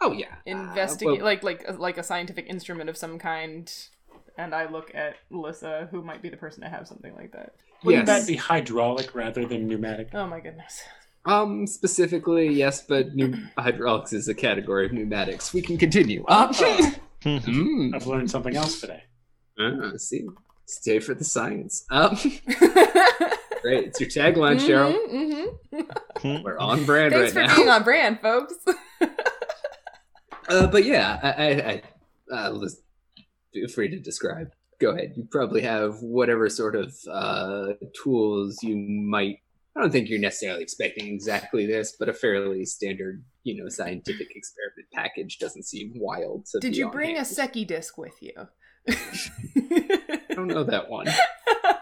Oh yeah, investigate uh, well, like like like a scientific instrument of some kind. And I look at Lissa, who might be the person to have something like that. Wouldn't yes. that be hydraulic rather than pneumatic? Oh my goodness. Um, specifically, yes, but pneum- hydraulics is a category of pneumatics. We can continue. Um, oh. mm. I've learned something else today. Uh, see, stay for the science. Um, great, it's your tagline, mm-hmm, Cheryl. Mm-hmm. We're on brand right now. Thanks for being on brand, folks. uh, but yeah, I, I, I uh, feel free to describe. Go ahead. You probably have whatever sort of uh, tools you might. I don't think you're necessarily expecting exactly this, but a fairly standard, you know, scientific experiment package doesn't seem wild. To Did you bring hand. A Secchi disc with you? I don't know that one. Do I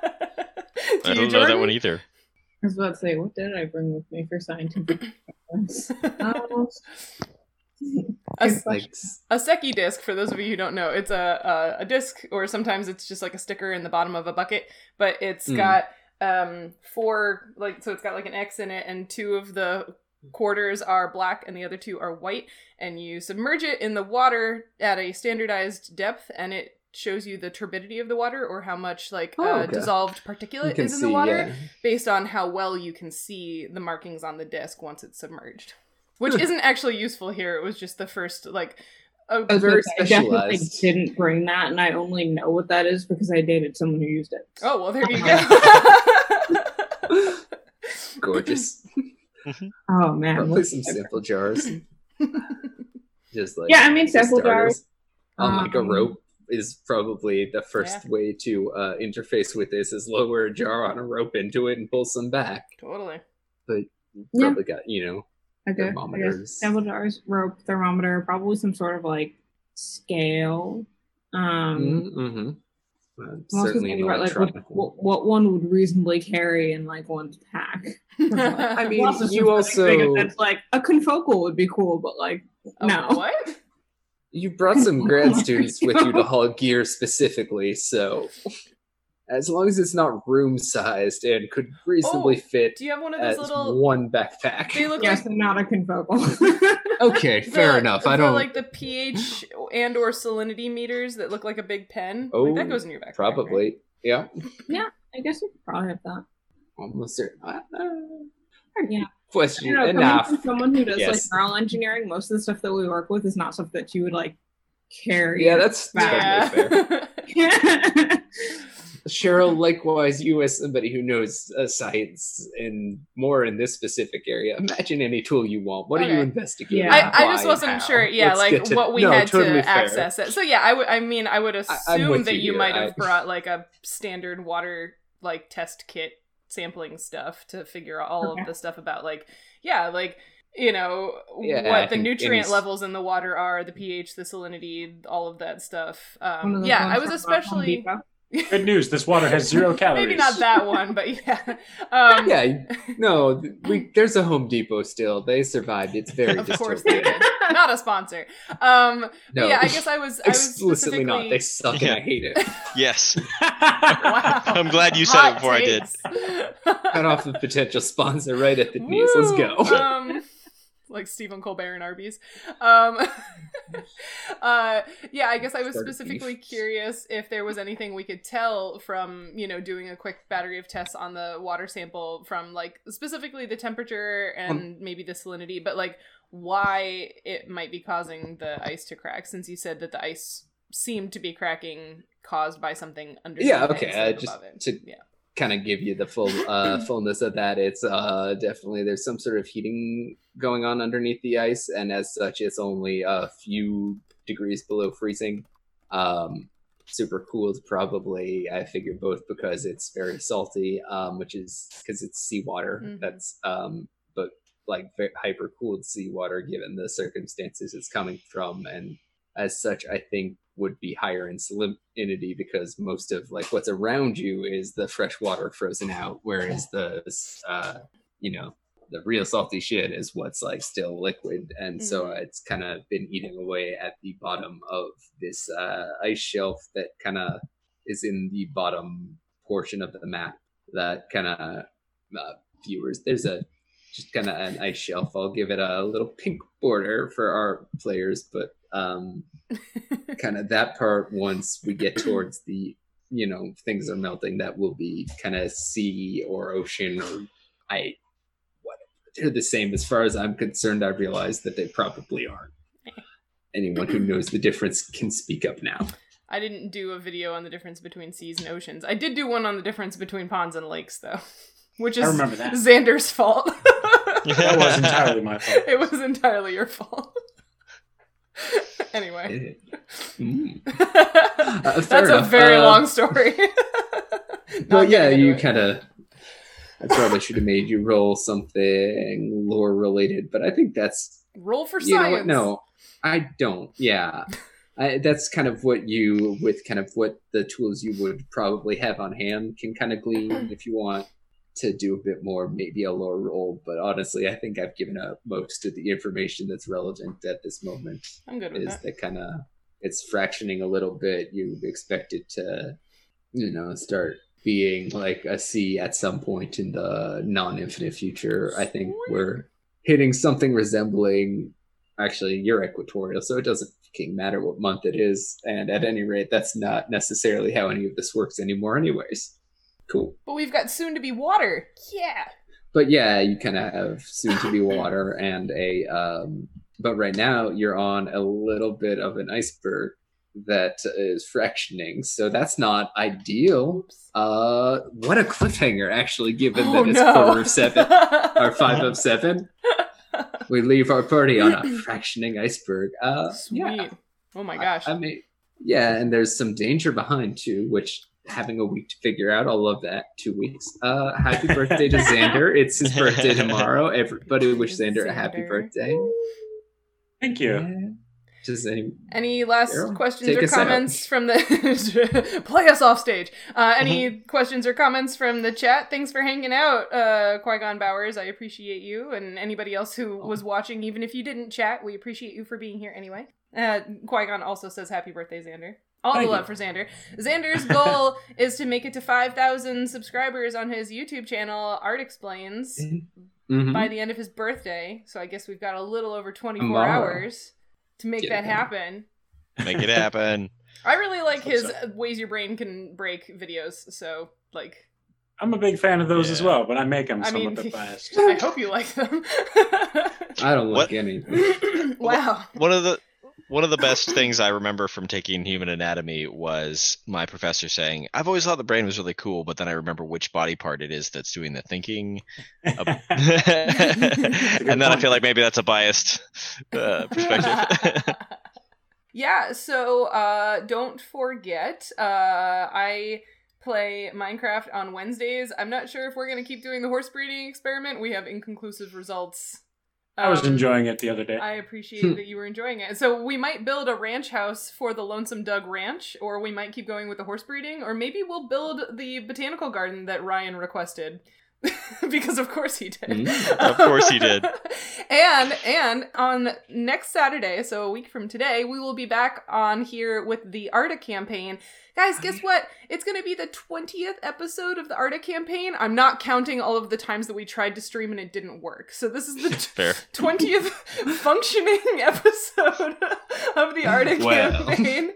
don't Jordan? know that one either. I was about to say, what did I bring with me for scientific experiments? A, like, a Secchi disc, for those of you who don't know, it's a, a a disc, or sometimes it's just like a sticker in the bottom of a bucket, but it's mm. got... Um, four, like, so it's got like an X in it, and two of the quarters are black and the other two are white, and you submerge it in the water at a standardized depth, and it shows you the turbidity of the water, or how much like oh, okay. uh, dissolved particulate is in see, the water, yeah. based on how well you can see the markings on the disc once it's submerged. Which isn't actually useful here, it was just the first, like... Oh, I, very I definitely didn't bring that, and I only know what that is because I dated someone who used it. Oh, well, there you go. Gorgeous. Mm-hmm. Oh man, probably some different. sample jars. Just like yeah, I mean sample starters. jars. Um, um, like a rope is probably the first yeah. way to uh, interface with this. Is lower a jar on a rope into it and pull some back. Totally. But you probably yeah. got you know okay. thermometers, sample jars, rope, thermometer, probably some sort of like scale. Um, mm-hmm. Well, certainly an about, like, what, what, what one would reasonably carry in like one's pack. I mean, well, you also that's like a confocal would be cool, but like a no. What? You brought some grad students with you to haul gear specifically, so as long as it's not room sized and could reasonably oh, fit, do you have one of those little one backpack? They look yes, like... I'm not a confocal. Okay, fair the, enough. I don't like the pH and or salinity meters that look like a big pen. Oh, like that goes in your backpack. Probably, right? Yeah. Yeah, I guess we could probably have that. Almost certain. Uh, yeah. Question know, enough. From someone who does yes. like neural engineering, most of the stuff that we work with is not stuff that you would like carry. Yeah, that's back. Totally fair. Yeah. Cheryl, likewise, you as somebody who knows uh, science and more in this specific area, imagine any tool you want. What okay. are you investigating? Yeah. I, I just wasn't sure, yeah, Let's like to, what we no, had totally to fair. access it. So yeah, I, w- I mean, I would assume I, that you, you might have I... brought like a standard water like test kit sampling stuff to figure out all okay. of the stuff about like, yeah, like, you know, yeah, what the nutrient levels in the water are, the pH, the salinity, all of that stuff. Um, yeah, I was especially... Good news, this water has zero calories. Maybe not that one, but yeah. Um, yeah, no, we, there's a Home Depot still. They survived. It's very Of dystopian. Course they did. Not a sponsor. Um, no. Yeah, I guess I was... I was Explicitly specifically... not. They suck yeah. and I hate it. Yes. Wow. I'm glad you said Hot it before takes. I did. Cut off the potential sponsor right at the Woo. knees. Let's go. Um, like Stephen Colbert and Arby's. Um... uh yeah I guess I was specifically curious if there was anything we could tell from you know doing a quick battery of tests on the water sample from like specifically the temperature and um, maybe the salinity, but like why it might be causing the ice to crack, since you said that the ice seemed to be cracking caused by something under yeah okay uh, just it. to yeah kind of give you the full uh, fullness of that. It's uh, definitely, there's some sort of heating going on underneath the ice, and as such, it's only a few degrees below freezing. Um, super cooled, probably, I figure, both because it's very salty, um, which is because it's seawater. Mm-hmm. That's, um, but like hyper cooled seawater, given the circumstances it's coming from. And as such, I think, would be higher in salinity because most of like what's around you is the fresh water frozen out, whereas the uh, you know the real salty shit is what's like still liquid, and mm-hmm. so it's kind of been eating away at the bottom of this uh, ice shelf that kind of is in the bottom portion of the map. That kind of uh, viewers, there's a just kind of an ice shelf. I'll give it a little pink border for our players, but. Um, kind of that part, once we get towards the, you know, things are melting, that will be kind of sea or ocean or I, whatever. They're the same. As far as I'm concerned, I realize that they probably aren't. Anyone who knows the difference can speak up now. I didn't do a video on the difference between seas and oceans. I did do one on the difference between ponds and lakes, though, which is I remember that. Xander's fault. That was entirely my fault. It was entirely your fault. Anyway, mm. uh, that's enough. a very uh, long story. Well, yeah, you kind of. I probably should have made you roll something lore related, but I think that's roll for you science. Know what? No, I don't. Yeah, I, that's kind of what you with kind of what the tools you would probably have on hand can kind of glean if you want to do a bit more, maybe a lower roll, but honestly, I think I've given up most of the information that's relevant at this moment. I'm good with is that. that kind of it's fractioning a little bit. You expect it to, you know, start being like a sea at some point in the non-infinite future. I think we're hitting something resembling. Actually, you're equatorial, so it doesn't fucking matter what month it is. And at any rate, that's not necessarily how any of this works anymore, anyways. Cool. But we've got soon-to-be water. Yeah. But yeah, you kind of have soon-to-be water and a... Um, but right now, you're on a little bit of an iceberg that is fractioning, so that's not ideal. Uh, what a cliffhanger, actually, given that oh, it's no. quarter of seven or five of seven. We leave our party on a fractioning iceberg. Uh, Sweet. Yeah. Oh my gosh. I, I mean, yeah, and there's some danger behind too, which having a week to figure out all of that, two weeks. Uh, happy birthday to Xander. It's his birthday tomorrow. Everybody wish Xander, Xander a happy birthday. Thank you. Yeah. Does any, any last Carol, questions or comments out. From the play us off stage? Uh, any mm-hmm. questions or comments from the chat? Thanks for hanging out, uh, Qui-Gon Bowers. I appreciate you, and anybody else who oh. was watching, even if you didn't chat, we appreciate you for being here anyway. Uh, Qui-Gon also says happy birthday, Xander. All Thank the love you. For Xander. Xander's goal is to make it to five thousand subscribers on his YouTube channel, Art Explains, mm-hmm. by the end of his birthday. So I guess we've got a little over twenty-four Mama. Hours. To make Get that happen. Make it happen. I really like his so. Ways Your Brain Can Break videos, so, like... I'm a big fan of those yeah. as well, but I make them I some mean, of the best. I hope you like them. I don't like anything. Wow. One of the... One of the best things I remember from taking human anatomy was my professor saying, I've always thought the brain was really cool, but then I remember which body part it is that's doing the thinking. Of... and then I feel like maybe that's a biased uh, perspective. Yeah, so uh, don't forget, uh, I... play Minecraft on Wednesdays. I'm not sure if we're going to keep doing the horse breeding experiment. We have inconclusive results. Um, I was enjoying it the other day. I appreciate that you were enjoying it. So we might build a ranch house for the Lonesome Doug Ranch, or we might keep going with the horse breeding, or maybe we'll build the botanical garden that Ryan requested. Because of course he did. Mm, of course he did. and and on next Saturday, so a week from today, we will be back on here with the Arta campaign. Guys, guess what? It's going to be the twentieth episode of the Arta campaign. I'm not counting all of the times that we tried to stream and it didn't work. So this is the t- twentieth functioning episode of the Arta wow. campaign.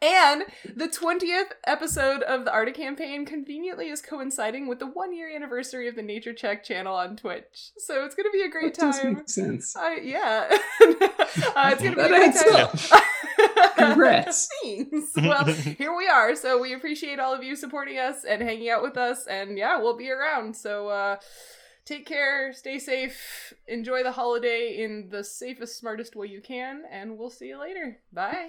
And the twentieth episode of the Arta campaign conveniently is coinciding with the one-year anniversary of the Nature Check channel on Twitch. So it's going to be a great that time. That makes sense. I, yeah. uh, it's going to be a great time. Congrats. Thanks. Well, here we are. So we appreciate all of you supporting us and hanging out with us. And yeah, we'll be around. So uh, take care. Stay safe. Enjoy the holiday in the safest, smartest way you can. And we'll see you later. Bye.